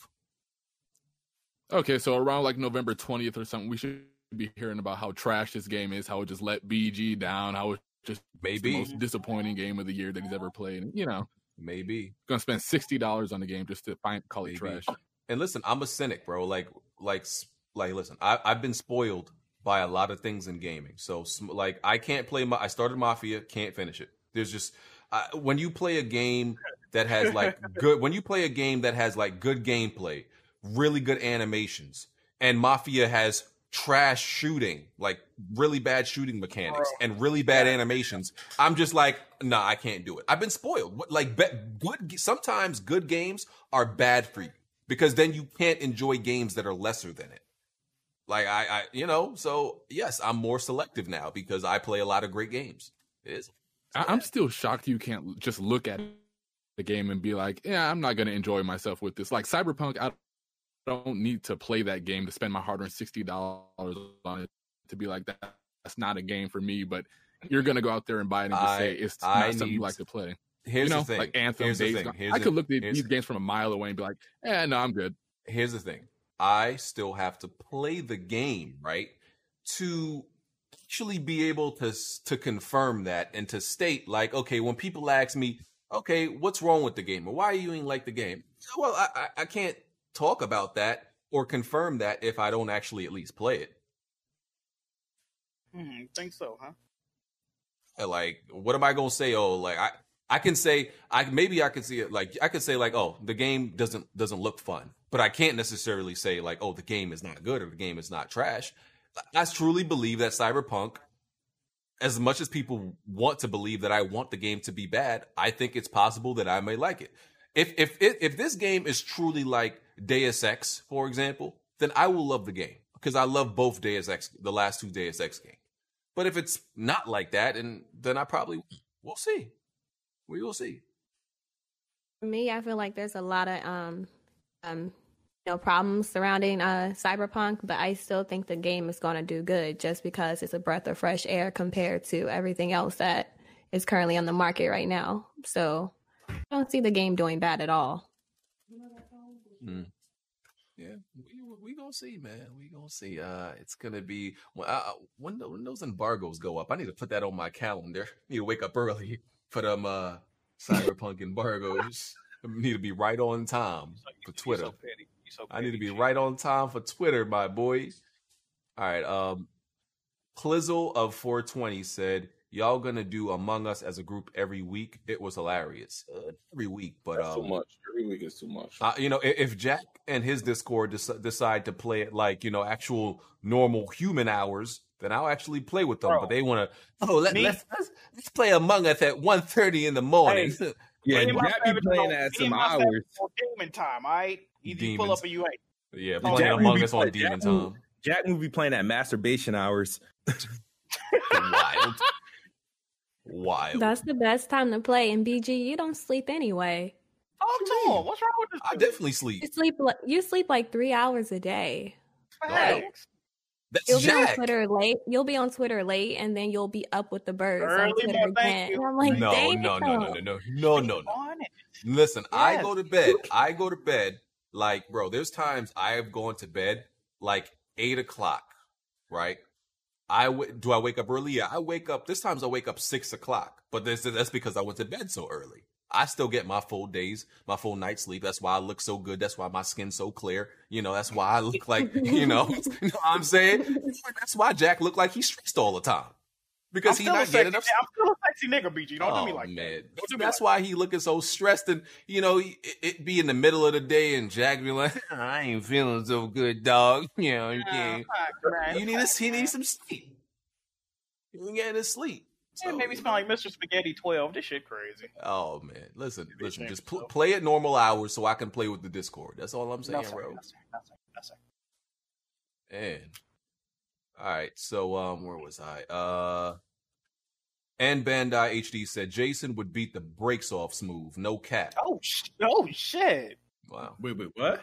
Right? Okay, so around like November twentieth or something, we should be hearing about how trash this game is, how it just let B G down, how it's just maybe the most disappointing game of the year that he's ever played. You know, maybe gonna spend sixty dollars on the game just to find call it trash. And listen, I'm a cynic, bro. Like, like, like, listen, I, I've been spoiled by a lot of things in gaming. So, like, I can't play my. I started Mafia, can't finish it. There's just I, when you play a game that has like good when you play a game that has like good gameplay, really good animations, and Mafia has trash shooting, like really bad shooting mechanics and really bad animations. I'm just like, nah, I can't do it. I've been spoiled. Like, be- good. Sometimes good games are bad for you because then you can't enjoy games that are lesser than it. Like I, I, you know, so yes, I'm more selective now because I play a lot of great games. It is. I- I'm still shocked you can't just look at the game and be like, yeah, I'm not going to enjoy myself with this. Like Cyberpunk, I don't need to play that game to spend my hard-earned sixty dollars on it to be like, that that's not a game for me, but you're going to go out there and buy it and just I, say it's I not something you like to play. Here's you know, the thing. Like Anthem, here's the thing. Here's I could look at these games from a mile away and be like, eh, no, I'm good. Here's the thing. I still have to play the game, right, to actually be able to to confirm that and to state, like, okay, when people ask me, okay, what's wrong with the game? Or why you ain't like the game? Well, I, I, I can't talk about that or confirm that if I don't actually at least play it. Hmm, think so, huh? Like, what am I gonna say? Oh, like I, I can say I maybe I could see it like I could say like, oh, the game doesn't doesn't look fun, but I can't necessarily say like, oh, the game is not good or the game is not trash. I truly believe that Cyberpunk, as much as people want to believe that I want the game to be bad, I think it's possible that I may like it. If if if, if this game is truly like Deus Ex, for example, then I will love the game because I love both Deus Ex, the last two Deus Ex games. But if it's not like that, and then I probably we'll see. We will see. For me, I feel like there's a lot of um, um, you know, problems surrounding uh, Cyberpunk, but I still think the game is going to do good just because it's a breath of fresh air compared to everything else that is currently on the market right now. So I don't see the game doing bad at all. Hmm. Yeah, we we gonna see, man. We gonna see. Uh, it's gonna be when, I, when, the, when those embargoes go up. I need to put that on my calendar. I need to wake up early for them uh, Cyberpunk embargoes. I need to be right on time for Twitter. So petty. So petty, I need to be right on time for Twitter, my boys. All right. Um, Clizzle of four twenty said, "Y'all gonna do Among Us as a group every week? It was hilarious uh, every week, but that's um, too much. Every week is too much. Uh, you know, if, if Jack and his Discord des- decide to play it like you know actual normal human hours, then I'll actually play with them. Bro, but they want to oh let, let's, let's let's play Among Us at one thirty in the morning. Hey, yeah, Jack be playing at some hours. Demon time, all right? Either you pull up or you ain't. Yeah, playing Jack Among Us on demon time. Jack will be playing at masturbation hours. Wild. Wild. That's the best time to play. And B G, you don't sleep anyway. Oh, come on. What's wrong with this? I definitely sleep. You sleep, like, you sleep like three hours a day. Wow. That's you'll Jack. Be on Twitter late. You'll be on Twitter late, and then you'll be up with the birds. Early morning. I'm like, no, Damn. no, no, no, no, no, no, no, no. Listen, yes. I go to bed. I go to bed like, bro. There's times I have gone to bed like eight o'clock, right? I w- do I wake up early? Yeah, I wake up. This times I wake up six o'clock, but this, that's because I went to bed so early. I still get my full days, my full night's sleep. That's why I look so good. That's why my skin's so clear. You know, that's why I look like, you know, you know what I'm saying? That's why Jack looked like he's stressed all the time. Because I'm he not getting enough. I'm still a sexy nigga, B G. Don't oh, do me like man. that. Don't that's why like he looking so stressed and, you know, it, it be in the middle of the day and Jack be like, I ain't feeling so good, dog. You know, you, yeah, right, you need to he needs some sleep. You getting his sleep. So, yeah, maybe smell like Mister Spaghetti twelve. This shit crazy. Oh, man. Listen, Maybe listen. Just pl- play at normal hours so I can play with the Discord. That's all I'm saying, no, sir, bro. No, sir, no, sir, no, sir. And... All right, so um, where was I? Uh, and Bandai H D said Jason would beat the brakes off Smooth, no cap. Oh, sh- oh shit! Wow. Wait, wait, what?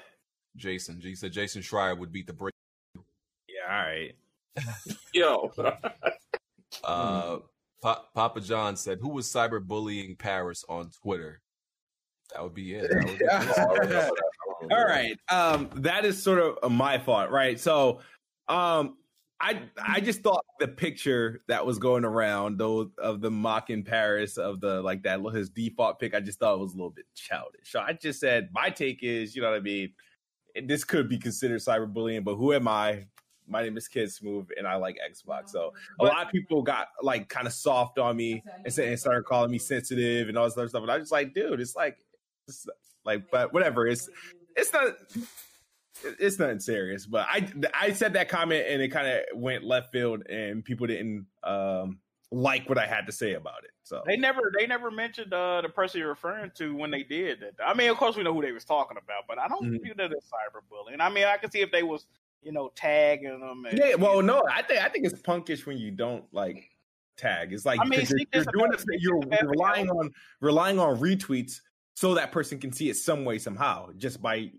Jason. He said Jason Schreier would beat the break. Yeah, all right. Yo. uh, pa- Papa John said, who was cyberbullying Paris on Twitter? That would be it. That would be it. All right. Um, that is sort of my thought, right? So um, I I just thought the picture that was going around, though, of the mocking Paris, of the like that his default pick, I just thought it was a little bit childish. So I just said, my take is, you know what I mean? This could be considered cyberbullying, but who am I? My name is Kid Smooth, and I like Xbox. So a lot of people got like kind of soft on me and started calling me sensitive and all this other stuff. And I was just like, dude, it's like, it's like, but whatever. It's it's not it's nothing serious. But I I said that comment, and it kind of went left field, and people didn't um, like what I had to say about it. So they never they never mentioned uh, the person you're referring to when they did that. I mean, of course we know who they was talking about, but I don't mm-hmm. think that it's cyberbullying. I mean, I can see if they was, you know, tagging them. And, yeah, well, no, I think I think it's punkish when you don't like tag. It's like I mean, you're, you're doing it, you're relying on relying on retweets so that person can see it some way, somehow, just by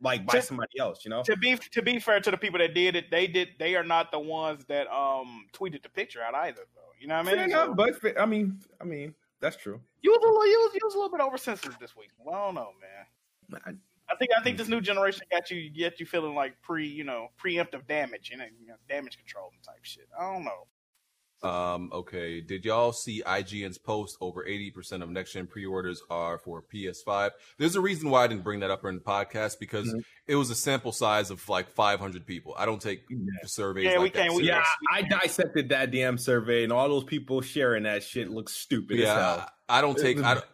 like by to, somebody else, you know. To be to be fair to the people that did it, they did. They are not the ones that um tweeted the picture out either, though. You know what I mean? Enough, so, but I mean, I mean that's true. You was a little, you was, you was a little bit oversensitive this week. Well, I don't know, man. I, I think I think this new generation got you get you feeling like pre you know preemptive damage, you know, damage control and type shit. I don't know. Um. Okay. Did y'all see I G N's post? Over eighty percent of next gen pre-orders are for P S five. There's a reason why I didn't bring that up in the podcast because mm-hmm. it was a sample size of like five hundred people. I don't take yeah. surveys. Yeah, like we can't. Yeah, I dissected that damn survey, and all those people sharing that shit looks stupid. Yeah, as hell. I, I don't take. I don't,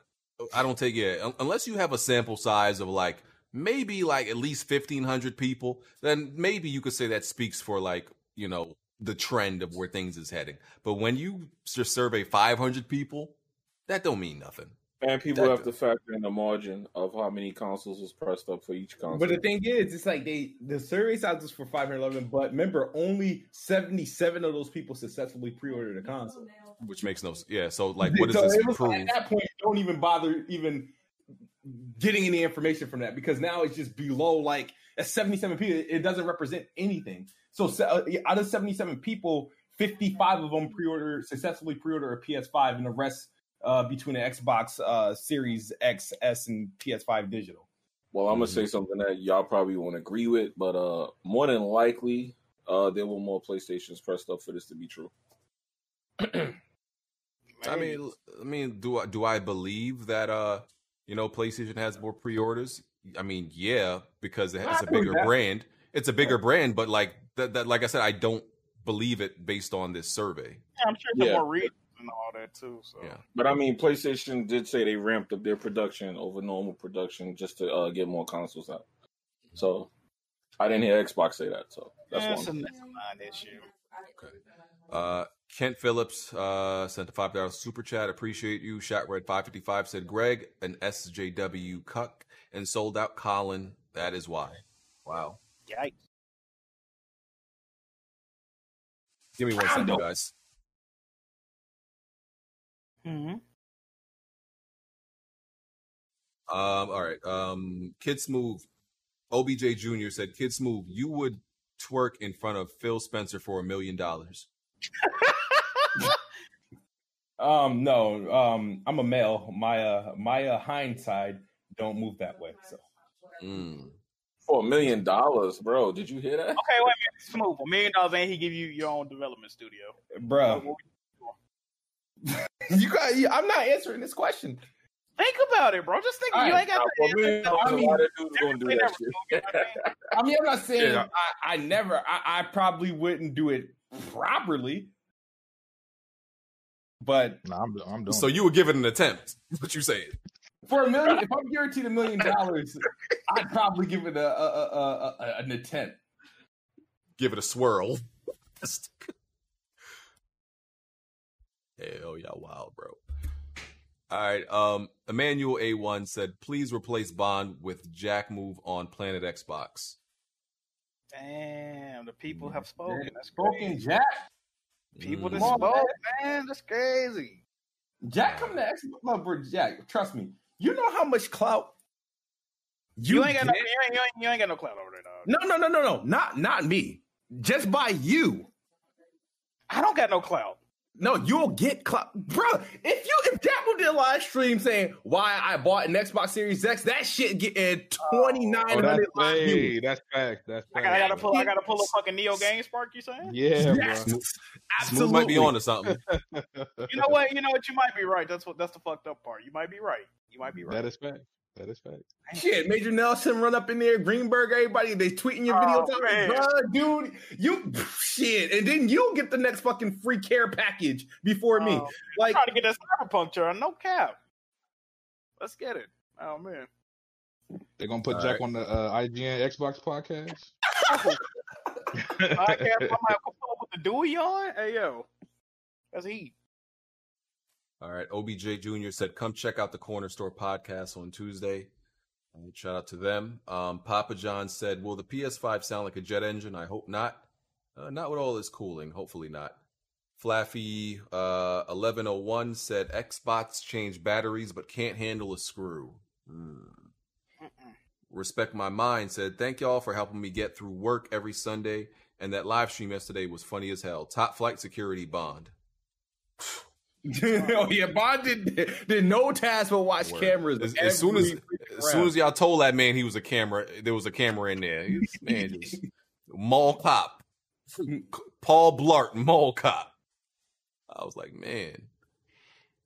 I don't take it yeah, unless you have a sample size of like. Maybe like at least fifteen hundred people, then maybe you could say that speaks for like, you know, the trend of where things is heading. But when you just survey five hundred people, that don't mean nothing. And people that have to factor in the margin of how many consoles was pressed up for each console. But the thing is, it's like they the survey size was for five hundred eleven, but remember, only seventy-seven of those people successfully pre-ordered a console. Which makes no sense. Yeah, so like what does so this prove? Like at that point, you don't even bother even... getting any information from that because now it's just below like at seventy-seven people, it doesn't represent anything. So uh, out of seventy-seven people, fifty-five of them pre-order successfully pre-order a P S five, and the rest uh, between the Xbox uh, Series X, S, and P S five digital. Well, I'm gonna mm-hmm. say something that y'all probably won't agree with, but uh, more than likely, uh, there were more PlayStations pressed up for this to be true. I mean, I mean, do I do I believe that? Uh... You know, PlayStation has more pre-orders. I mean, yeah, because it has a bigger brand. It's a bigger brand, but like that, that, like I said, I don't believe it based on this survey. Yeah, I'm sure there's yeah. more reasons and all that too. So, yeah. But I mean, PlayStation did say they ramped up their production over normal production just to uh, get more consoles out. So, I didn't hear Xbox say that. So that's yeah, one an issue. Okay. Uh, Kent Phillips uh, sent a five dollars super chat. Appreciate you. Shot Red five fifty-five said, Greg, an S J W cuck and sold out Colin. That is why. Wow. Yikes. Give me one second, know. guys. Mm-hmm. Um, all right. Um, Kid Smooth. O B J Junior said, Kid Smooth, you would twerk in front of Phil Spencer for a million dollars. um no um I'm a male. Maya Maya Hindside don't move that way. So mm. for a million dollars, bro. Did you hear that? Okay, wait a minute. Smooth. A million dollars ain't he give you your own development studio, bro? you got. I'm not answering this question. Think about it, bro. Just think. Right, you ain't got to. I mean, I mean, I'm not saying yeah. I, I never. I, I probably wouldn't do it properly, but no, I'm, I'm doing so. It. You would give it an attempt. What you saying? For a million, if I'm guaranteed a million dollars, I'd probably give it a, a, a, a an attempt. Give it a swirl. Hell, y'all wild, bro. All right, um, Emmanuel A one said, please replace Bond with Jack Move on Planet Xbox. Damn, the people have spoken. That's spoken, Jack. People that mm. spoke, man, that's crazy. Jack, come to Xbox, my brother, Jack. Trust me, you know how much clout You, you, ain't got no, you, ain't, you, ain't, you ain't got no clout over there, dog. No, no, no, no, no. Not not me. Just by you. I don't got no clout. No, you'll get clout. Bro, if you if Jack Move did a live stream saying why I bought an Xbox Series X, that shit getting twenty-nine hundred oh, live views. That's facts. That's facts. I got to pull I got to pull a fucking Neo Game Spark, you saying? Yeah, yes, bro. Absolutely. Smooth might be on to something. You know what? You know what? You might be right. That's what that's the fucked up part. You might be right. You might be right. That is facts. That is fact. Shit, Major Nelson run up in there, Greenberg, everybody, they tweeting your video. Oh, dude, you shit. And then you'll get the next fucking free care package before oh, me. Like, trying to get that cyberpunk turn, no cap. Let's get it. Oh, man. They're going to put all Jack right. on the uh, I G N Xbox podcast? Podcast, I might have to put up with the Dewey on? Hey, yo. That's heat. All right, O B J Junior said, come check out the Corner Store podcast on Tuesday. And shout out to them. Um, Papa John said, will the P S five sound like a jet engine? I hope not. Uh, not with all this cooling. Hopefully not. Flaffy uh, eleven oh one said, Xbox changed batteries but can't handle a screw. Mm. Respect My Mind said, thank y'all for helping me get through work every Sunday. And that live stream yesterday was funny as hell. Top flight security Bond. Oh yeah, Bond did, did no task but watch Word. cameras. As, as soon as as soon as y'all told that man he was a camera, there was a camera in there. He was, man, just mall cop, Paul Blart mall cop. I was like, man.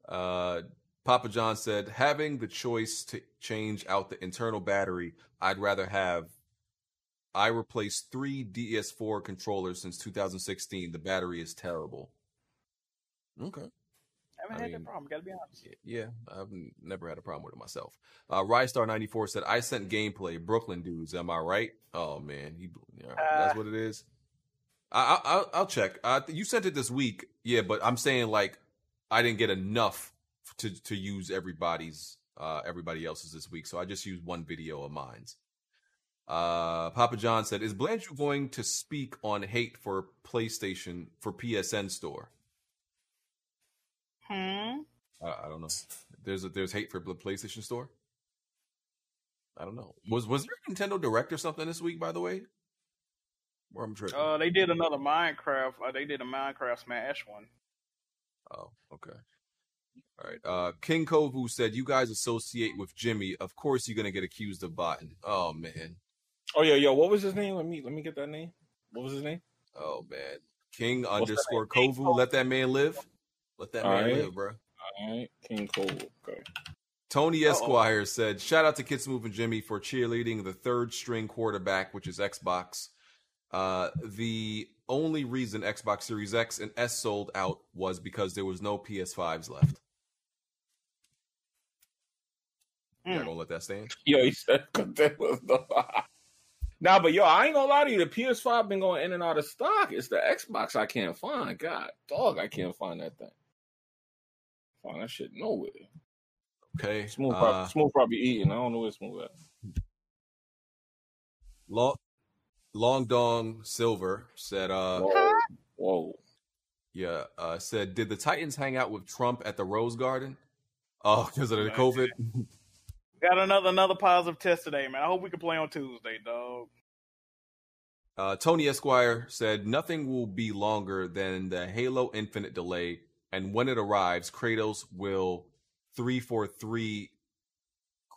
Uh, Papa John said, having the choice to change out the internal battery, I'd rather have. I replaced three D S four controllers since two thousand sixteen. The battery is terrible. Okay. I haven't I mean, had that problem, gotta be honest. Yeah, I've never had a problem with it myself. Uh, Rystar ninety-four said, I sent gameplay, Brooklyn dudes, am I right? Oh, man, he, uh, that's what it is. I, I, I'll check. Uh, you sent it this week, yeah, but I'm saying, like, I didn't get enough to, to use everybody's, uh, everybody else's this week, so I just used one video of mine's. Uh, Papa John said, is Blandrew going to speak on hate for PlayStation, for P S N Store? Hmm. I don't know. There's a, there's hate for the PlayStation Store. I don't know. Was was there a Nintendo Direct or something this week? By the way, where I'm tripping. Uh, they did another Minecraft. Uh, they did a Minecraft Smash one. Oh, okay. All right. Uh, King Kovu said, "You guys associate with Jimmy. Of course, you're gonna get accused of botting." Oh man. Oh yeah, yo. What was his name? Let me let me get that name. What was his name? Oh man, King What's underscore Kovu. Let that man live. Let that All man right. live, bro. All right. King Cole. Okay. Tony Esquire Uh-oh. said, shout out to Kids Moving Jimmy for cheerleading the third string quarterback, which is Xbox. Uh, the only reason Xbox Series X and S sold out was because there was no P S fives left. Mm. You're not going to let that stand? Yo, he said there was no... Nah, but yo, I ain't gonna lie to you. The P S five been going in and out of stock. It's the Xbox I can't find. God, dog, I can't find that thing. Find that shit nowhere. Okay. Smooth, uh, probably, smooth probably eating. I don't know where Smooth at. Long, Long Dong Silver said, uh, whoa. whoa. Yeah, uh, said, did the Titans hang out with Trump at the Rose Garden? Oh, because of the COVID? Got another another positive test today, man. I hope we can play on Tuesday, dog. Uh, Tony Esquire said, nothing will be longer than the Halo Infinite delay. And when it arrives, Kratos will three forty-three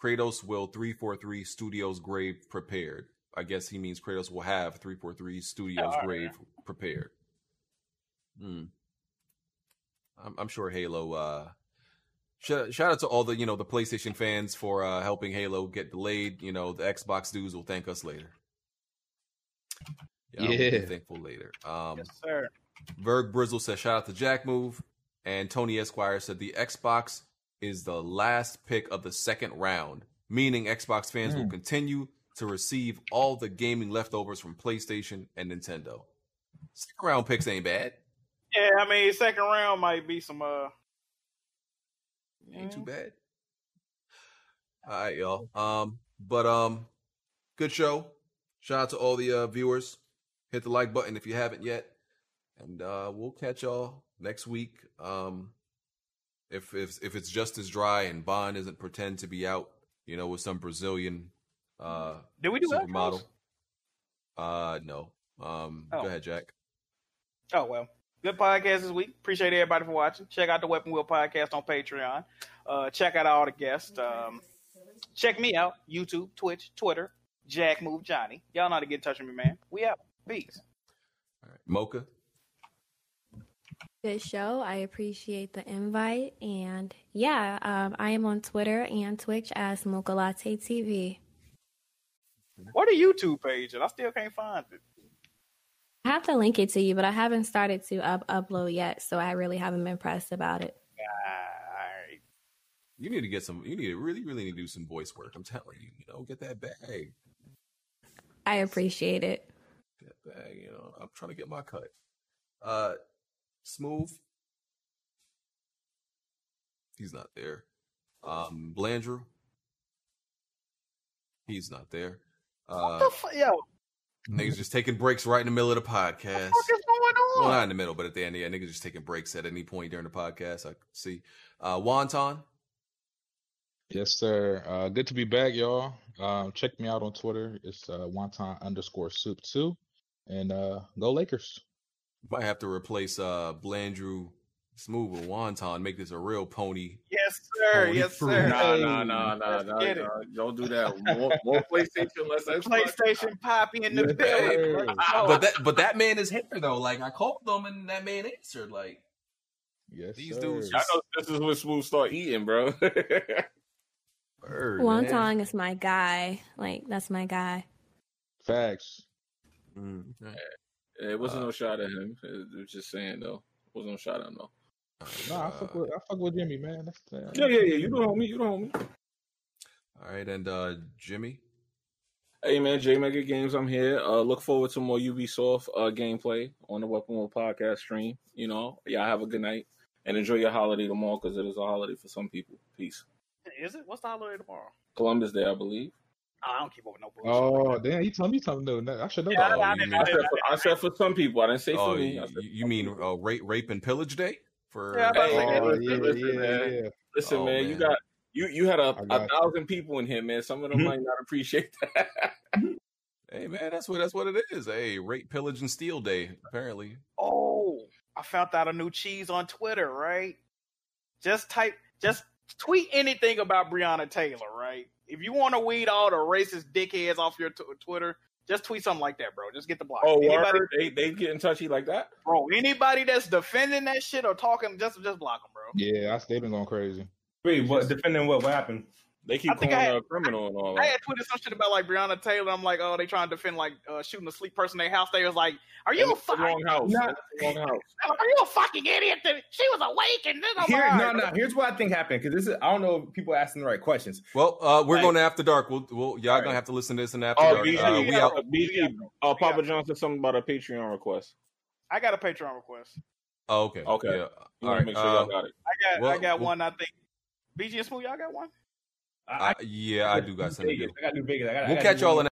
Kratos will three forty-three Studios grave prepared. I guess he means Kratos will have three forty-three Studios oh, grave yeah. prepared. Hmm. I'm, I'm sure Halo... Uh, shout out to all the, you know, the PlayStation fans for uh, helping Halo get delayed. You know, the Xbox dudes will thank us later. Yeah. yeah. I'll be thankful later. Um, yes, sir. Verg Brizzle said, shout out to Jack Move. And Tony Esquire said, the Xbox is the last pick of the second round, meaning Xbox fans mm. will continue to receive all the gaming leftovers from PlayStation and Nintendo. Second round picks ain't bad. Yeah, I mean, second round might be some... uh. Ain't too bad. All right, y'all. Um, but um, good show. Shout out to all the uh, viewers. Hit the like button if you haven't yet, and uh, we'll catch y'all next week. Um, if if if it's just as dry and Bond isn't pretend to be out, you know, with some Brazilian Uh, Did we do Supermodel? Uh, no. Um, oh. Go ahead, Jack. Oh, well. Good podcast this week. Appreciate everybody for watching. Check out the Weapon Wheel podcast on Patreon. Uh, check out all the guests. Um, check me out. YouTube, Twitch, Twitter, Jack Move, Johnny. Y'all know how to get in touch with me, man. We out. Peace. All right. Mocha. Good show. I appreciate the invite. And yeah, um, I am on Twitter and Twitch as Mocha Latte T V. What a YouTube page, and I still can't find it. I have to link it to you, but I haven't started to up- upload yet, so I really haven't been pressed about it. All right. You need to get some, you need to really, really need to do some voice work. I'm telling you, you know, get that bag. I appreciate it. Get that bag, you know, I'm trying to get my cut. Uh, Smooth. He's not there. Um, Blandrew. He's not there. Uh, what the fuck, yo? Niggas just taking breaks right in the middle of the podcast. What the fuck is going on? Well, not in the middle, but at the end, yeah, niggas just taking breaks at any point during the podcast. I see. Uh, Wonton. Yes, sir. Uh, good to be back, y'all. Um, check me out on Twitter. It's uh, Wonton underscore soup two, and uh, go Lakers. Might have to replace uh, Blandrew Smooth with Wonton. Make this a real pony. Yes, sir. Pony yes, fruit. sir. No, no, no, no, no, no. Don't do that. More, more PlayStation, less PlayStation Poppy in the building. Yes, but that, but that man is here though. Like I called them, and that man answered. Like, yes, these sir. dudes. Just... I know this is when Smooth start eating, bro. Bird, Wonton is my guy. Like that's my guy. Facts. Mm. Yeah, it wasn't uh, no shot at him. It was just saying though. It wasn't no shot at him though. No, I fuck with I fuck with Jimmy, man. That's the, yeah, yeah, yeah. You the homie, you the homie. All right, and uh, Jimmy. Hey man, J Mega Games, I'm here. Uh, look forward to more Ubisoft uh, gameplay on the Weapon World podcast stream. You know, y'all have a good night and enjoy your holiday tomorrow because it is a holiday for some people. Peace. Is it? What's the holiday tomorrow? Columbus Day, I believe. I don't keep up with no bullshit. Oh, like damn. You told me something new. I should know yeah, that. I, I, mean, I, said for, I said for some people. I didn't say oh, for me. You, you mean uh, rape, rape and pillage day? For yeah, hey, oh, listen, yeah, listen, yeah, man. Yeah. Listen, oh, man, man, you got you you had a, a thousand you. people in here, man. Some of them mm-hmm. might not appreciate that. Hey, man, that's what that's what it is. Hey, rape, pillage, and steal day, apparently. Oh, I found out a new cheese on Twitter, right? Just type, just tweet anything about Breonna Taylor, right? If you want to weed all the racist dickheads off your t- Twitter. Just tweet something like that, bro. Just get the block. Oh, anybody, they they getting touchy like that, bro. Anybody that's defending that shit or talking, just just block them, bro. Yeah, I, they've been going crazy. Wait, what? Defending what? What happened? They keep I calling her a criminal I, and all. I had tweeted some shit about like Breonna Taylor. I'm like, oh, they trying to defend like uh, shooting a sleep person in their house. They was like, are you a fucking wrong house? Not, wrong house. Are you a fucking idiot? She was awake and then Here, no, no. Here's what I think happened because this is I don't know if people are asking the right questions. Well, uh, we're like, going to after dark. We'll, we'll y'all all right. gonna have to listen to this in after oh, dark. B G, uh, we out. B G, uh, Papa yeah. John said something about a Patreon request. I got a Patreon request. Oh, okay. Okay. Yeah. All right. Make sure uh, y'all got it. I got well, I got well, one. I think B G and Smooth, y'all got one. I, uh, yeah, I do got something to do. I got to do bigger. We'll catch y'all in.